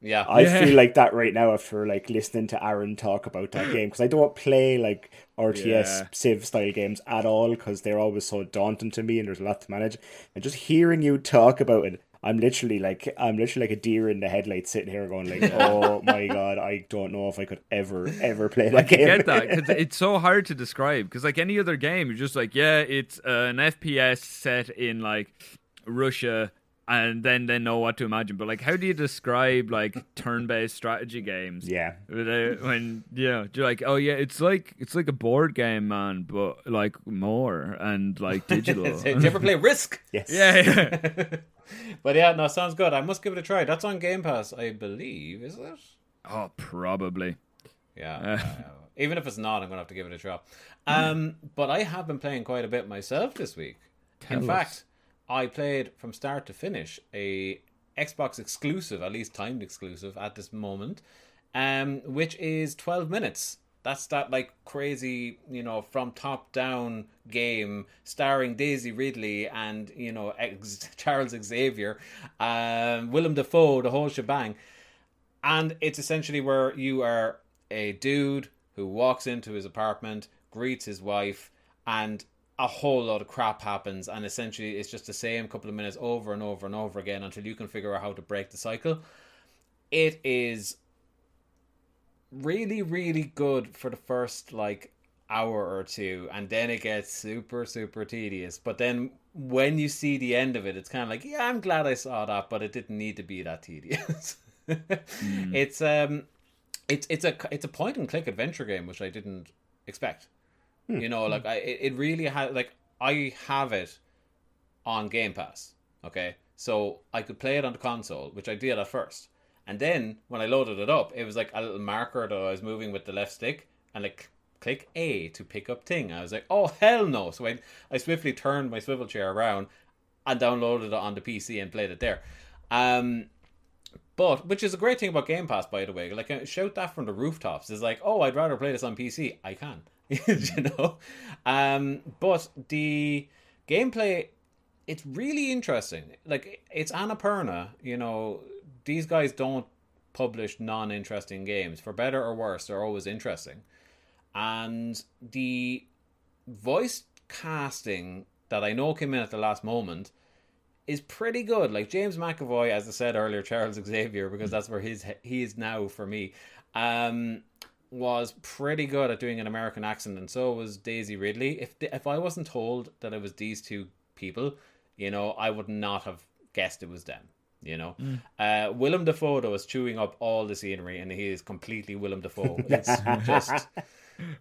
Yeah. I yeah. feel like that right now after like listening to Aaron talk about that game, because I don't play like R T S yeah. Civ style games at all because they're always so daunting to me and there's a lot to manage. And just hearing you talk about it, I'm literally like I'm literally like a deer in the headlights sitting here going like, oh my god, I don't know if I could ever ever play that I game. I get that because it's so hard to describe. Because like any other game, you're just like, yeah, it's an F P S set in like Russia, and then they know what to imagine. But like, how do you describe like turn-based strategy games? Yeah, when you know, you're like, oh yeah, it's like it's like a board game, man, but like more and like digital. So, do you ever play Risk? Yes. Yeah. yeah. But yeah, no, sounds good. I must give it a try. That's on Game Pass, I believe, is it? Oh, probably. Yeah. Uh. Uh, even if it's not, I'm going to have to give it a try. Um, but I have been playing quite a bit myself this week. Tell In us. fact, I played from start to finish a Xbox exclusive, at least timed exclusive at this moment, um, which is twelve minutes. That's that like crazy, you know, from top down game starring Daisy Ridley and, you know, ex- Charles Xavier, um, Willem Dafoe, the whole shebang. And it's essentially where you are a dude who walks into his apartment, greets his wife, and a whole lot of crap happens. And essentially it's just the same couple of minutes over and over and over again until you can figure out how to break the cycle. It is really really good for the first like hour or two, and then it gets super super tedious. But then when you see the end of it, it's kind of like, yeah, I'm glad I saw that, but it didn't need to be that tedious. mm. it's um it's it's a it's a point and click adventure game, which I didn't expect. mm. You know, like I it really had like I have it on Game Pass, okay, so I could play it on the console, which I did at first. And then when I loaded it up, it was like a little marker that I was moving with the left stick, and like click A to pick up thing. I was like, oh, hell no. So I, I swiftly turned my swivel chair around and downloaded it on the P C and played it there. Um, but, which is a great thing about Game Pass, by the way. Like, shout that from the rooftops. It's like, oh, I'd rather play this on P C. I can. You know? Um, but the gameplay, it's really interesting. Like, it's Annapurna. You know, these guys don't publish non-interesting games. For better or worse, they're always interesting. And the voice casting that I know came in at the last moment is pretty good. Like, James McAvoy, as I said earlier, Charles Xavier, because that's where he's, he is now for me, um, was pretty good at doing an American accent, and so was Daisy Ridley. If if I wasn't told that it was these two people, you know, I would not have guessed it was them, you know. Mm. Uh, Willem Dafoe, though, is chewing up all the scenery, and he is completely Willem Dafoe. It's just...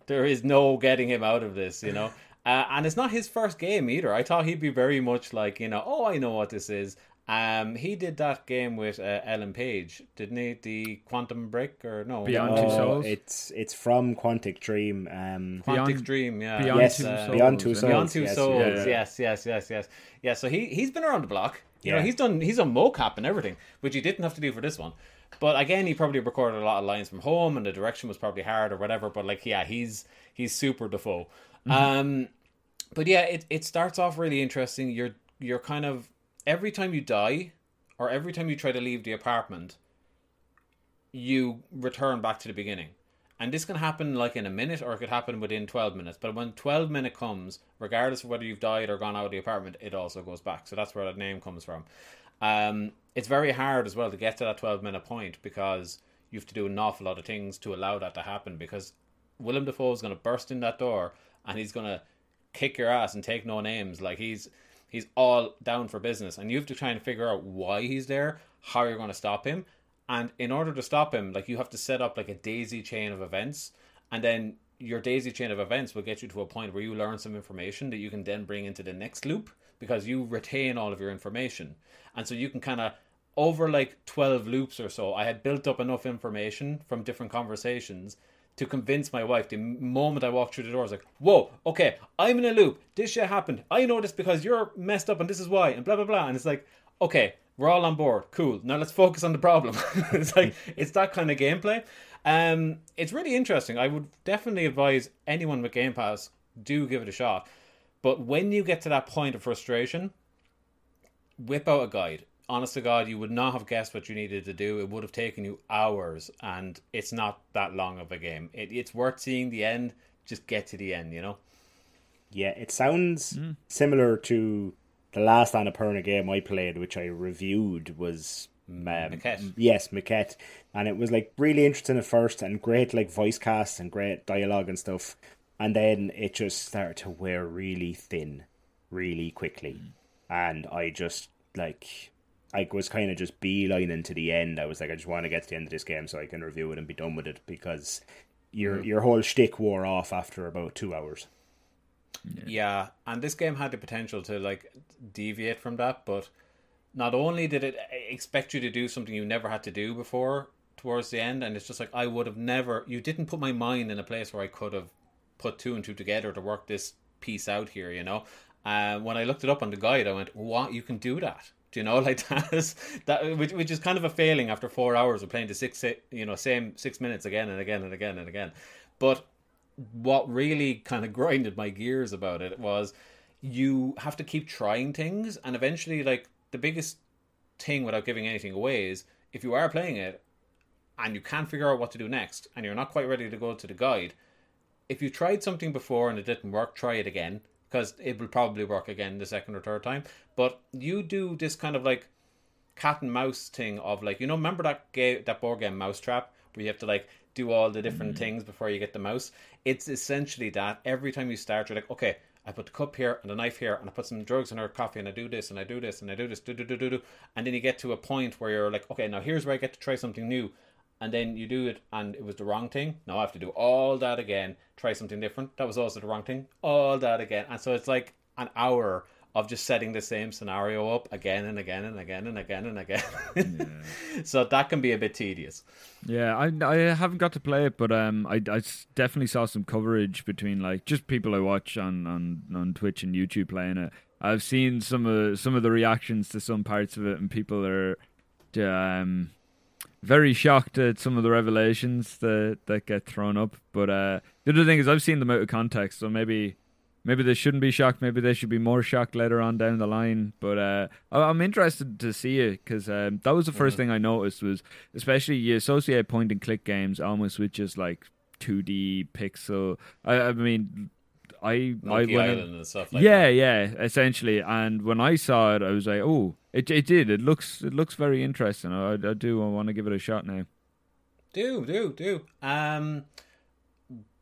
There is no getting him out of this, you know. Uh, and it's not his first game either. I thought he'd be very much like, you know, oh, I know what this is. Um, he did that game with uh, Ellen Page, didn't he? The Quantum Break or no? Beyond Two Souls. It's it's from Quantic Dream. Um, Quantic Beyond, Dream, yeah. Beyond yes, Two uh, Souls. Beyond Two Souls. Beyond Two yes. Souls. Yeah, yeah. Yes, yes, yes, yes. Yeah. So he he's been around the block. You yeah. know, he's done he's done mocap and everything, which he didn't have to do for this one. But again, he probably recorded a lot of lines from home, and the direction was probably hard or whatever. But like, yeah, he's he's super Dafoe. Mm-hmm. Um, but yeah, it, it starts off really interesting. You're you're kind of every time you die, or every time you try to leave the apartment, you return back to the beginning. And this can happen like in a minute, or it could happen within twelve minutes. But when twelve minute comes, regardless of whether you've died or gone out of the apartment, it also goes back. So that's where that name comes from. Um, it's very hard as well to get to that twelve minute point, because you have to do an awful lot of things to allow that to happen, because Willem Dafoe is going to burst in that door and he's going to kick your ass and take no names. Like he's he's all down for business, and you have to try and figure out why he's there, how you're going to stop him. And in order to stop him, like, you have to set up like a daisy chain of events, and then your daisy chain of events will get you to a point where you learn some information that you can then bring into the next loop, because you retain all of your information. And so you can kind of, over like twelve loops or so, I had built up enough information from different conversations to convince my wife the moment I walked through the door. I was like, whoa, okay, I'm in a loop. This shit happened. I know this because you're messed up and this is why, and blah, blah, blah. And it's like, okay, we're all on board. Cool. Now let's focus on the problem. It's like, it's that kind of gameplay. Um, it's really interesting. I would definitely advise anyone with Game Pass, do give it a shot. But when you get to that point of frustration, whip out a guide. Honest to God, you would not have guessed what you needed to do. It would have taken you hours, and it's not that long of a game. It, it's worth seeing the end. Just get to the end, you know? Yeah, it sounds mm. similar to the last Annapurna game I played, which I reviewed, was... Um, Maquette. Yes, Maquette. And it was, like, really interesting at first, and great, like, voice casts and great dialogue and stuff. And then it just started to wear really thin really quickly. Mm. And I just, like... I was kind of just beelining to the end. I was like, I just want to get to the end of this game so I can review it and be done with it, because your mm. your whole shtick wore off after about two hours. Yeah. yeah, and this game had the potential to like deviate from that, but not only did it expect you to do something you never had to do before towards the end, and it's just like, I would have never... You didn't put my mind in a place where I could have put two and two together to work this piece out here, you know? Uh, when I looked it up on the guide, I went, what? You can do that? Do you know, like that is that, which, which is kind of a failing after four hours of playing the six, you know, same six minutes again and again and again and again. But what really kind of grinded my gears about it was you have to keep trying things, and eventually, like, the biggest thing without giving anything away is if you are playing it and you can't figure out what to do next and you're not quite ready to go to the guide, if you tried something before and it didn't work, try it again. Because it will probably work again the second or third time. But you do this kind of like cat and mouse thing of like, you know, remember that game, that board game Mousetrap, where you have to like do all the different mm. things before you get the mouse? It's essentially that. Every time you start, you're like, okay, I put the cup here and the knife here and I put some drugs in her coffee and I do this and I do this and I do this, do, do, do, do, do. And then you get to a point where you're like, okay, now here's where I get to try something new. And then you do it and it was the wrong thing. Now I have to do all that again. Try something different. That was also the wrong thing. All that again. And so it's like an hour of just setting the same scenario up again and again and again and again and again. Yeah. So that can be a bit tedious. Yeah, I I haven't got to play it, but um, I, I definitely saw some coverage between like just people I watch on, on, on Twitch and YouTube playing it. I've seen some of some of the reactions to some parts of it, and people are um very shocked at some of the revelations that, that get thrown up. But uh, the other thing is I've seen them out of context, so maybe. Maybe they shouldn't be shocked. Maybe they should be more shocked later on down the line. But uh, I'm interested to see it, because um, that was the first yeah. thing I noticed was, especially you associate point-and-click games almost with just like two D pixel. I, I mean, I... Like I went in, and stuff like yeah, that. Yeah, essentially. And when I saw it, I was like, oh, it it did. It looks it looks very interesting. I, I do I want to give it a shot now. Do, do, do. Um...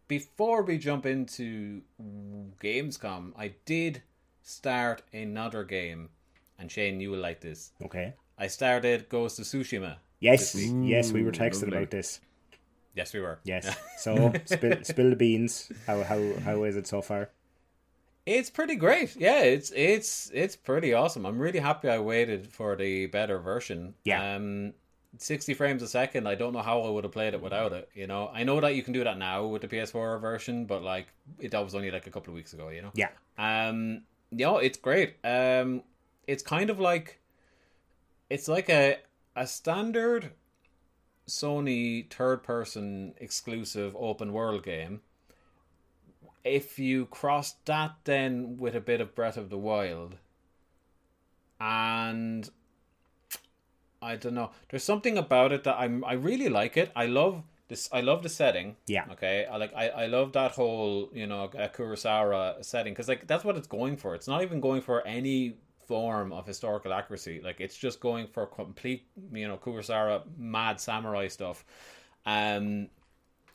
Before we jump into Gamescom, I did start another game, and Shane, you will like this. Okay. I started Ghost of Tsushima. Yes, Ooh, yes, we were texted lovely. about this. Yes, we were. Yes. So, spill, spill the beans. How how how is it so far? It's pretty great. Yeah, it's it's it's pretty awesome. I'm really happy I waited for the better version. Yeah. Um, sixty frames a second, I don't know how I would have played it without it, you know. I know that you can do that now with the P S four version, but like it that was only like a couple of weeks ago, you know. Yeah. Um you know, it's great. Um it's kind of like it's like a a standard Sony third person exclusive open world game. If you cross that then with a bit of Breath of the Wild, and I don't know. There's something about it that I'm. I really like it. I love this. I love the setting. Yeah. Okay. I like. I, I love that whole, you know, uh, Kurosawa setting, because like that's what it's going for. It's not even going for any form of historical accuracy. Like it's just going for complete, you know, Kurosawa mad samurai stuff, um,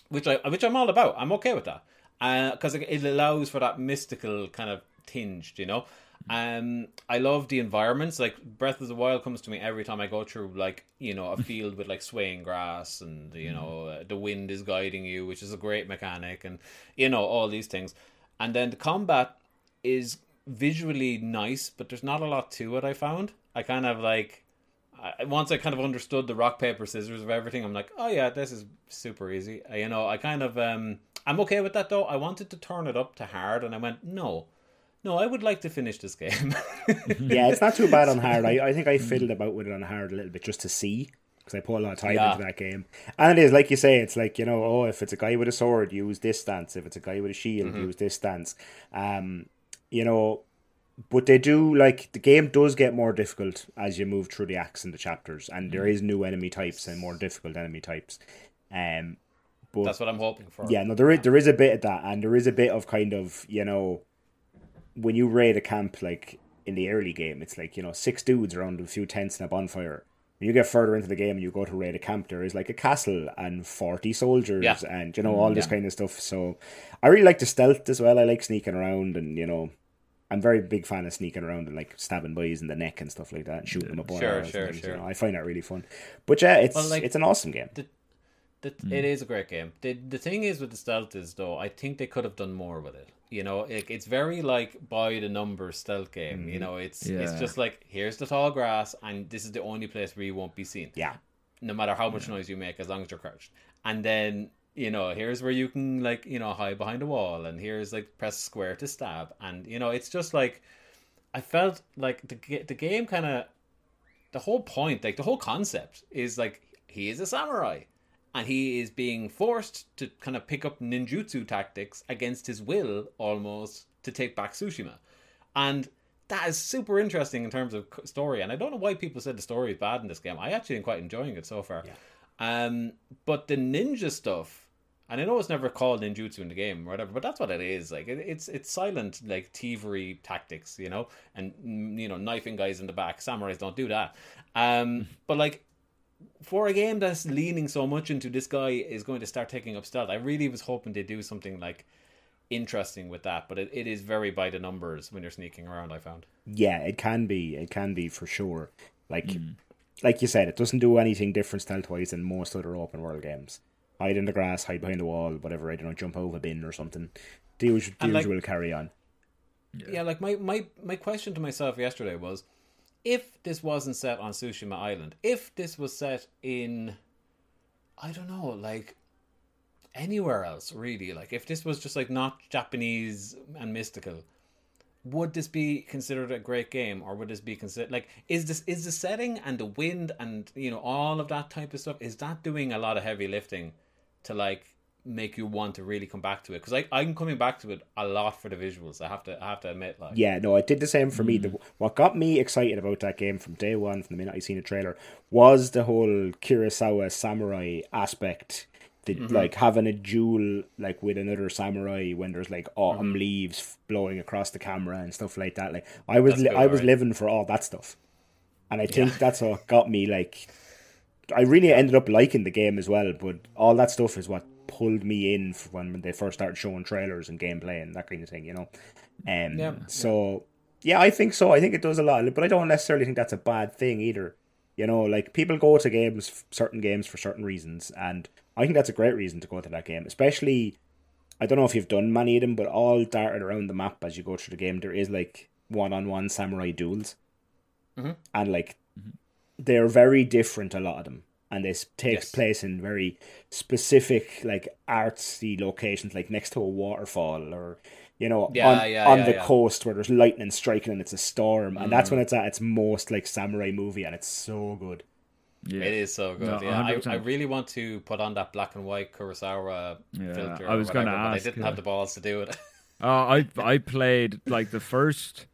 which I which I'm all about. I'm okay with that, because uh, it allows for that mystical kind of tinge, you know. Um, I love the environments. Like Breath of the Wild comes to me every time I go through, like, you know, a field with like swaying grass, and you know uh, the wind is guiding you, which is a great mechanic, and you know all these things. And then the combat is visually nice, but there's not a lot to it. I found I kind of like I, once I kind of understood the rock paper scissors of everything, I'm like, oh yeah, this is super easy. I, you know, I kind of um, I'm okay with that though. I wanted to turn it up to hard, and I went no. No, I would like to finish this game. Yeah, it's not too bad on hard. I, I think I fiddled about with it on hard a little bit just to see, because I put a lot of time yeah. into that game. And it is, like you say, it's like, you know, oh, if it's a guy with a sword, use this stance. If it's a guy with a shield, mm-hmm. use this stance. Um, you know, but they do, like, the game does get more difficult as you move through the acts and the chapters. And there is new enemy types and more difficult enemy types. Um, but that's what I'm hoping for. Yeah, no, there is, there is a bit of that. And there is a bit of kind of, you know... when you raid a camp, like in the early game, it's like, you know, six dudes around a few tents and a bonfire. When you get further into the game and you go to raid a camp, there is like a castle and forty soldiers yeah. and, you know, all this yeah. kind of stuff. So I really like the stealth as well. I like sneaking around, and, you know, I'm very big fan of sneaking around and like stabbing boys in the neck and stuff like that, and shooting them up. Sure, sure, things, sure. You know, I find that really fun. But yeah, it's well, like, it's an awesome game. The, the, mm. It is a great game. The, the thing is with the stealth is, though, I think they could have done more with it. You know, it, it's very like by the numbers stealth game. Mm-hmm. You know, it's yeah. it's just like, here's the tall grass, and this is the only place where you won't be seen. Yeah. No matter how much yeah. noise you make, as long as you're crouched. And then, you know, here's where you can like, you know, hide behind a wall, and here's like press square to stab. And you know, it's just like, I felt like the the game kind of, the whole point, like the whole concept is like, he is a samurai. And he is being forced to kind of pick up ninjutsu tactics against his will, almost, to take back Tsushima. And that is super interesting in terms of story. And I don't know why people said the story is bad in this game. I actually am quite enjoying it so far. Yeah. Um, but the ninja stuff, and I know it's never called ninjutsu in the game or whatever, but that's what it is. Like it, it's it's silent, like thievery tactics, you know, and you know, knifing guys in the back. Samurais don't do that. Um, but like. For a game that's leaning so much into this guy is going to start taking up stealth, I really was hoping to do something like interesting with that, but it, it is very by the numbers when you're sneaking around, I found. Yeah, it can be. It can be for sure. Like mm. like you said, it doesn't do anything different stealth-wise than most other open world games. Hide in the grass, hide behind the wall, whatever, I don't know, jump over a bin or something. The usual, the usual like, carry on. Yeah. yeah, like my, my, my question to myself yesterday was, if this wasn't set on Tsushima Island, if this was set in, I don't know, like anywhere else really, like if this was just like not Japanese and mystical, would this be considered a great game, or would this be considered like, is this is the setting and the wind and, you know, all of that type of stuff, is that doing a lot of heavy lifting to like make you want to really come back to it? Because I I'm coming back to it a lot for the visuals. I have to I have to admit, like yeah, no, it did the same for mm. me. The, what got me excited about that game from day one, from the minute I seen a trailer, was the whole Kurosawa samurai aspect. The, mm-hmm. Like having a duel like with another samurai when there's like autumn mm-hmm. leaves blowing across the camera and stuff like that. Like I was li- good, I was right? living for all that stuff, and I think yeah. that's what got me. Like I really ended up liking the game as well, but all that stuff is what pulled me in for when, when they first started showing trailers and gameplay and that kind of thing, you know. Um, yeah, so, yeah. yeah, I think so. I think it does a lot, but I don't necessarily think that's a bad thing either. You know, like people go to games, certain games for certain reasons, and I think that's a great reason to go to that game. Especially, I don't know if you've done many of them, but all darted around the map as you go through the game, there is like one-on-one samurai duels. Mm-hmm. And like, mm-hmm. they're very different, a lot of them. And this takes yes. place in very specific, like artsy locations, like next to a waterfall, or you know, yeah, on, yeah, on yeah, the yeah. coast where there's lightning striking and it's a storm, and mm. that's when it's at its most like samurai movie, and it's so good. Yeah. It is so good. No, yeah, I, I really want to put on that black and white Kurosawa yeah, filter. I was going to ask, but I didn't yeah. have the balls to do it. uh, I I played like the first.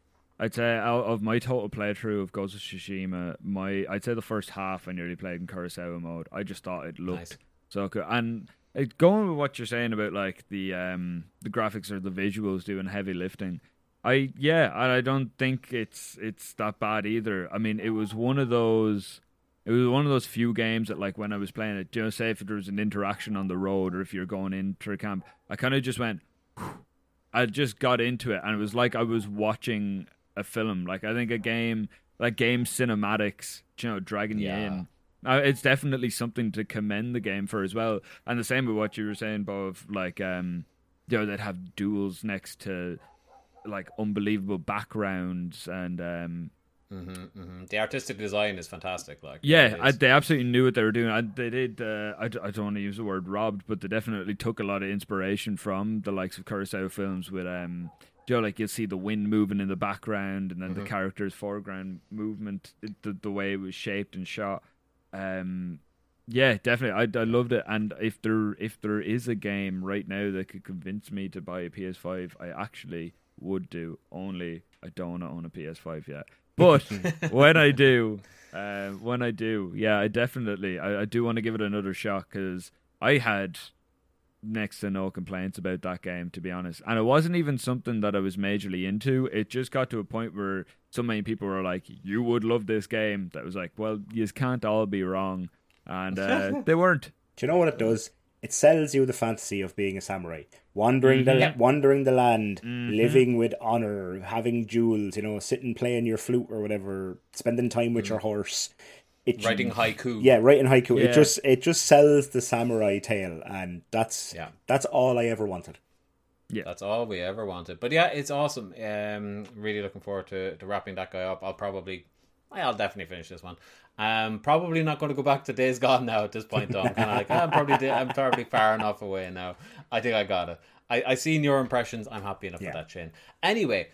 I'd say out of my total playthrough of Ghost of Tsushima, my I'd say the first half I nearly played in Kurosawa mode. I just thought it looked nice. So good. And it, going with what you're saying about like the um, the graphics or the visuals doing heavy lifting, I yeah, and I don't think it's it's that bad either. I mean, it was one of those it was one of those few games that like when I was playing it, you know, say if there was an interaction on the road or if you're going into a camp, I kind of just went, whew. I just got into it, and it was like I was watching a film. Like I think a game like game cinematics, you know, dragging yeah. you in. Now, it's definitely something to commend the game for as well. And the same with what you were saying, Bo, of like um you know, they'd have duels next to like unbelievable backgrounds and um mm-hmm, mm-hmm. the artistic design is fantastic. Like yeah, I, they absolutely knew what they were doing. I, they did. Uh, I, I don't want to use the word robbed, but they definitely took a lot of inspiration from the likes of Kurosawa films with um. You know, like you'll see the wind moving in the background, and then mm-hmm. the character's foreground movement, the, the way it was shaped and shot. Um, yeah, definitely, I I loved it. And if there if there is a game right now that could convince me to buy a P S five, I actually would do. Only I don't want to own a P S five yet, but when I do, uh, when I do, yeah, I definitely I, I do want to give it another shot, because I had next to no complaints about that game, to be honest. And it wasn't even something that I was majorly into. It just got to a point where so many people were like, you would love this game, that was like, well, you can't all be wrong. And uh, they weren't. Do you know what it does? It sells you the fantasy of being a samurai, wandering mm-hmm. the wandering the land, mm-hmm. living with honor, having jewels, you know, sitting playing your flute or whatever, spending time with mm-hmm. your horse, It, writing haiku yeah writing haiku yeah. it just it just sells the samurai tale, and that's yeah. that's all I ever wanted. Yeah, that's all we ever wanted. But yeah, it's awesome. Um, really looking forward to, to wrapping that guy up. I'll probably I'll definitely finish this one. Um, probably not going to go back to Days Gone now at this point. I'm kind of like, I'm probably I'm probably far enough away now. I think I got it. I, I seen your impressions. I'm happy enough yeah. with that, Shane. Anyway,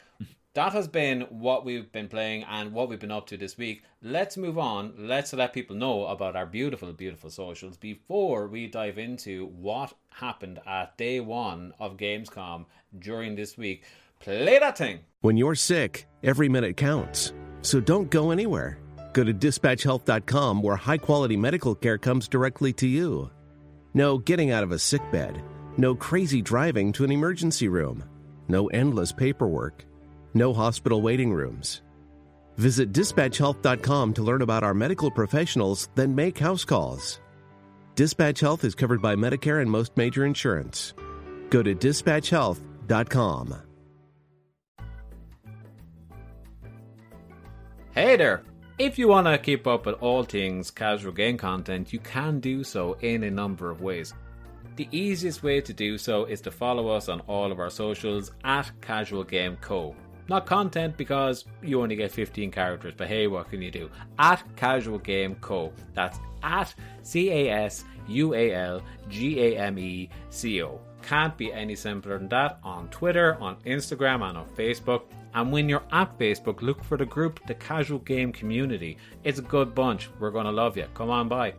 that has been what we've been playing and what we've been up to this week. Let's move on. Let's let people know about our beautiful, beautiful socials before we dive into what happened at day one of Gamescom during this week. Play that thing. When you're sick, every minute counts. So don't go anywhere. Go to dispatch health dot com, where high-quality medical care comes directly to you. No getting out of a sick bed. No crazy driving to an emergency room. No endless paperwork. No hospital waiting rooms. Visit dispatch health dot com to learn about our medical professionals, then make house calls. Dispatch Health is covered by Medicare and most major insurance. Go to dispatch health dot com. Hey there! If you want to keep up with all things casual game content, you can do so in a number of ways. The easiest way to do so is to follow us on all of our socials at Casual Game Co. Not content, because you only get fifteen characters, but hey, what can you do? At Casual Game Co. That's at C A S U A L G A M E C O. Can't be any simpler than that. On Twitter, on Instagram, and on Facebook. And when you're at Facebook, look for the group, the Casual Game Community. It's a good bunch. We're going to love you. Come on by.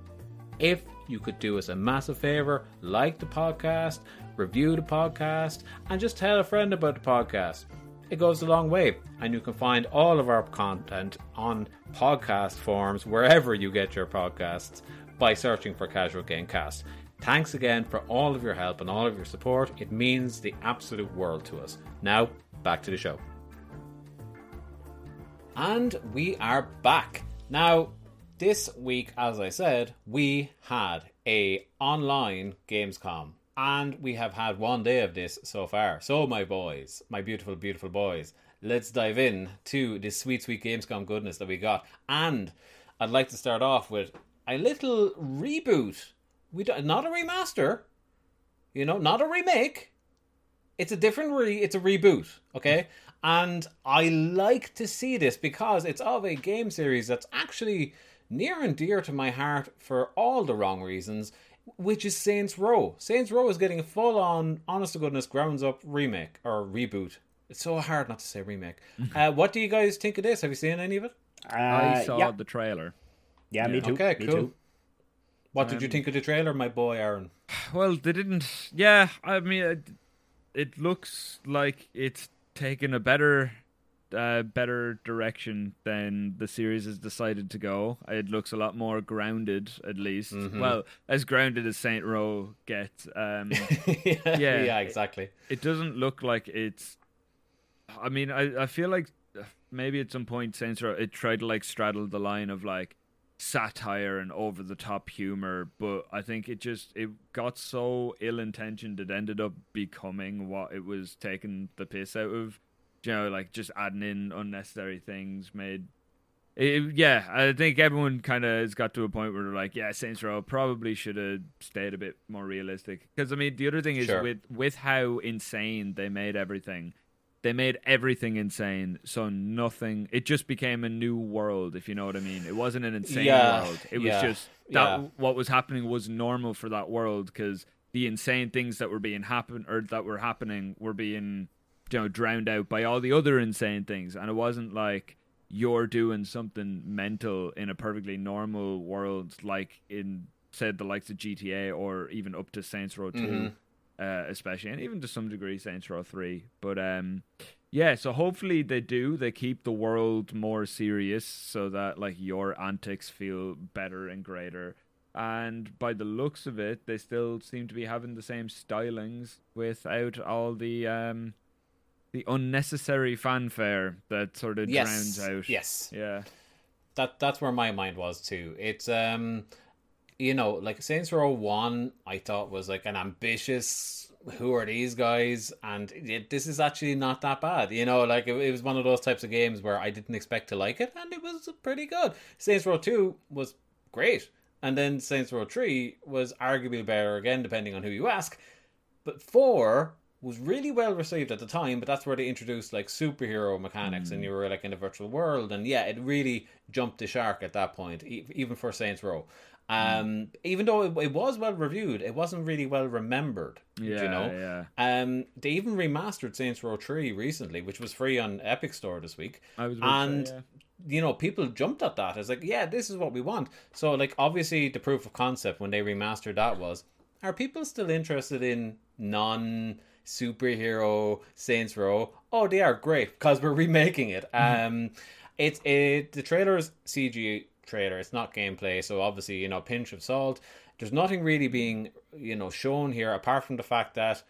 If you could do us a massive favor, like the podcast, review the podcast, and just tell a friend about the podcast. It goes a long way, and you can find all of our content on podcast forums wherever you get your podcasts by searching for Casual Game Cast. Thanks again for all of your help and all of your support. It means the absolute world to us. Now, back to the show. And we are back. Now, this week, as I said, we had a online Gamescom. And we have had one day of this so far. So, my boys, my beautiful, beautiful boys, let's dive in to the sweet, sweet Gamescom goodness that we got. And I'd like to start off with a little reboot. We don't, not a remaster, you know, not a remake. It's a different, re, it's a reboot, okay? And I like to see this because it's of a game series that's actually near and dear to my heart for all the wrong reasons, which is Saints Row. Saints Row is getting a full-on, honest-to-goodness, grounds-up remake, or reboot. It's so hard not to say remake. uh, what do you guys think of this? Have you seen any of it? Uh, I saw yeah. the trailer. Yeah, yeah, me too. Okay, me cool. Too. What um, did you think of the trailer, my boy, Aaron? Well, they didn't... Yeah, I mean, it, it looks like it's taken a better... Uh, better direction than the series has decided to go. It looks a lot more grounded, at least. Mm-hmm. Well, as grounded as Saint Row gets. Um, yeah, yeah, yeah, exactly. It, it doesn't look like it's... I mean, I, I feel like maybe at some point Saints Row, it tried to like straddle the line of like satire and over-the-top humor, but I think it just it got so ill-intentioned it ended up becoming what it was taking the piss out of. You know, like just adding in unnecessary things made it, yeah I think everyone kind of has got to a point where they're like, yeah, Saints Row probably should have stayed a bit more realistic, because I mean the other thing is sure. with with how insane they made everything they made everything insane, so nothing, it just became a new world, if you know what I mean. It wasn't an insane yeah. world, it yeah. was just that yeah. what was happening was normal for that world, because the insane things that were being happen or that were happening were being, you know, drowned out by all the other insane things, and it wasn't like you're doing something mental in a perfectly normal world like in said the likes of G T A or even up to Saints Row two mm-hmm. uh, especially, and even to some degree Saints Row three, but um yeah so hopefully they do they keep the world more serious so that like your antics feel better and greater. And by the looks of it, they still seem to be having the same stylings without all the um the unnecessary fanfare that sort of yes, drowns out. Yes. Yeah. That that's where my mind was too. It's um you know, like Saints Row one I thought was like an ambitious, who are these guys? And it, this is actually not that bad. You know, like it, it was one of those types of games where I didn't expect to like it, and it was pretty good. Saints Row two was great. And then Saints Row three was arguably better again, depending on who you ask. But four was really well received at the time, but that's where they introduced like superhero mechanics mm. and you were like in a virtual world, and yeah, it really jumped the shark at that point, e- even for Saints Row. Um, mm. Even though it, it was well reviewed, it wasn't really well remembered, yeah, you know? Yeah. Um, they even remastered Saints Row three recently, which was free on Epic Store this week. I was and, say, yeah. you know, people jumped at that. It's like, yeah, this is what we want. So like, obviously the proof of concept when they remastered that was, are people still interested in non- superhero Saints Row? Oh, they are great, because we're remaking it. Um, it's it the trailer's C G trailer. It's not gameplay, so obviously, you know, pinch of salt. There's nothing really being, you know, shown here apart from the fact that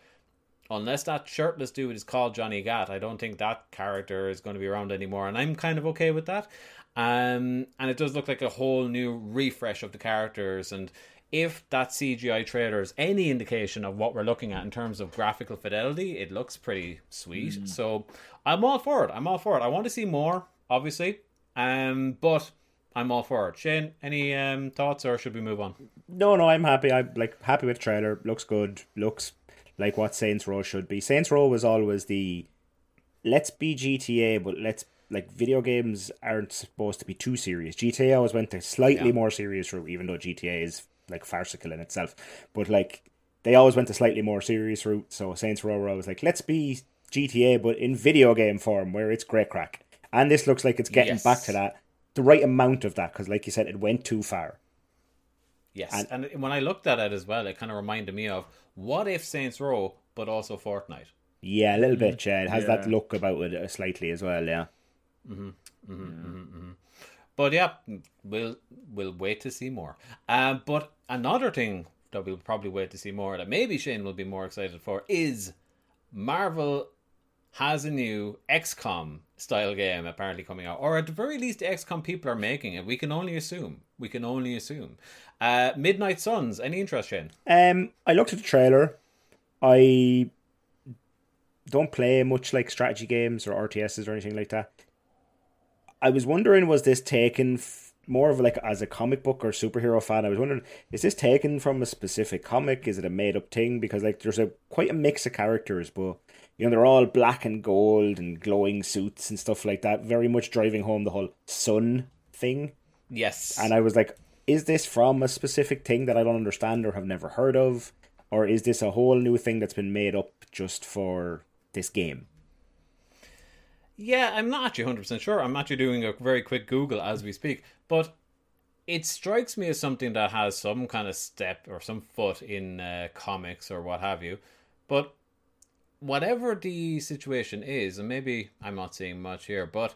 unless that shirtless dude is called Johnny Gat, I don't think that character is going to be around anymore, and I'm kind of okay with that. Um, and it does look like a whole new refresh of the characters, and if that C G I trailer is any indication of what we're looking at in terms of graphical fidelity, it looks pretty sweet. Mm. So I'm all for it. I'm all for it. I want to see more, obviously, um, but I'm all for it. Shane, any um, thoughts, or should we move on? No, no, I'm happy. I'm like happy with the trailer. Looks good. Looks like what Saints Row should be. Saints Row was always the let's be G T A, but let's, like, video games aren't supposed to be too serious. G T A always went the slightly yeah. more serious route, even though G T A is, like, farcical in itself. But, like, they always went the slightly more serious route, so Saints Row were always like, let's be G T A, but in video game form, where it's great crack. And this looks like it's getting yes. back to that, the right amount of that, because, like you said, it went too far. Yes, and, and when I looked at it as well, it kind of reminded me of, what if Saints Row, but also Fortnite? Yeah, a little mm-hmm. bit, yeah. It has yeah. that look about it slightly as well, yeah. Mm-hmm. Mm-hmm. Mm-hmm. Mm-hmm. But yeah, we'll we'll wait to see more. Uh, but another thing that we'll probably wait to see more, that maybe Shane will be more excited for, is Marvel has a new X COM style game apparently coming out, or at the very least, the X COM people are making it. We can only assume. We can only assume. Uh, Midnight Suns. Any interest, Shane? Um, I looked at the trailer. I don't play much like strategy games or R T Ses or anything like that. I was wondering, was this taken f- more of like as a comic book or superhero fan? I was wondering, is this taken from a specific comic? Is it a made up thing? Because like there's a quite a mix of characters, but you know they're all black and gold and glowing suits and stuff like that. Very much driving home the whole sun thing. Yes. And I was like, is this from a specific thing that I don't understand or have never heard of, or is this a whole new thing that's been made up just for this game? Yeah, I'm not actually one hundred percent sure. I'm actually doing a very quick Google as we speak. But it strikes me as something that has some kind of step or some foot in uh, comics or what have you. But whatever the situation is, and maybe I'm not seeing much here, but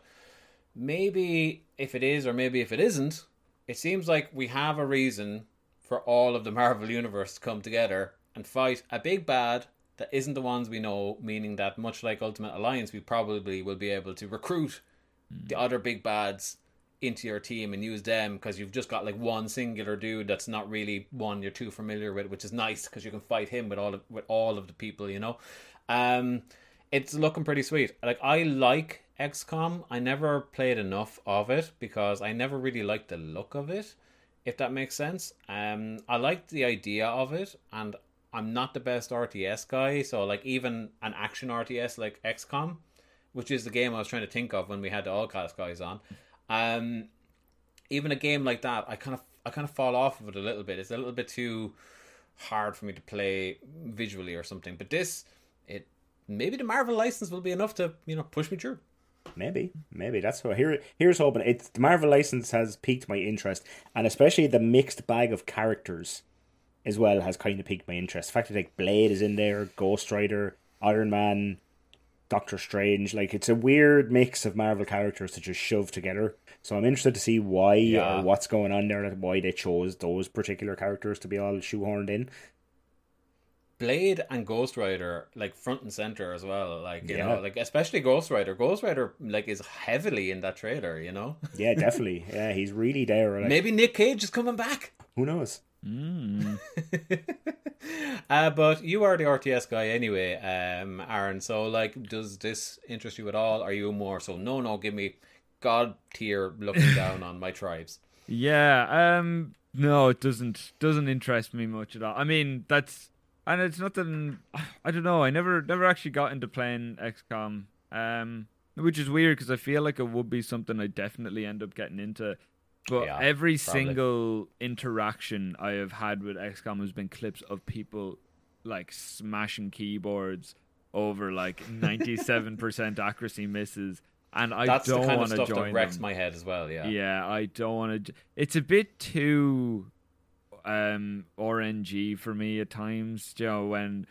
maybe if it is or maybe if it isn't, it seems like we have a reason for all of the Marvel Universe to come together and fight a big bad that isn't the ones we know, meaning that much like Ultimate Alliance, we probably will be able to recruit mm. the other big bads into your team and use them, because you've just got like one singular dude that's not really one you're too familiar with, which is nice because you can fight him with all of, with all of the people, you know. Um, it's looking pretty sweet. Like, I like X COM. I never played enough of it because I never really liked the look of it, if that makes sense. Um, I liked the idea of it, and I'm not the best R T S guy, so like even an action R T S like X COM, which is the game I was trying to think of when we had the all-cast guys on, um, even a game like that, I kind of I kind of fall off of it a little bit. It's a little bit too hard for me to play visually or something. But this, it maybe the Marvel license will be enough to, you know, push me through. Maybe, maybe that's what. Here, here's hoping. It's the Marvel license has piqued my interest, and especially the mixed bag of characters as well has kind of piqued my interest. The fact that like Blade is in there, Ghost Rider, Iron Man, Doctor Strange, like it's a weird mix of Marvel characters to just shove together. So I'm interested to see why yeah. or what's going on there, and why they chose those particular characters to be all shoehorned in. Blade and Ghost Rider, like front and center as well, like you yeah. know, like especially Ghost Rider. Ghost Rider, like, is heavily in that trailer, you know. Yeah, definitely. Yeah, he's really there. Like, maybe Nick Cage is coming back. Who knows? Mm. uh, but you are the R T S guy anyway, um, Aaron. So, like, does this interest you at all? Are you more so? No, no. Give me God tier looking down on my tribes. Yeah. Um. No, it doesn't. Doesn't interest me much at all. I mean, that's and it's nothing. I don't know. I never, never actually got into playing X COM. Um, which is weird because I feel like it would be something I definitely end up getting into. But yeah, every probably. single interaction I have had with X COM has been clips of people like smashing keyboards over like ninety-seven percent accuracy misses, and I That's don't want to join. That's the kind of stuff that wrecks them. my head as well. Yeah, yeah, I don't want to. It's a bit too um, R N G for me at times. You know, when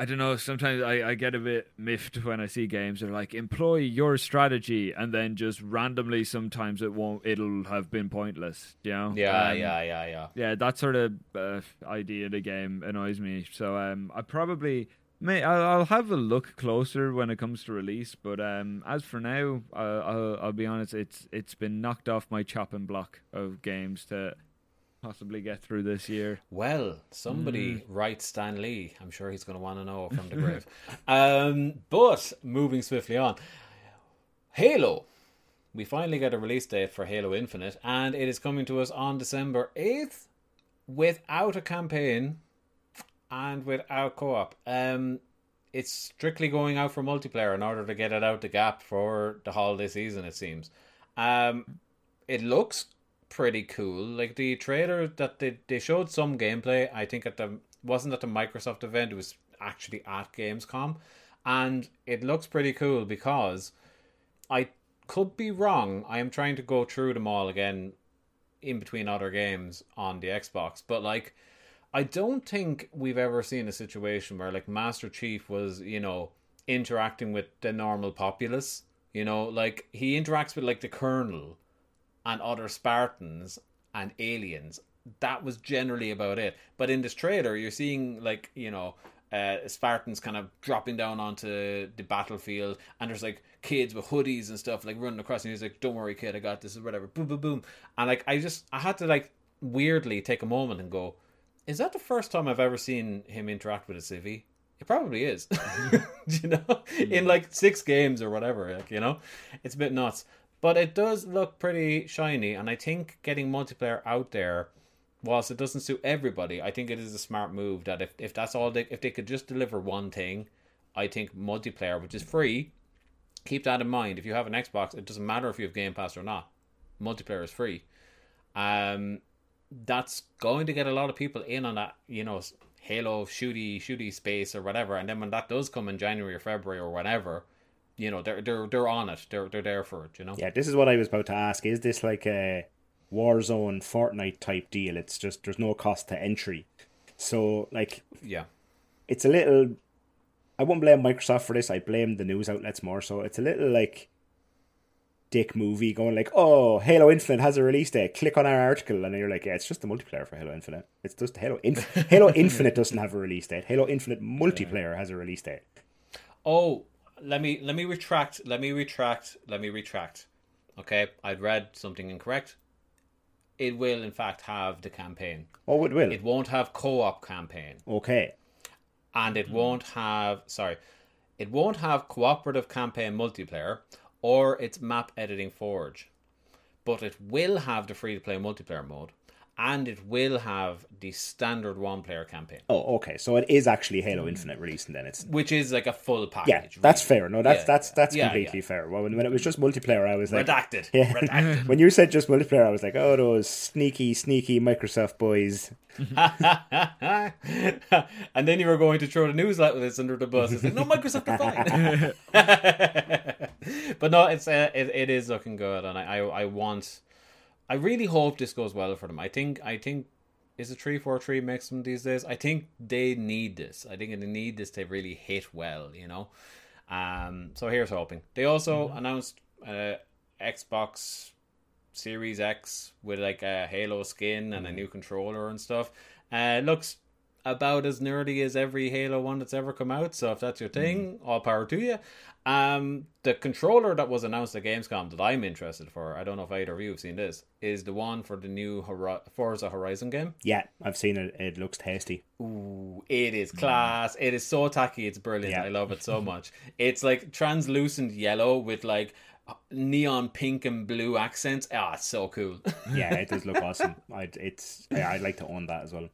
I don't know. Sometimes I, I get a bit miffed when I see games that are like, employ your strategy, and then just randomly sometimes it won't. It'll have been pointless, you know. Yeah, um, yeah, yeah, yeah. Yeah, that sort of uh, idea of the game annoys me. So um, I probably may I'll, I'll have a look closer when it comes to release. But um, as for now, I, I'll, I'll be honest. It's it's been knocked off my chopping block of games to possibly get through this year. Well, somebody mm. writes Stan Lee. I'm sure he's going to want to know from the grave. Um, but moving swiftly on, Halo. We finally get a release date for Halo Infinite, and it is coming to us on December eighth without a campaign and without co-op. Um, it's strictly going out for multiplayer in order to get it out the gap for the holiday season, it seems. Um, it looks pretty cool. Like the trailer that they, they showed some gameplay, I think at the wasn't at the Microsoft event, it was actually at Gamescom. And it looks pretty cool because I could be wrong. I am trying to go through them all again in between other games on the Xbox. But like, I don't think we've ever seen a situation where like Master Chief was, you know, interacting with the normal populace. You know, like he interacts with like the Colonel and other Spartans and aliens. That was generally about it. But in this trailer, you're seeing like, you know, uh, Spartans kind of dropping down onto the battlefield, and there's like kids with hoodies and stuff like running across, and he's like, "Don't worry, kid, I got this," or whatever. Boom, boom, boom. And like, I just, I had to like weirdly take a moment and go, "Is that the first time I've ever seen him interact with a civvy?" It probably is, you know, mm. in like six games or whatever. Like, you know, it's a bit nuts, but it does look pretty shiny. And I think getting multiplayer out there, whilst it doesn't suit everybody, I think it is a smart move that if, if that's all they, if they could just deliver one thing, I think multiplayer, which is free, keep that in mind. If you have an Xbox, it doesn't matter if you have Game Pass or not. Multiplayer is free. Um, that's going to get a lot of people in on that, you know, Halo shooty, shooty space or whatever. And then when that does come in January or February or whenever, you know, they're, they're, they're on it. They're, they're there for it, you know? Yeah, this is what I was about to ask. Is this like a Warzone, Fortnite type deal? It's just there's no cost to entry, so like, yeah, it's a little, I won't blame Microsoft for this, I blame the news outlets more. So it's a little like dick movie going like, "Oh, Halo Infinite has a release date, click on our article," and you're like, yeah, it's just the multiplayer for Halo Infinite. It's just Halo Infinite. Halo Infinite doesn't have a release date. Halo Infinite multiplayer yeah. has a release date. Oh, let me let me retract let me retract let me retract okay, I'd read something incorrect. It will, in fact, have the campaign. Oh, it will? It won't have co-op campaign. Okay. And it won't have... Sorry. It won't have cooperative campaign multiplayer or its map editing forge. But it will have the free-to-play multiplayer mode, and it will have the standard one-player campaign. Oh, okay. So it is actually Halo Infinite releasing then. It's Which is like a full package. Yeah, that's really fair. No, that's yeah, that's that's yeah, completely yeah. fair. Well, when, when it was just multiplayer, I was like... Redacted. Yeah. Redacted. When you said just multiplayer, I was like, oh, those sneaky, sneaky Microsoft boys. And then you were going to throw the news outlets under the bus. It's like, no, Microsoft are fine. But no, it's uh, it, it is looking good, and I, I, I want... I really hope this goes well for them. I think, I think, is it three forty-three makes them these days? I think they need this. I think they need this to really hit well, you know? Um, so here's hoping. They also mm-hmm. announced uh, Xbox Series X with like a Halo skin and mm-hmm. a new controller and stuff. Uh, it looks about as nerdy as every Halo one that's ever come out. So if that's your thing, mm-hmm. all power to you. Um, the controller that was announced at Gamescom that I'm interested for, I don't know if either of you have seen this, is the one for the new Hor- Forza Horizon game. Yeah, I've seen it. It looks tasty. Ooh, it is class. Mm. It is so tacky. It's brilliant. Yeah. I love it so much. It's like translucent yellow with like neon pink and blue accents. Ah, oh, it's so cool. Yeah, it does look awesome. I'd, it's, yeah, I'd like to own that as well.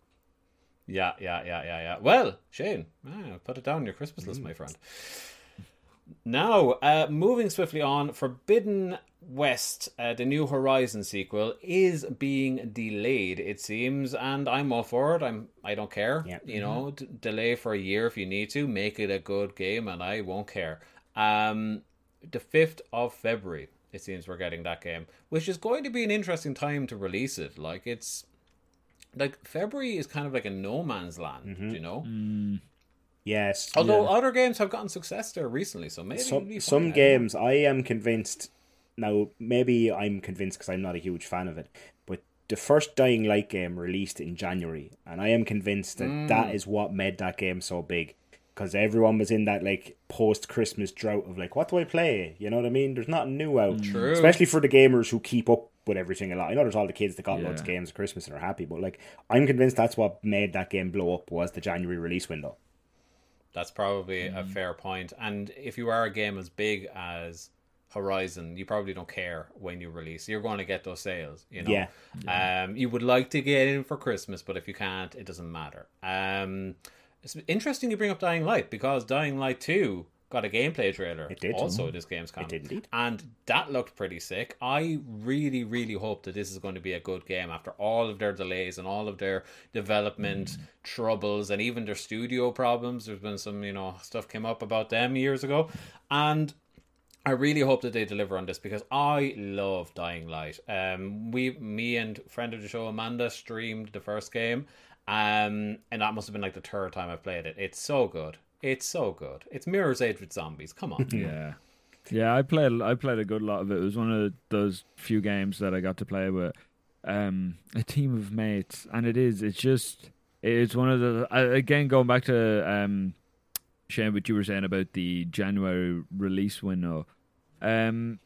Yeah, yeah, yeah, yeah, yeah. Well, Shane, ah, put it down on your Christmas list, mm. my friend. Now, uh, moving swiftly on, Forbidden West, uh, the new Horizon sequel, is being delayed, it seems, and I'm all for it. I'm, I don't care. Yeah. You know, d- delay for a year if you need to. Make it a good game, and I won't care. Um, the fifth of February, it seems we're getting that game, which is going to be an interesting time to release it. Like, it's... Like, February is kind of like a no man's land, mm-hmm. you know? Mm. Yes. Although yeah. other games have gotten success there recently, so maybe... Some, some games, I am convinced... Now, maybe I'm convinced because I'm not a huge fan of it, but the first Dying Light game released in January, and I am convinced that mm. that is what made that game so big, because everyone was in that, like, post-Christmas drought of, like, what do I play? You know what I mean? There's nothing new out. True. Especially for the gamers who keep up with everything a lot. I know there's all the kids that got yeah. loads of games at Christmas and are happy, but like, I'm convinced that's what made that game blow up was the January release window. That's probably mm-hmm. a fair point. And if you are a game as big as Horizon, you probably don't care when you release. You're going to get those sales, you know? Yeah. yeah. Um, you would like to get in for Christmas, but if you can't, it doesn't matter. Um, It's interesting you bring up Dying Light, because Dying Light two got a gameplay trailer. It did. Also, this Gamescom. It did indeed. And that looked pretty sick. I really, really hope that this is going to be a good game after all of their delays and all of their development mm. troubles and even their studio problems. There's been some, you know, stuff came up about them years ago. And I really hope that they deliver on this, because I love Dying Light. Um, we, me and friend of the show, Amanda, streamed the first game. Um, and that must have been like the third time I played it. It's so good. It's so good. It's Mirror's Edge with zombies. Come on. Yeah. Yeah, I played I played a good lot of it. It was one of those few games that I got to play with um, a team of mates. And it is. It's just, it's one of the, again, going back to um, Shane, what you were saying about the January release window. Um,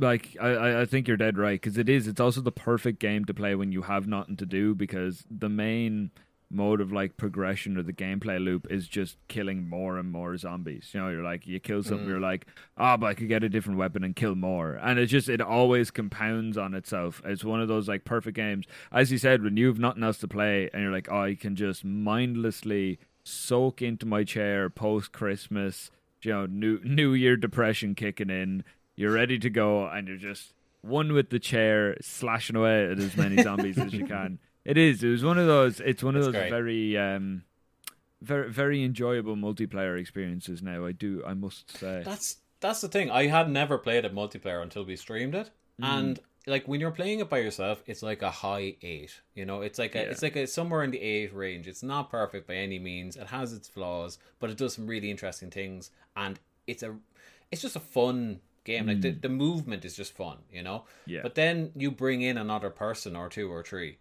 like, I, I think you're dead right, because it is. It's also the perfect game to play when you have nothing to do, because the main mode of, like, progression or the gameplay loop is just killing more and more zombies. You know, you're like, you kill something, mm. you're like, oh, but I could get a different weapon and kill more. And it's just, it always compounds on itself. It's one of those, like, perfect games. As you said, when you have nothing else to play and you're like, oh, I can just mindlessly soak into my chair post-Christmas, you know, new, new year depression kicking in. You're ready to go, and you're just one with the chair, slashing away at as many zombies as you can. It is. It was one of those. It's one of That's those great. very, um, very, very enjoyable multiplayer experiences. Now, I do. I must say. That's that's the thing. I had never played a multiplayer until we streamed it, mm. and like when you're playing it by yourself, it's like a high eight. You know, it's like a, yeah. it's like a, somewhere in the eight range. It's not perfect by any means. It has its flaws, but it does some really interesting things, and it's a, it's just a fun game. Like the, the movement is just fun, you know. Yeah. But then you bring in another person or two or three,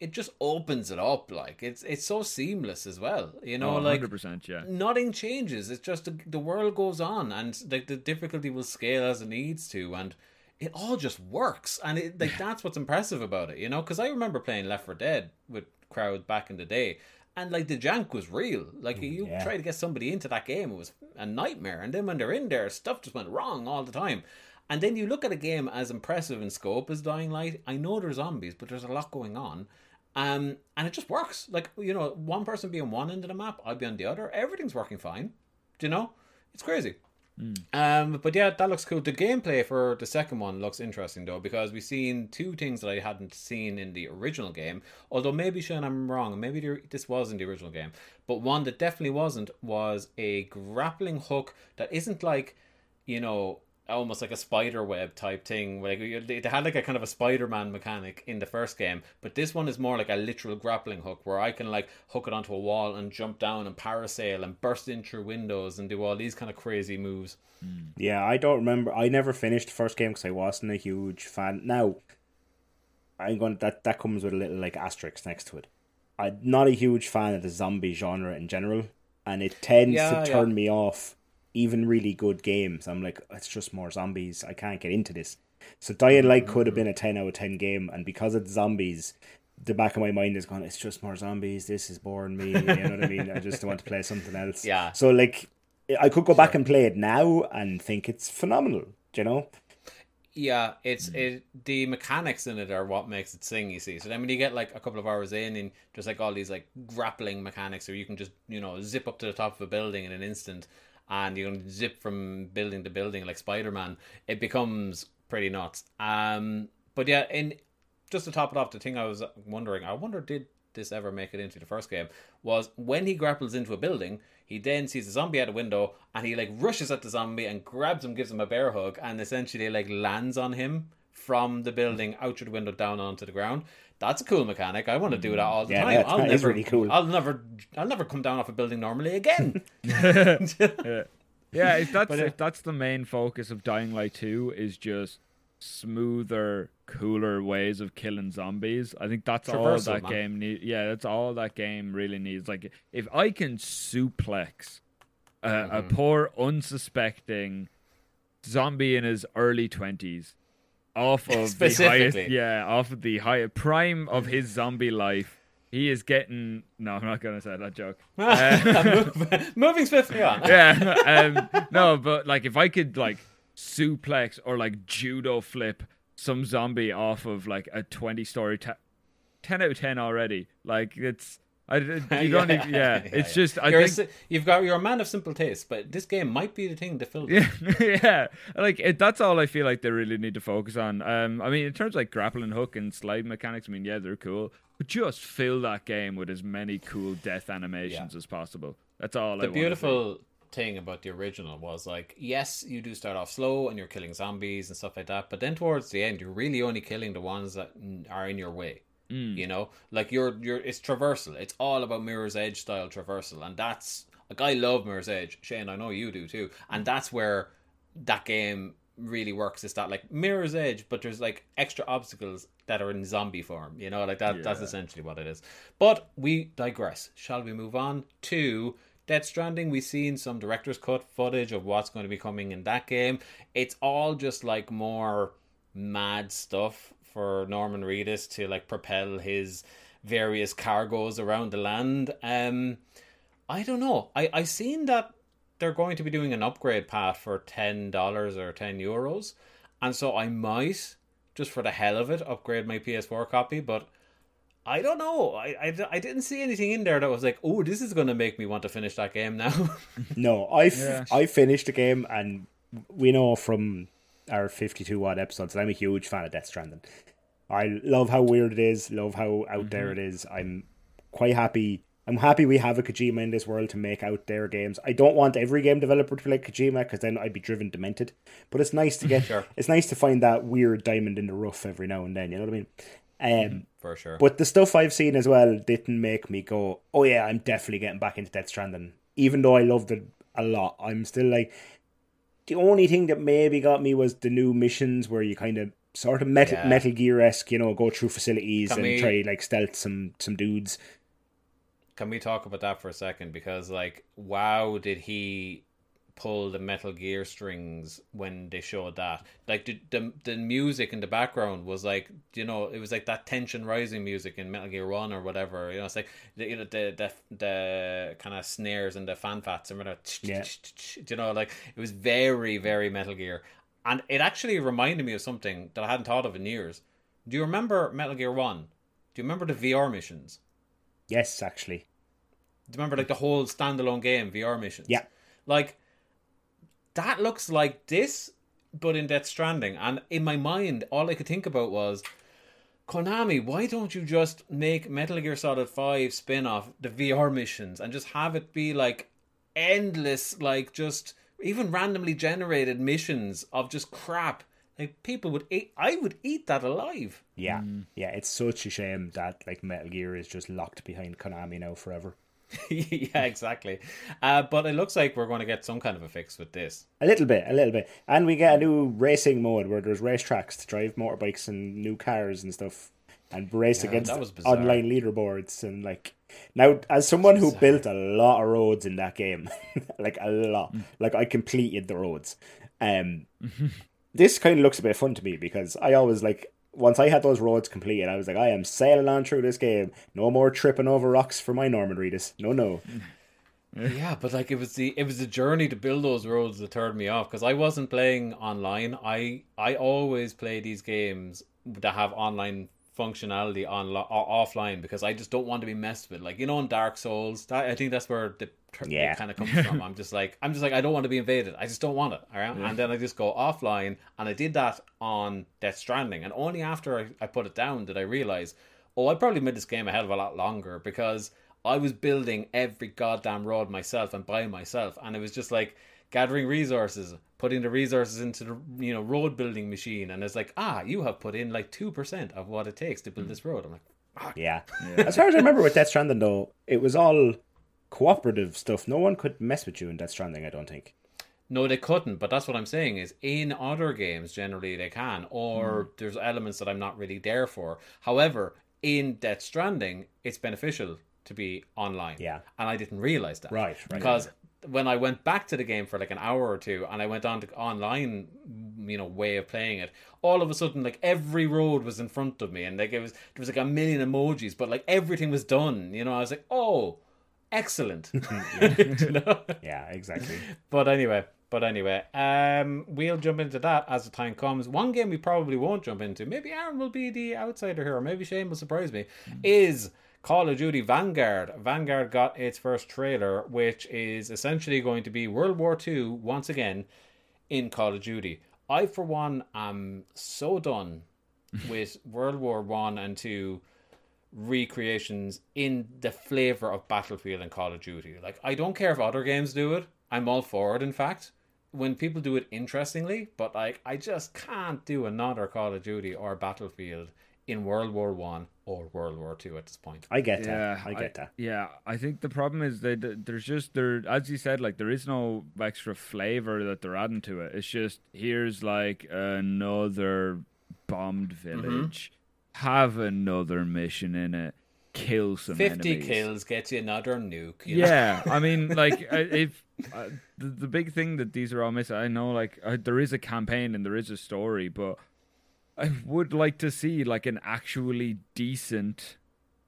it just opens it up. Like it's it's so seamless as well, you know. Oh, like one hundred percent, yeah. Nothing changes. It's just the, the world goes on, and like the difficulty will scale as it needs to, and it all just works. And it like that's what's impressive about it, you know. Because I remember playing Left four Dead with crowd back in the day. And like the jank was real. Like you yeah. try to get somebody into that game, it was a nightmare. And then when they're in there, stuff just went wrong all the time. And then you look at a game as impressive in scope as Dying Light. I know there's zombies, but there's a lot going on. Um, and it just works. Like, you know, one person be on one end of the map, I'd be on the other. Everything's working fine. Do you know? It's crazy. Mm. Um, but yeah, that looks cool. The gameplay for the second one looks interesting though, because we've seen two things that I hadn't seen in the original game, although maybe, Shane, I'm wrong, maybe there, this was in the original game, but one that definitely wasn't was a grappling hook that isn't like, you know, almost like a spider web type thing. Like they had like a kind of a Spider-Man mechanic in the first game, but this one is more like a literal grappling hook where I can like hook it onto a wall and jump down and parasail and burst in through windows and do all these kind of crazy moves. Yeah, I don't remember. I never finished the first game because I wasn't a huge fan. Now, I'm going to, that that comes with a little like asterisk next to it. I'm not a huge fan of the zombie genre in general, and it tends yeah, to turn yeah. me off. Even really good games, I'm like, it's just more zombies. I can't get into this. So Dying Light could have been a ten out of ten game, and because it's zombies, the back of my mind is going, it's just more zombies. This is boring me. You know what I mean? I just want to play something else. Yeah. So like, I could go sure. back and play it now and think it's phenomenal. Do you know? Yeah, it's it. The mechanics in it are what makes it sing. You see, so then when you get like a couple of hours in, and just like all these like grappling mechanics, or you can just you know zip up to the top of a building in an instant. And you can zip from building to building like Spider-Man. It becomes pretty nuts. Um, but yeah, and just to top it off, the thing I was wondering, I wonder did this ever make it into the first game, was when he grapples into a building, he then sees a zombie out a window, and he like rushes at the zombie and grabs him, gives him a bear hug, and essentially like lands on him from the building, out through the window, down onto the ground. That's a cool mechanic. I want to do that all the yeah, time. Yeah, I'll never, really cool. I'll never, I'll never come down off a building normally again. yeah. yeah, if that's but, uh, if that's the main focus of Dying Light two, is just smoother, cooler ways of killing zombies. I think that's all that man. game needs. Yeah, that's all that game really needs. Like if I can suplex uh, mm-hmm. a poor unsuspecting zombie in his early twenties. Off of the highest, yeah, off of the highest prime of his zombie life, he is getting. No, I'm not gonna say that joke. Uh, Moving swiftly on. Yeah, um, no, but like if I could like suplex or like judo flip some zombie off of like a twenty-story, ta- ten out of ten already. Like it's. I, you yeah, don't even, yeah, yeah, it's yeah. just I you're think a, you've got you're a man of simple taste, but this game might be the thing to fill. Yeah, yeah, like it, that's all I feel like they really need to focus on. Um, I mean, in terms of like grappling hook and slide mechanics, I mean, yeah, they're cool, but just fill that game with as many cool death animations yeah. as possible. That's all. The I beautiful thing about the original was like, yes, you do start off slow and you're killing zombies and stuff like that, but then towards the end, you're really only killing the ones that are in your way. Mm. You know, like you're you're it's traversal. It's all about Mirror's Edge style traversal, and that's like I love Mirror's Edge, Shane. I know you do too, and that's where that game really works. It's that like Mirror's Edge, but there's like extra obstacles that are in zombie form. You know, like that. Yeah. That's essentially what it is. But we digress. Shall we move on to Death Stranding? We've seen some director's cut footage of what's going to be coming in that game. It's all just like more mad stuff for Norman Reedus to like propel his various cargoes around the land. Um, I don't know. I, I've seen that they're going to be doing an upgrade path for ten dollars or ten euros. And so I might, just for the hell of it, upgrade my P S four copy. But I don't know. I, I, I didn't see anything in there that was like, oh, this is going to make me want to finish that game now. No, I yeah. I finished the game, and we know from our fifty-two odd episodes and I'm a huge fan of Death Stranding. I love how weird it is, love how out mm-hmm. there it is. I'm quite happy I'm happy we have a Kojima in this world to make out their games. I don't want every game developer to be like Kojima, because then I'd be driven demented, but it's nice to get sure. it's nice to find that weird diamond in the rough every now and then, you know what I mean? Um, for sure. But the stuff I've seen as well didn't make me go, oh yeah, I'm definitely getting back into Death Stranding, even though I loved it a lot. I'm still like, the only thing that maybe got me was the new missions where you kind of sort of Metal, yeah. Metal Gear-esque, you know, go through facilities can and we, try like stealth some, some dudes. Can we talk about that for a second? Because like, wow, did he pull the Metal Gear strings when they showed that? Like the, the, the music in the background was like, you know, it was like that tension rising music in Metal Gear one or whatever. You know, it's like the, you know, the, the, the kind of snares and the fanfats and whatnot. Yeah. You know, like it was very, very Metal Gear. And it actually reminded me of something that I hadn't thought of in years. Do you remember Metal Gear one? Do you remember the V R missions? Yes, actually. Do you remember like the whole standalone game, V R missions? Yeah. Like, that looks like this, but in Death Stranding. And in my mind, all I could think about was, Konami, why don't you just make Metal Gear Solid five spin-off, the V R missions, and just have it be like endless, like just even randomly generated missions of just crap. Like people would eat, I would eat that alive. Yeah. Mm. Yeah, it's such a shame that like Metal Gear is just locked behind Konami now forever. Yeah, exactly. Uh, but it looks like we're going to get some kind of a fix with this. A little bit, a little bit. And we get a new racing mode where there's racetracks to drive motorbikes and new cars and stuff and race yeah, against online leaderboards. And like, now, as someone who bizarre. built a lot of roads in that game, like a lot, mm. like I completed the roads. Um, this kind of looks a bit fun to me, because I always like, once I had those roads completed, I was like, I am sailing on through this game. No more tripping over rocks for my Norman Reedus. No, no. Yeah, but like it was the it was the journey to build those roads that turned me off, because I wasn't playing online. I I always play these games that have online functionality on or offline, because I just don't want to be messed with. Like, you know, in Dark Souls, that, I think that's where the yeah. it kind of comes from. I'm just like I'm just like I don't want to be invaded. I just don't want it. All right? Yeah. And then I just go offline, and I did that on Death Stranding, and only after I, I put it down did I realize, oh, I probably made this game a hell of a lot longer, because I was building every goddamn road myself and by myself, and it was just like gathering resources, putting the resources into the, you know, road building machine, and it's like, ah, you have put in like two percent of what it takes to build this road. I'm like, fuck. Yeah. yeah. As far as I remember with Death Stranding though, it was all cooperative stuff. No one could mess with you in Death Stranding, I don't think. No, they couldn't, but that's what I'm saying is in other games generally they can, or mm. there's elements that I'm not really there for. However, in Death Stranding, it's beneficial to be online. Yeah. And I didn't realise that. Right, right. Because yeah. when I went back to the game for like an hour or two, and I went on to online, you know, way of playing it, all of a sudden, like every road was in front of me, and like it was there was like a million emojis, but like everything was done. You know, I was like, oh, excellent. Yeah. You know? Yeah, exactly. But anyway, but anyway, um, we'll jump into that as the time comes. One game we probably won't jump into, maybe Aaron will be the outsider here, or maybe Shane will surprise me, mm-hmm. is Call of Duty Vanguard. Vanguard got its first trailer, which is essentially going to be World War Two once again in Call of Duty. I, for one, am so done with World War One and Two recreations in the flavor of Battlefield and Call of Duty. Like, I don't care if other games do it. I'm all for it, in fact, when people do it interestingly, but like, I just can't do another Call of Duty or Battlefield in World War One or World War Two at this point. I get yeah, that. I get I, that. Yeah, I think the problem is that there's just there, as you said, like there is no extra flavor that they're adding to it. It's just here's like another bombed village, mm-hmm. have another mission in it. Kill some fifty enemies. Kills gets you another nuke. You yeah, know? I mean, like if uh, the, the big thing that these are all missing. I know, like uh, there is a campaign and there is a story, but I would like to see like an actually decent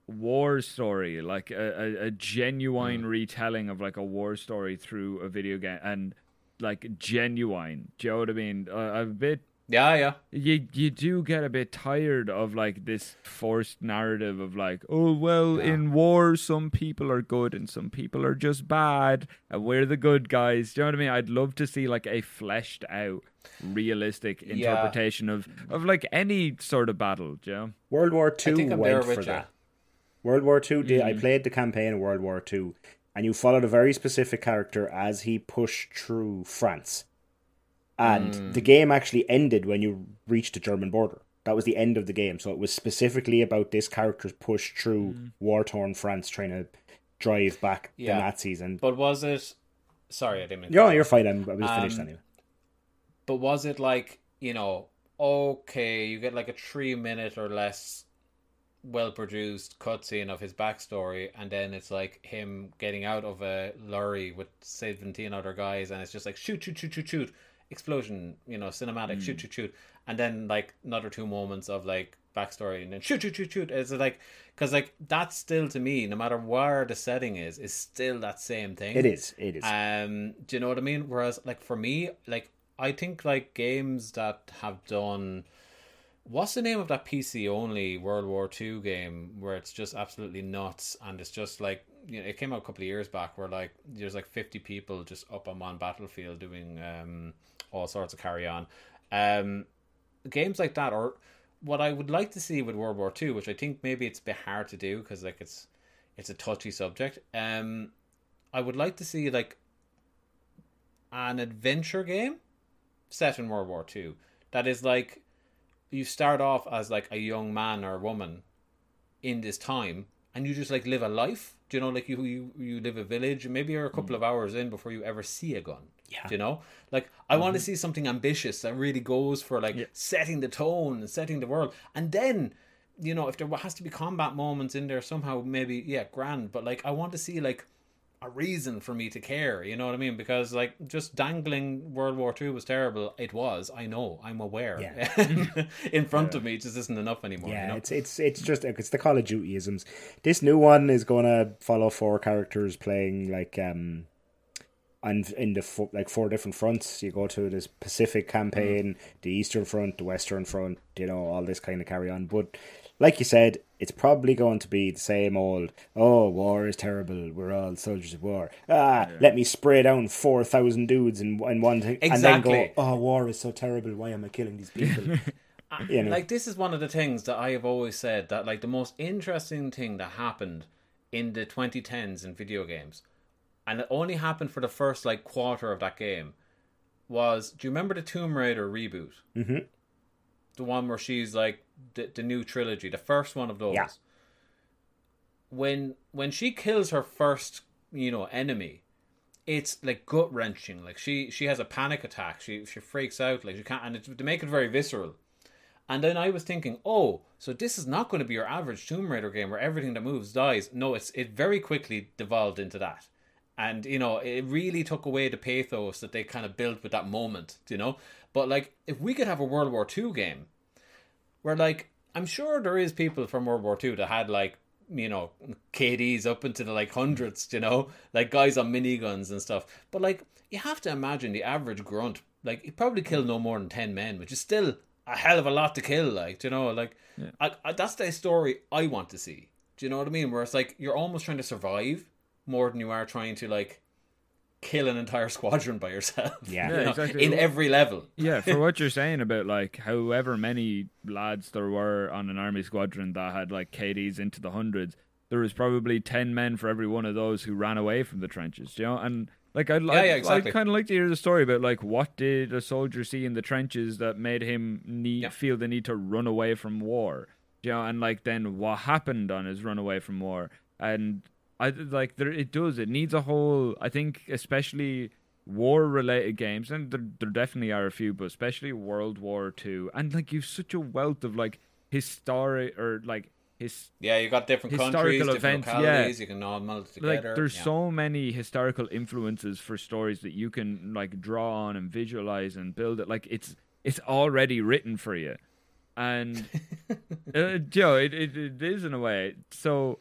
war story, like a, a, a genuine mm. retelling of like a war story through a video game, and like genuine. Do you know what I mean? Uh, a bit. Yeah, yeah. You you do get a bit tired of like this forced narrative of like, oh well, yeah. in war some people are good and some people are just bad, and we're the good guys. Do you know what I mean? I'd love to see like a fleshed out, realistic interpretation yeah. of, of like any sort of battle. Do you know? World War Two went there for you. that. World War Two did. Mm. I played the campaign in World War Two, and you followed a very specific character as he pushed through France. And mm. the game actually ended when you reached the German border. That was the end of the game. So it was specifically about this character's push through mm. war-torn France trying to drive back yeah. the Nazis. And But was it... Sorry, I didn't mean to... No, you're fine. I'm, I was um, finished anyway. But was it like, you know, okay, you get like a three-minute or less well-produced cutscene of his backstory, and then it's like him getting out of a lorry with seventeen other guys, and it's just like, shoot, shoot, shoot, shoot, shoot. Explosion, you know, cinematic, mm. shoot, shoot, shoot, and then like another two moments of like backstory, and then shoot, shoot, shoot, shoot. Is it like, because like that's still to me, no matter where the setting is, is still that same thing. It is, it is. Um, do you know what I mean? Whereas like for me, like I think like games that have done, what's the name of that P C only World War Two game where it's just absolutely nuts, and it's just like, you know, it came out a couple of years back where like there's like fifty people just up on one battlefield doing um. all sorts of carry on. Um, games like that, or what I would like to see with World War Two, which I think maybe it's a bit hard to do because like it's it's a touchy subject. Um, I would like to see like an adventure game set in World War Two that is like you start off as like a young man or woman in this time, and you just like live a life. Do you know, like you you, you live a village, and maybe you're a couple of hours in before you ever see a gun. Yeah. Do you know? Like, I mm-hmm. want to see something ambitious that really goes for, like, yeah. setting the tone and setting the world. And then, you know, if there has to be combat moments in there somehow, maybe, yeah, grand. But, like, I want to see, like, a reason for me to care. You know what I mean? Because, like, just dangling World War Two was terrible. It was. I know. I'm aware. Yeah. in front yeah. of me, it just isn't enough anymore. Yeah, you know? it's, it's, it's just, it's the Call of Duty-isms. This new one is going to follow four characters playing, like, um... and in the fo- like four different fronts. You go to this Pacific campaign, mm-hmm. the Eastern Front, the Western Front, you know, all this kind of carry on. But like you said, it's probably going to be the same old, oh, war is terrible, we're all soldiers of war. Ah, yeah. let me spray down four thousand dudes in, in one thing. Exactly. And then go, oh, war is so terrible, why am I killing these people? you know. Like, this is one of the things that I have always said, that like the most interesting thing that happened in the twenty tens in video games, and it only happened for the first like quarter of that game, was, do you remember the Tomb Raider reboot? Mm-hmm. The one where she's like the, the new trilogy, the first one of those. Yeah. When when she kills her first, you know, enemy, it's like gut wrenching. Like she she has a panic attack. She she freaks out. Like she can't, and it, to make it very visceral. And then I was thinking, oh, so this is not going to be your average Tomb Raider game where everything that moves dies. No, it's it very quickly devolved into that. And, you know, it really took away the pathos that they kind of built with that moment, you know? But, like, if we could have a World War Two game where, like, I'm sure there is people from World War Two that had, like, you know, K Ds up into the, like, hundreds, you know? Like, guys on miniguns and stuff. But, like, you have to imagine the average grunt, like, he probably killed no more than ten men, which is still a hell of a lot to kill, like, you know? Like, yeah. I, I, that's the story I want to see. Do you know what I mean? Where it's like you're almost trying to survive more than you are trying to like kill an entire squadron by yourself. Yeah, yeah, you know, exactly. In every level. Yeah, for what you're saying about like however many lads there were on an army squadron that had like K Ds into the hundreds, there was probably ten men for every one of those who ran away from the trenches. You know, and like I'd, yeah, I'd, yeah, exactly. I'd kind of like to hear the story about like what did a soldier see in the trenches that made him need yeah. feel the need to run away from war. You know, and like then what happened on his run away from war. And I like there it does it needs a whole, I think, especially war related games, and there, there definitely are a few, but especially World War Two, and like you've such a wealth of like historic or like his yeah you got different countries, different events, localities, yeah. you can all meld together. Like there's yeah. so many historical influences for stories that you can like draw on and visualize and build it. Like it's it's already written for you. And uh, Joe, it, it it is in a way. So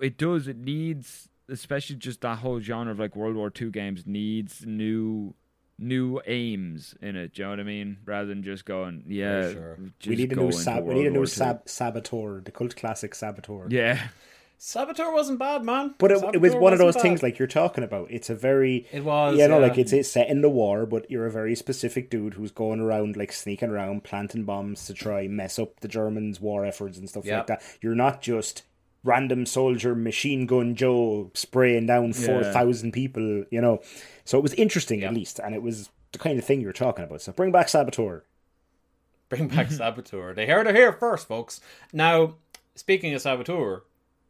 it does. It needs, especially just that whole genre of like World War Two games needs new new aims in it. Do you know what I mean? Rather than just going, yeah, sure. just we need a new sab- we need a new sab- Saboteur, the cult classic Saboteur. Yeah, Saboteur wasn't bad, man. But it, it was one of those bad. things like you're talking about. It's a very it was you know yeah. like it's, it's set in the war, but you're a very specific dude who's going around like sneaking around, planting bombs to try mess up the Germans' war efforts and stuff yep. like that. You're not just random soldier machine gun Joe spraying down four thousand yeah. people, you know. So it was interesting yeah. at least, and it was the kind of thing you were talking about. So bring back Saboteur. Bring back Saboteur. They heard it here first, folks. Now, speaking of Saboteur,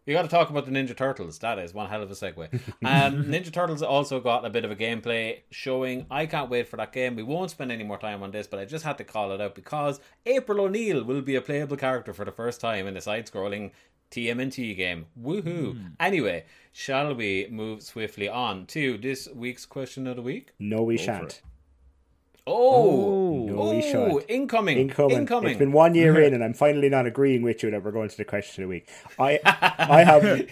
you got to talk about the Ninja Turtles. That is one hell of a segue. Um, Ninja Turtles also got a bit of a gameplay showing. I can't wait for that game. We won't spend any more time on this, but I just had to call it out because April O'Neil will be a playable character for the first time in a side-scrolling T M N T game. Woohoo. Mm. Anyway, shall we move swiftly on to this week's question of the week? No, we Go shan't. Oh, oh, no, oh we shan't. Incoming. incoming. Incoming. It's been one year in and I'm finally not agreeing with you that we're going to the question of the week. I I have...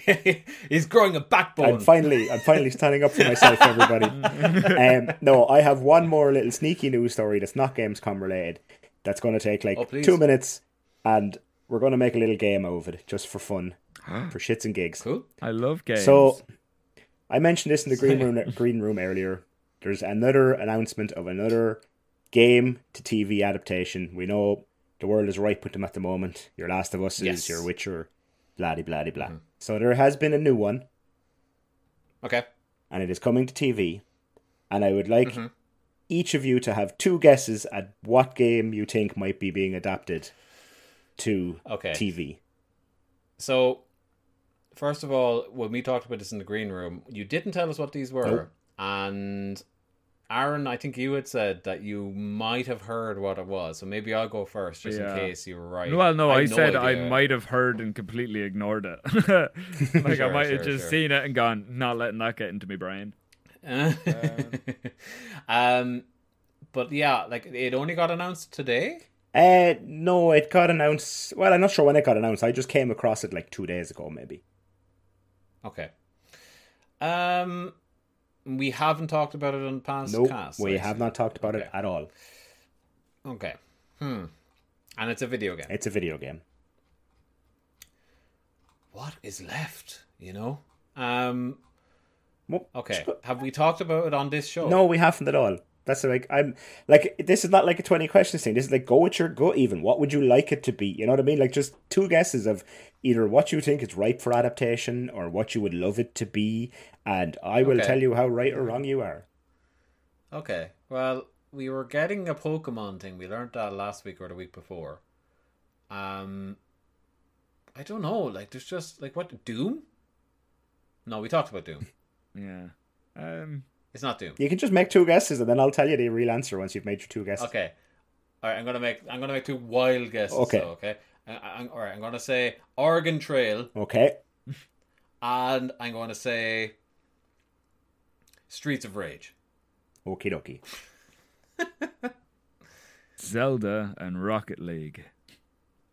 He's growing a backbone. I'm finally, I'm finally standing up for myself, everybody. um, no, I have one more little sneaky news story that's not Gamescom related. That's going to take like oh, two minutes and... We're going to make a little game out of it, just for fun, for shits and gigs. Cool. I love games. So, I mentioned this in the green room green room earlier. There's another announcement of another game to T V adaptation. We know the world is ripe with them at the moment. Your Last of Us is yes. your Witcher, blah-de-blah-de-blah. Blah, blah. Mm-hmm. So, there has been a new one. Okay. And it is coming to T V. And I would like mm-hmm. each of you to have two guesses at what game you think might be being adapted to okay. T V. So, first of all, when we talked about this in the green room, you didn't tell us what these were. Nope. And Aaron, I think you had said that you might have heard what it was. So maybe I'll go first, just yeah. in case you were right. Well, no, I, I no said idea. I might have heard and completely ignored it. like sure, I might sure, have just sure. seen it and gone, not letting that get into me, Brian. um, um, but yeah, like it only got announced today. Uh, no, it got announced... Well, I'm not sure when it got announced. I just came across it like two days ago, maybe. Okay. Um, we haven't talked about it on past nope, casts. we have not talked about okay. it at all. Okay. Hmm. And it's a video game. It's a video game. What is left, you know? Um. Okay. Have we talked about it on this show? No, we haven't at all. That's like I'm like this is not like a twenty questions thing. This is like go with your gut. Even what would you like it to be? You know what I mean? Like just two guesses of either what you think is ripe for adaptation or what you would love it to be, and I will okay. tell you how right or wrong you are. Okay. Well, we were getting a Pokemon thing. We learned that last week or the week before. Um, I don't know. Like there's just like what Doom? No, we talked about Doom. yeah. Um. It's not Doom. You can just make two guesses and then I'll tell you the real answer once you've made your two guesses. Okay. All right, I'm gonna make I'm gonna make two wild guesses. Okay. So, okay. I, I'm, all right, I'm gonna say Oregon Trail. Okay. And I'm gonna say Streets of Rage. Okie dokie. Zelda and Rocket League,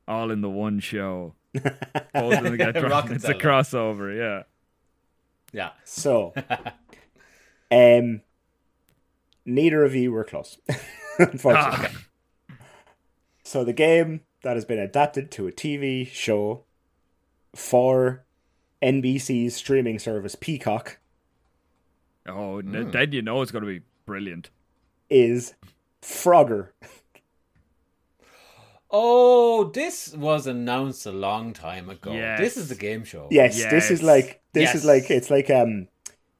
all in the one show. Both of them get dropped. It's Zelda. A crossover. Yeah. Yeah. So. Um, neither of you were close, unfortunately. Ah. So the game that has been adapted to a T V show for N B C's streaming service Peacock. Oh, mm. Then you know it's going to be brilliant. Is Frogger. Oh, this was announced a long time ago. Yes. This is a game show. Yes, yes. this is like this yes. is like it's like um,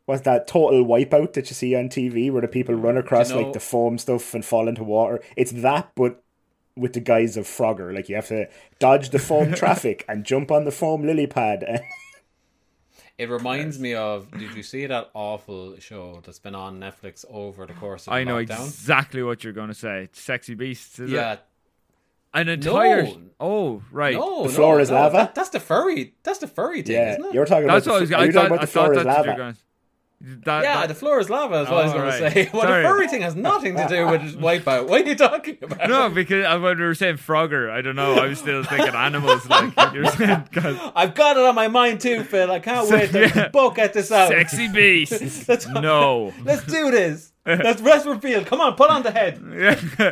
what's that Total Wipeout that you see on T V where the people run across you know, like the foam stuff and fall into water. It's that, but with the guise of Frogger. Like you have to dodge the foam traffic and jump on the foam lily pad. It reminds me of, did you see that awful show that's been on Netflix over the course of the I know lockdown? Exactly what you're going to say. It's Sexy Beasts, is yeah. it? An entire... No. Oh, right. No, the floor no, is no. lava? That, that's the furry. That's the furry thing, yeah. isn't it? You're talking that's about, the, I you thought, about I the floor is lava. Gonna, that, yeah, that, the floor is lava is what oh, I was going right. to say. Well, Sorry. the furry thing has nothing to do with Wipeout. What are you talking about? No, because when we were saying Frogger, I don't know. I was still thinking animals. Like you're saying, God. I've got it on my mind too, Phil. I can't so, wait to yeah. book at this out. Sexy Beasts. let's, no. Let's do this. Let's rest revealed. Come on, put on the head. Yeah.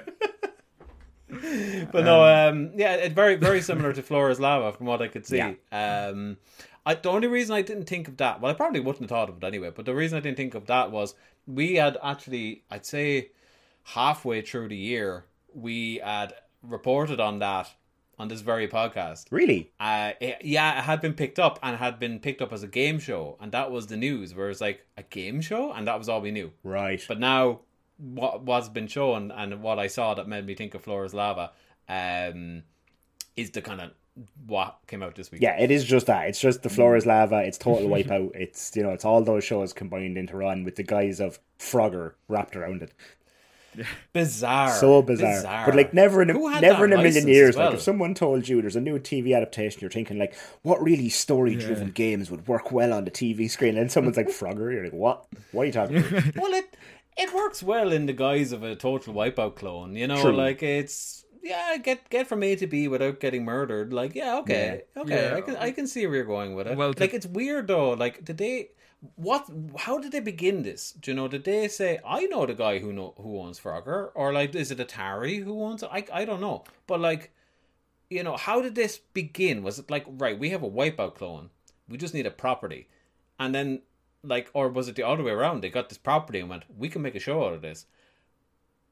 But no, um, yeah, it's very, very similar to Flora's Lava from what I could see. Yeah. Um, I, the only reason I didn't think of that, well, I probably wouldn't have thought of it anyway, but the reason I didn't think of that was we had actually, I'd say halfway through the year, we had reported on that on this very podcast. Really? Uh, it, yeah, it had been picked up and had been picked up as a game show. And that was the news where it's like a game show. And that was all we knew. Right. But now... what was been shown and what I saw that made me think of Flora's Lava um, is the kind of what came out this week. Yeah, it is just that. It's just the Flora's Lava. It's Total Wipeout. It's, you know, it's all those shows combined into one with the guise of Frogger wrapped around it. Bizarre. So bizarre. bizarre. But like never in a, never in a million years. Well? Like if someone told you there's a new T V adaptation, you're thinking like, what really story-driven yeah. games would work well on the T V screen? And someone's like, Frogger? You're like, what? What are you talking about? Well, it... It works well in the guise of a Total Wipeout clone, you know, True. like it's, yeah, get get from A to B without getting murdered. Like, yeah, okay, yeah. okay, yeah. I can I can see where you're going with it. Well, like, it's weird though, like, did they, what, how did they begin this? Do you know, did they say, I know the guy who know, who owns Frogger, or like, is it Atari who owns it? I, I don't know. But like, you know, how did this begin? Was it like, right, we have a Wipeout clone, we just need a property. And then... Like, or was it the other way around? They got this property and went, we can make a show out of this.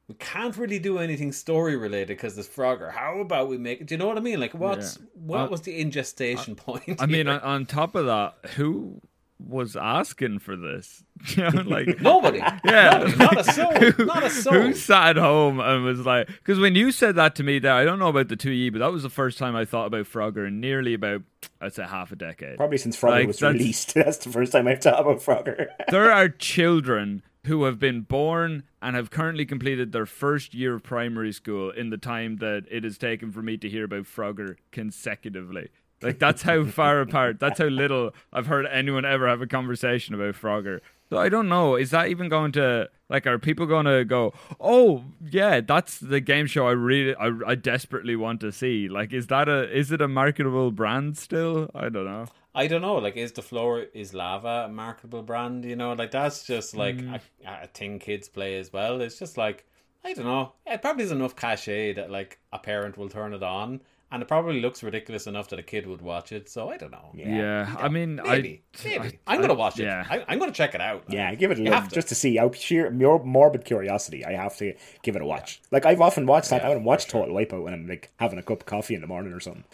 We can't really do anything story related because this Frogger. How about we make it? Do you know what I mean? Like, what's yeah. what uh, was the ingestation uh, point? I here? mean, on top of that, who was asking for this? You know, like nobody. Yeah, not, not a soul. Who, not a soul. Who sat at home and was like, because when you said that to me, there, I don't know about the two E, but that was the first time I thought about Frogger in nearly about. I'd say half a decade. Probably since Frogger like, was that's, released. That's the first time I've thought about Frogger. There are children who have been born and have currently completed their first year of primary school in the time that it has taken for me to hear about Frogger consecutively. Like, that's how far apart, that's how little I've heard anyone ever have a conversation about Frogger. So I don't know, is that even going to... Like, are people going to go, oh, yeah, that's the game show I really, I, I desperately want to see. Like, is that a, is it a marketable brand still? I don't know. I don't know. Like, is the floor, is lava a marketable brand? You know, like, that's just like mm. a, a thing kids play as well. It's just like, I don't know. It probably is enough cachet that, like, a parent will turn it on. And it probably looks ridiculous enough that a kid would watch it. So I don't know. Yeah, yeah. I mean, maybe, I, maybe. I, I'm gonna watch I, it. Yeah. I, I'm gonna check it out. Yeah, give it a look just to see. Out sheer morbid curiosity, I have to give it a watch. Yeah. Like I've often watched that. Yeah, I haven't watched sure. Total Wipeout when I'm like having a cup of coffee in the morning or something.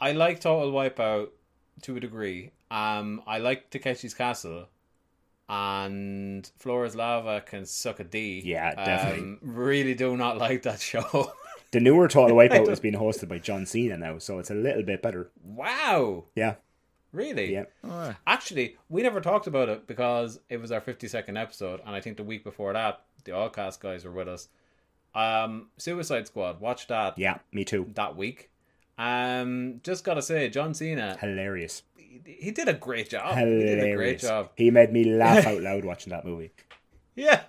I like Total Wipeout to a degree. Um, I like Takeshi's Castle. And Flora's Lava can suck a D. Yeah, definitely. Um, really do not like that show. The newer Total Wipeout is being hosted by John Cena now, so it's a little bit better. Wow. Yeah. Really? Yeah. Oh. Actually, we never talked about it because it was our fifty-second episode, and I think the week before that, the Allcast guys were with us. Um, Suicide Squad, watch that. Yeah, me too. That week. Um, just gotta say, John Cena. Hilarious. He, he did a great job. Hilarious. He did a great job. He made me laugh out loud watching that movie. Yeah.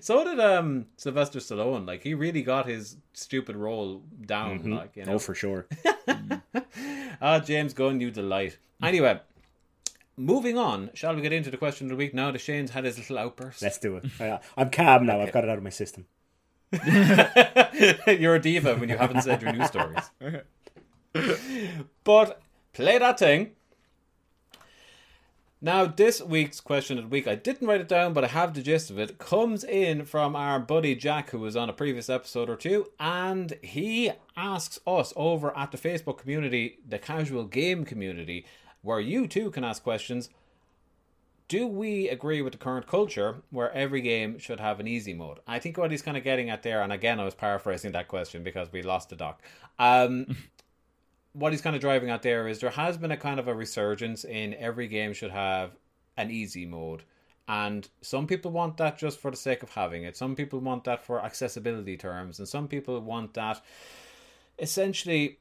So did um, Sylvester Stallone. Like, he really got his stupid role down. Mm-hmm. Like, you know? Oh, for sure. Ah, James Gunn, you delight. Anyway, moving on. Shall we get into the question of the week now that Shane's had his little outburst? Let's do it. I, I'm calm now. Okay. I've got it out of my system. You're a diva when you haven't said your news stories. But play that thing. Now, this week's question of the week, I didn't write it down, but I have the gist of it, comes in from our buddy Jack, who was on a previous episode or two, and he asks us over at the Facebook community, the Casual Game community, where you too can ask questions, do we agree with the current culture where every game should have an easy mode? I think what he's kind of getting at there, and again, I was paraphrasing that question because we lost the doc. Um... What he's kind of driving at there is there has been a kind of a resurgence in every game should have an easy mode. And some people want that just for the sake of having it. Some people want that for accessibility terms. And some people want that essentially...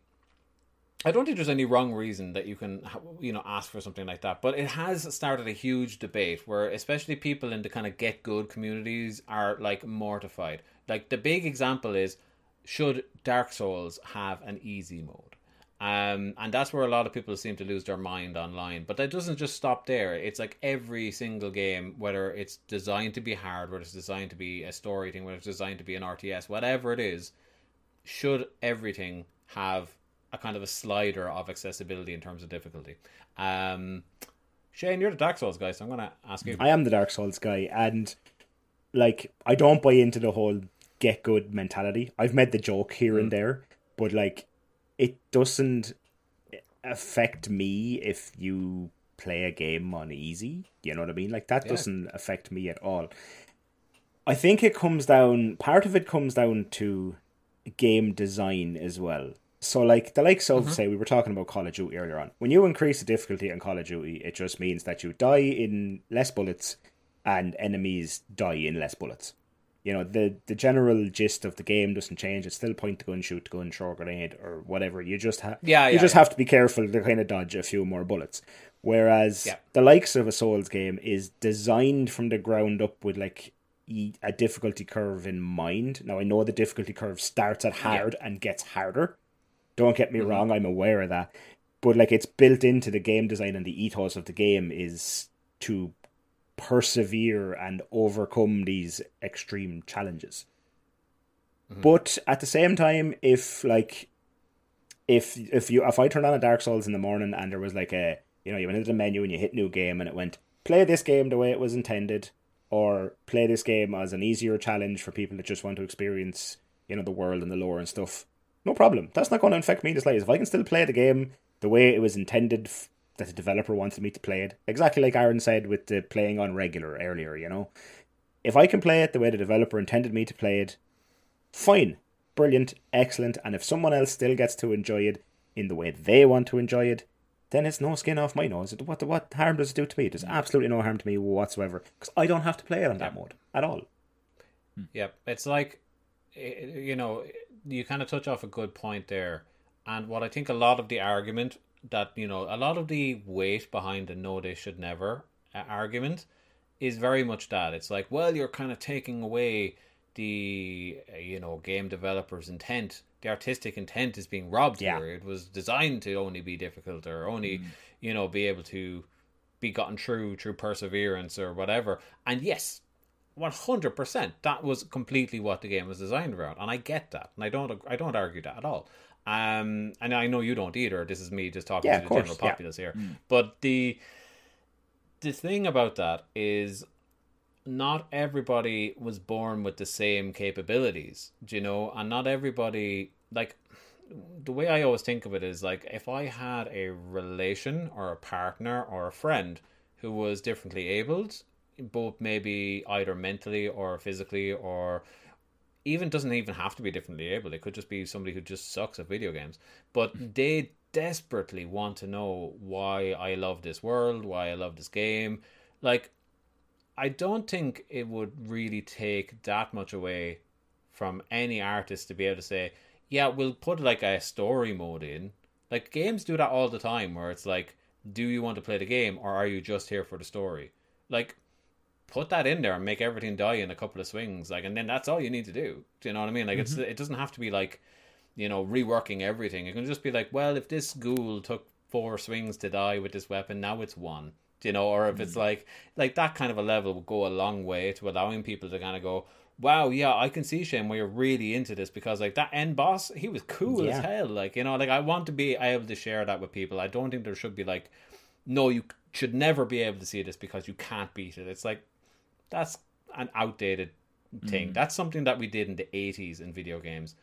I don't think there's any wrong reason that you can, you know, ask for something like that. But it has started a huge debate where especially people in the kind of get good communities are like mortified. Like the big example is, should Dark Souls have an easy mode? Um, and that's where a lot of people seem to lose their mind online. But that doesn't just stop there. It's like every single game, whether it's designed to be hard, whether it's designed to be a story thing, whether it's designed to be an R T S, whatever it is, should everything have a kind of a slider of accessibility in terms of difficulty? Um, Shane, you're the Dark Souls guy, so I'm going to ask you. I am the Dark Souls guy. And, like, I don't buy into the whole get good mentality. I've made the joke here mm. and there, but, like, it doesn't affect me if you play a game on easy. You know what I mean? Like, that yeah. doesn't affect me at all. I think it comes down... Part of it comes down to game design as well. So, like, the likes of, mm-hmm. say, we were talking about Call of Duty earlier on. When you increase the difficulty in Call of Duty, it just means that you die in less bullets and enemies die in less bullets. You know, the, the general gist of the game doesn't change. It's still point the gun, shoot the gun, throw a grenade or whatever. You just have yeah, you yeah, just yeah. have to be careful to kind of dodge a few more bullets. Whereas yeah. the likes of a Souls game is designed from the ground up with like a difficulty curve in mind. Now I know the difficulty curve starts at hard yeah. and gets harder. Don't get me mm-hmm. wrong, I'm aware of that. But like it's built into the game design and the ethos of the game is to persevere and overcome these extreme challenges. Mm-hmm. But at the same time, if like if if you if I turned on a Dark Souls in the morning and there was like a, you know, you went into the menu and you hit new game and it went play this game the way it was intended, or play this game as an easier challenge for people that just want to experience, you know, the world and the lore and stuff, no problem. That's not going to affect me in the slightest. If I can still play the game the way it was intended f- that the developer wanted me to play it. Exactly like Aaron said with the playing on regular earlier, you know. If I can play it the way the developer intended me to play it, fine, brilliant, excellent. And if someone else still gets to enjoy it in the way they want to enjoy it, then it's no skin off my nose. What, what harm does it do to me? There's absolutely no harm to me whatsoever because I don't have to play it on that mode at all. Yep, it's like, you know, you kind of touch off a good point there. And what I think a lot of the argument... that, you know, a lot of the weight behind the no they should never argument is very much that. It's like, well, you're kind of taking away the, you know, game developer's intent. The artistic intent is being robbed yeah. here. It was designed to only be difficult or only, mm. you know, be able to be gotten through through perseverance or whatever. And yes, one hundred percent, that was completely what the game was designed around. And I get that. And I don't, I don't argue that at all. Um, and I know you don't either. This is me just talking yeah, to the course, general populace yeah. here. Mm. But the the thing about that is, not everybody was born with the same capabilities, do you know? And not everybody, like the way I always think of it is like if I had a relation or a partner or a friend who was differently abled, both maybe either mentally or physically or. Even doesn't even have to be differently able. It could just be somebody who just sucks at video games. But they desperately want to know why I love this world, why I love this game. Like, I don't think it would really take that much away from any artist to be able to say, yeah, we'll put like a story mode in. Like, games do that all the time where it's like, do you want to play the game or are you just here for the story? Like, put that in there and make everything die in a couple of swings, like, and then that's all you need to do. Do you know what I mean? Like, mm-hmm. it's it doesn't have to be like, you know, reworking everything. It can just be like, well, if this ghoul took four swings to die with this weapon, now it's one. Do you know? Or if mm-hmm. it's like like that kind of a level would go a long way to allowing people to kind of go, wow, yeah, I can see Shane where you're really into this because like that end boss, he was cool yeah. as hell. Like, you know, like I want to be able to share that with people. I don't think there should be like, no, you should never be able to see this because you can't beat it. It's like, that's an outdated thing. Mm. That's something that we did in the eighties in video games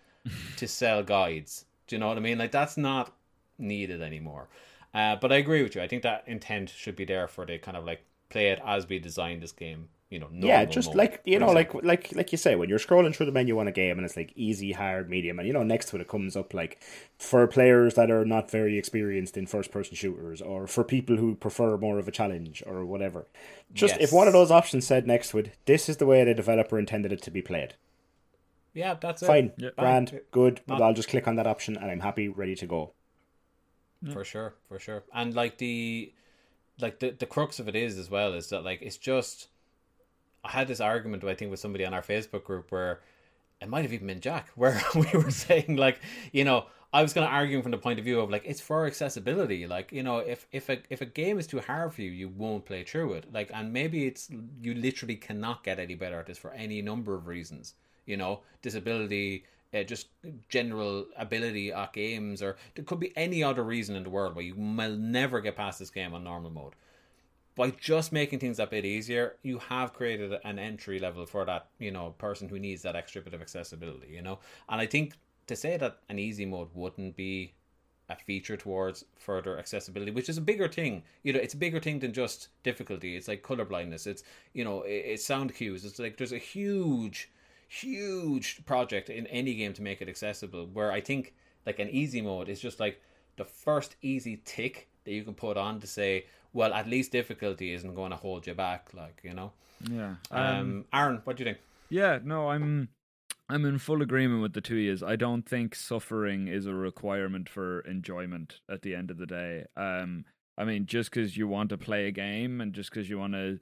to sell guides. Do you know what I mean? Like, that's not needed anymore. Uh, but I agree with you. I think that intent should be there for the kind of like, play it as we designed this game. You know, no yeah, just mode, like, you know, example. like like like you say, when you're scrolling through the menu on a game and it's like easy, hard, medium, and, you know, next to it, it comes up like for players that are not very experienced in first-person shooters, or for people who prefer more of a challenge or whatever. Just yes. if one of those options said next to it, this is the way the developer intended it to be played. Yeah, that's Fine, it. Fine, grand, Fine. good. Not... I'll just click on that option and I'm happy, ready to go. Yeah. For sure, for sure. And like the like the, the crux of it is as well is that like it's just. I had this argument, I think, with somebody on our Facebook group where it might have even been Jack, where we were saying, like, you know, I was going to argue from the point of view of, like, it's for accessibility. Like, you know, if if a, if a game is too hard for you, you won't play through it. Like, and maybe it's, you literally cannot get any better at this for any number of reasons. You know, disability, uh, just general ability at games, or there could be any other reason in the world where you will never get past this game on normal mode. By just making things a bit easier, you have created an entry level for that, you know, person who needs that extra bit of accessibility, you know. And I think to say that an easy mode wouldn't be a feature towards further accessibility, which is a bigger thing, you know, it's a bigger thing than just difficulty. It's like color blindness. It's, you know, it's sound cues. It's like there's a huge, huge project in any game to make it accessible. Where I think like an easy mode is just like the first easy tick that you can put on to say, well, at least difficulty isn't going to hold you back, like, you know. Yeah. Um, um, Aaron, what do you think? Yeah, no, I'm I'm in full agreement with the two years. I don't think suffering is a requirement for enjoyment at the end of the day. Um, I mean, just because you want to play a game and just because you want to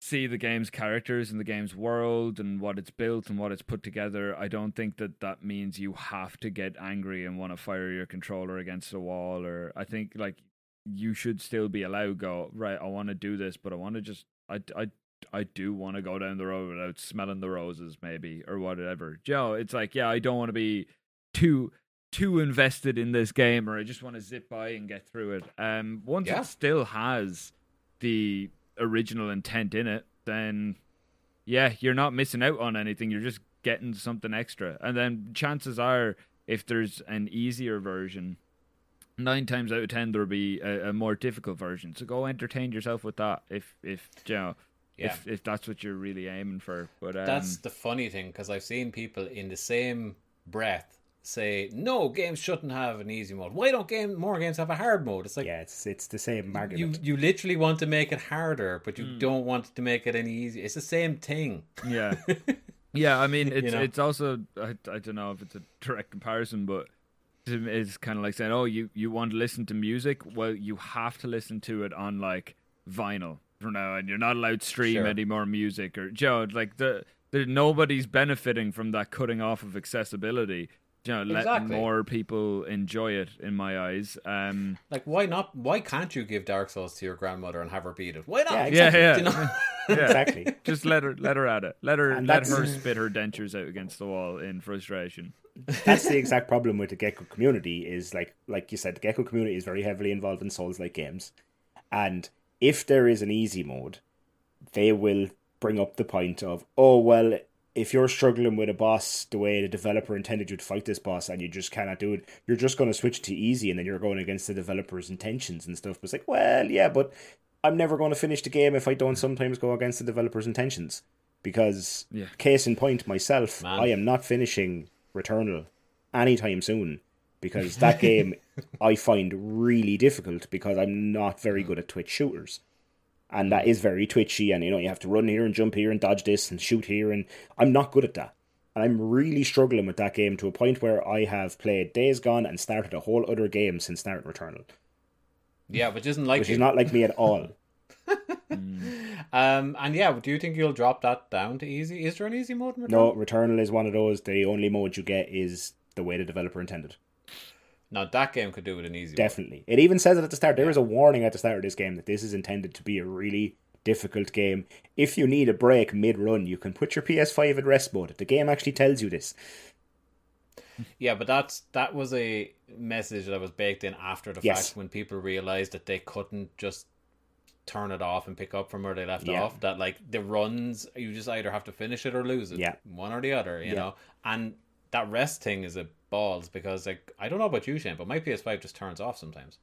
see the game's characters and the game's world and what it's built and what it's put together, I don't think that that means you have to get angry and want to fire your controller against a wall. Or I think, like, you should still be allowed go, right, I want to do this, but I want to just, I, I, I do want to go down the road without smelling the roses, maybe, or whatever. You know, it's like, yeah, I don't want to be too too invested in this game, or I just want to zip by and get through it. Um, once yeah. it still has the original intent in it, then, yeah, you're not missing out on anything. You're just getting something extra. And then chances are, if there's an easier version, nine times out of ten there'll be a, a more difficult version, so go entertain yourself with that if if you know yeah. if, if that's what you're really aiming for. But um, that's the funny thing, because I've seen people in the same breath say, no, games shouldn't have an easy mode, why don't game more games have a hard mode? It's like, yeah, it's it's the same argument. You you literally want to make it harder, but you mm. don't want to make it any easier. It's the same thing. Yeah. Yeah, I mean, it's you know? It's also I, I don't know if it's a direct comparison, but it's kind of like saying, oh, you, you want to listen to music? Well, you have to listen to it on, like, vinyl for now, and you're not allowed to stream sure. any more music. Or, Joe, you know, like, the, the, nobody's benefiting from that cutting off of accessibility. You know, exactly. Let more people enjoy it, in my eyes. Um, like, why not? Why can't you give Dark Souls to your grandmother and have her beat it? Why not? Yeah, exactly. Yeah, yeah. You know? Yeah. Exactly. Just let her, let her at it. Let her, and let that's... her spit her dentures out against the wall in frustration. That's the exact problem with the Gecko community. Is like, like you said, the Gecko community is very heavily involved in Souls-like games, and if there is an easy mode, they will bring up the point of, oh well, if you're struggling with a boss the way the developer intended you to fight this boss and you just cannot do it, you're just going to switch to easy, and then you're going against the developer's intentions and stuff. But it's like, well, yeah, but I'm never going to finish the game if I don't sometimes go against the developer's intentions, because yeah. case in point, myself, Man. I am not finishing Returnal anytime soon, because that game I find really difficult, because I'm not very good at Twitch shooters, and that is very twitchy, and you know, you have to run here and jump here and dodge this and shoot here, and I'm not good at that, and I'm really struggling with that game to a point where I have played Days Gone and started a whole other game since starting Returnal. Yeah, which isn't like which you. Is not like me at all. mm. um, and yeah, do you think you'll drop that down to easy? Is there an easy mode in Returnal? No, Returnal is one of those, the only mode you get is the way the developer intended. Now that game could do with an easy definitely mode. It even says it at the start. There yeah. is a warning at the start of this game that this is intended to be a really difficult game. If you need a break mid-run, you can put your P S five in rest mode. The game actually tells you this. Yeah, but that's that was a message that was baked in after the yes. fact, when people realised that they couldn't just turn it off and pick up from where they left yeah. off, that like the runs, you just either have to finish it or lose it, yeah. one or the other, you yeah. know. And that rest thing is a balls, because like I don't know about you, Shane, but my P S five just turns off sometimes.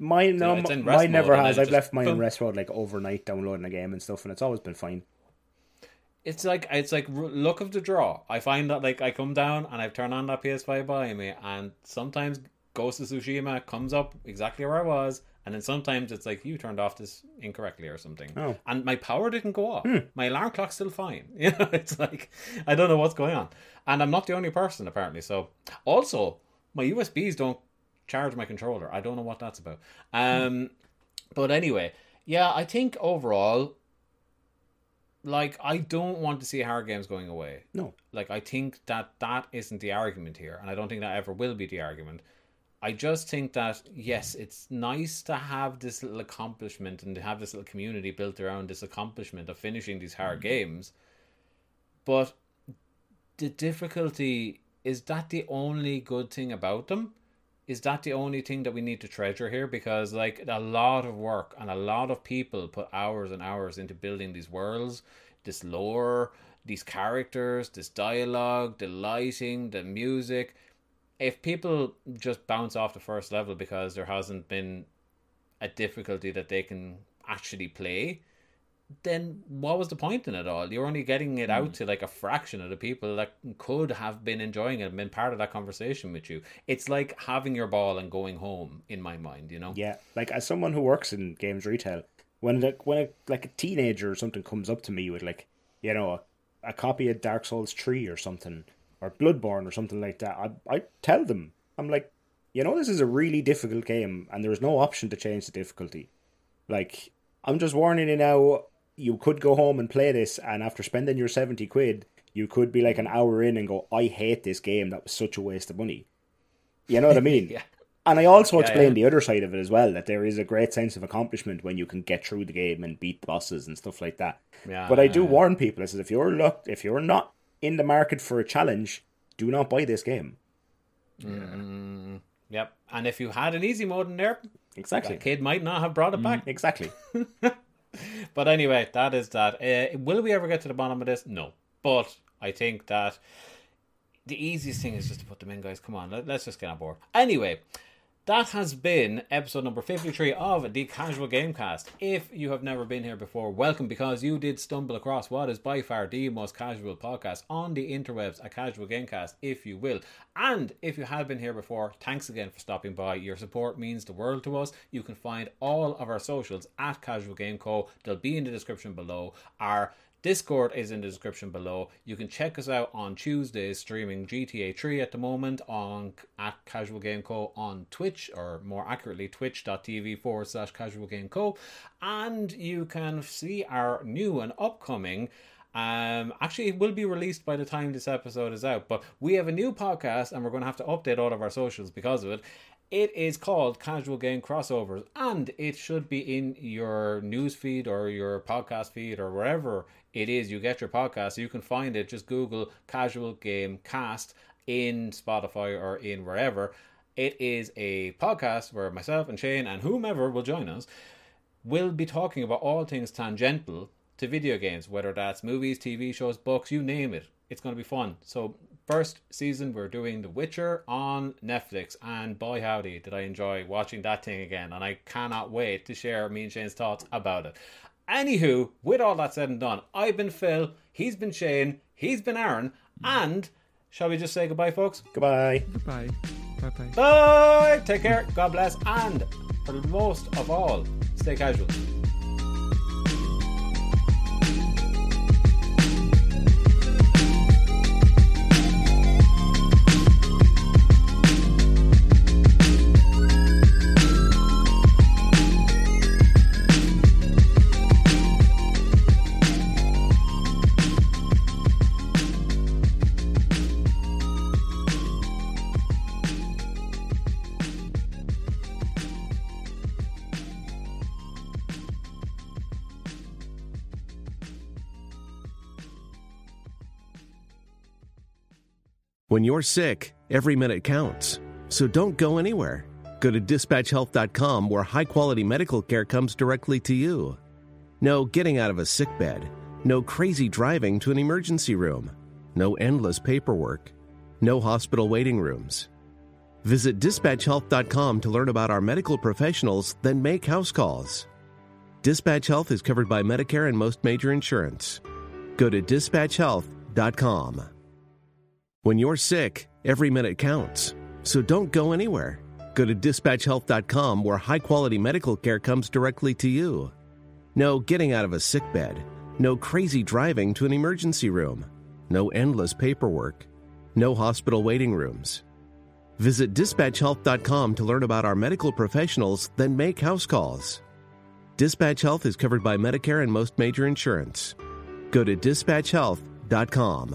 Mine no, so mine never has. I've left mine boom. in rest mode like overnight, downloading a game and stuff, and it's always been fine. It's like it's like luck of the draw. I find that like I come down and I've turned on that P S five behind me, and sometimes Ghost of Tsushima comes up exactly where I was, and then sometimes it's like you turned off this incorrectly or something. Oh. And my power didn't go off. Hmm. My alarm clock's still fine. You know, it's like I don't know what's going on, and I'm not the only person apparently. So also my U S Bs don't charge my controller. I don't know what that's about. Um, but anyway, yeah, I think overall, like, I don't want to see horror games going away. No. Like, I think that that isn't the argument here, and I don't think that ever will be the argument. I just think that, yes, it's nice to have this little accomplishment and to have this little community built around this accomplishment of finishing these horror games. But the difficulty, is that the only good thing about them? Is that the only thing that we need to treasure here? Because like a lot of work and a lot of people put hours and hours into building these worlds, this lore, these characters, this dialogue, the lighting, the music. If people just bounce off the first level because there hasn't been a difficulty that they can actually play, then what was the point in it all? You're only getting it out to like a fraction of the people that could have been enjoying it and been part of that conversation with you. It's like having your ball and going home, in my mind, you know? Yeah, like as someone who works in games retail, when like when a, like a teenager or something comes up to me with like, you know, a, a copy of Dark Souls three or something, or Bloodborne or something like that, I I tell them, I'm like, you know, this is a really difficult game and there's no option to change the difficulty. Like, I'm just warning you now, you could go home and play this, and after spending your seventy quid, you could be like an hour in and go, I hate this game, that was such a waste of money. You know what I mean? yeah. And I also yeah, explain yeah. the other side of it as well, that there is a great sense of accomplishment when you can get through the game and beat bosses and stuff like that. Yeah, but I do yeah. warn people, I says, if you're looked, if you're not in the market for a challenge, do not buy this game. Mm, yep. And if you had an easy mode in there, exactly, that kid might not have brought it mm. back. Exactly. But anyway, that is that. Uh, will we ever get to the bottom of this? No. But I think that the easiest thing is just to put them in, guys. Come on, let, let's just get on board. Anyway, that has been episode number fifty-three of the Casual Gamecast. If you have never been here before, welcome, because you did stumble across what is by far the most casual podcast on the interwebs, a Casual Gamecast, if you will. And if you have been here before, thanks again for stopping by. Your support means the world to us. You can find all of our socials at Casual Game Co. They'll be in the description below. Our Discord is in the description below. You can check us out on Tuesdays, streaming G T A three at the moment on at Casual Game Co on Twitch, or more accurately, twitch.tv forward slash Casual Game Co. And you can see our new and upcoming, um, actually it will be released by the time this episode is out, but we have a new podcast and we're going to have to update all of our socials because of it. It is called Casual Game Crossovers, and it should be in your news feed or your podcast feed or wherever it is you get your podcast. So you can find it. Just Google Casual Game Cast in Spotify or in wherever. It is a podcast where myself and Shane and whomever will join us will be talking about all things tangential to video games, whether that's movies, T V shows, books, you name it. It's going to be fun. So first season, we're doing The Witcher on Netflix, and boy howdy did I enjoy watching that thing again, and I cannot wait to share me and Shane's thoughts about it. Anywho, with all that said and done, I've been Phil, he's been Shane, he's been Aaron, and shall we just say goodbye, folks? Goodbye. Goodbye. Bye-bye. Bye! Take care, God bless, and for the most of all, stay casual. When you're sick, every minute counts. So don't go anywhere. Go to dispatch health dot com, where high-quality medical care comes directly to you. No getting out of a sickbed. No crazy driving to an emergency room. No endless paperwork. No hospital waiting rooms. Visit dispatch health dot com to learn about our medical professionals, then make house calls. Dispatch Health is covered by Medicare and most major insurance. Go to dispatch health dot com. When you're sick, every minute counts. So don't go anywhere. Go to dispatch health dot com where high-quality medical care comes directly to you. No getting out of a sickbed. No crazy driving to an emergency room. No endless paperwork. No hospital waiting rooms. Visit dispatch health dot com to learn about our medical professionals, then make house calls. Dispatch Health is covered by Medicare and most major insurance. Go to dispatch health dot com.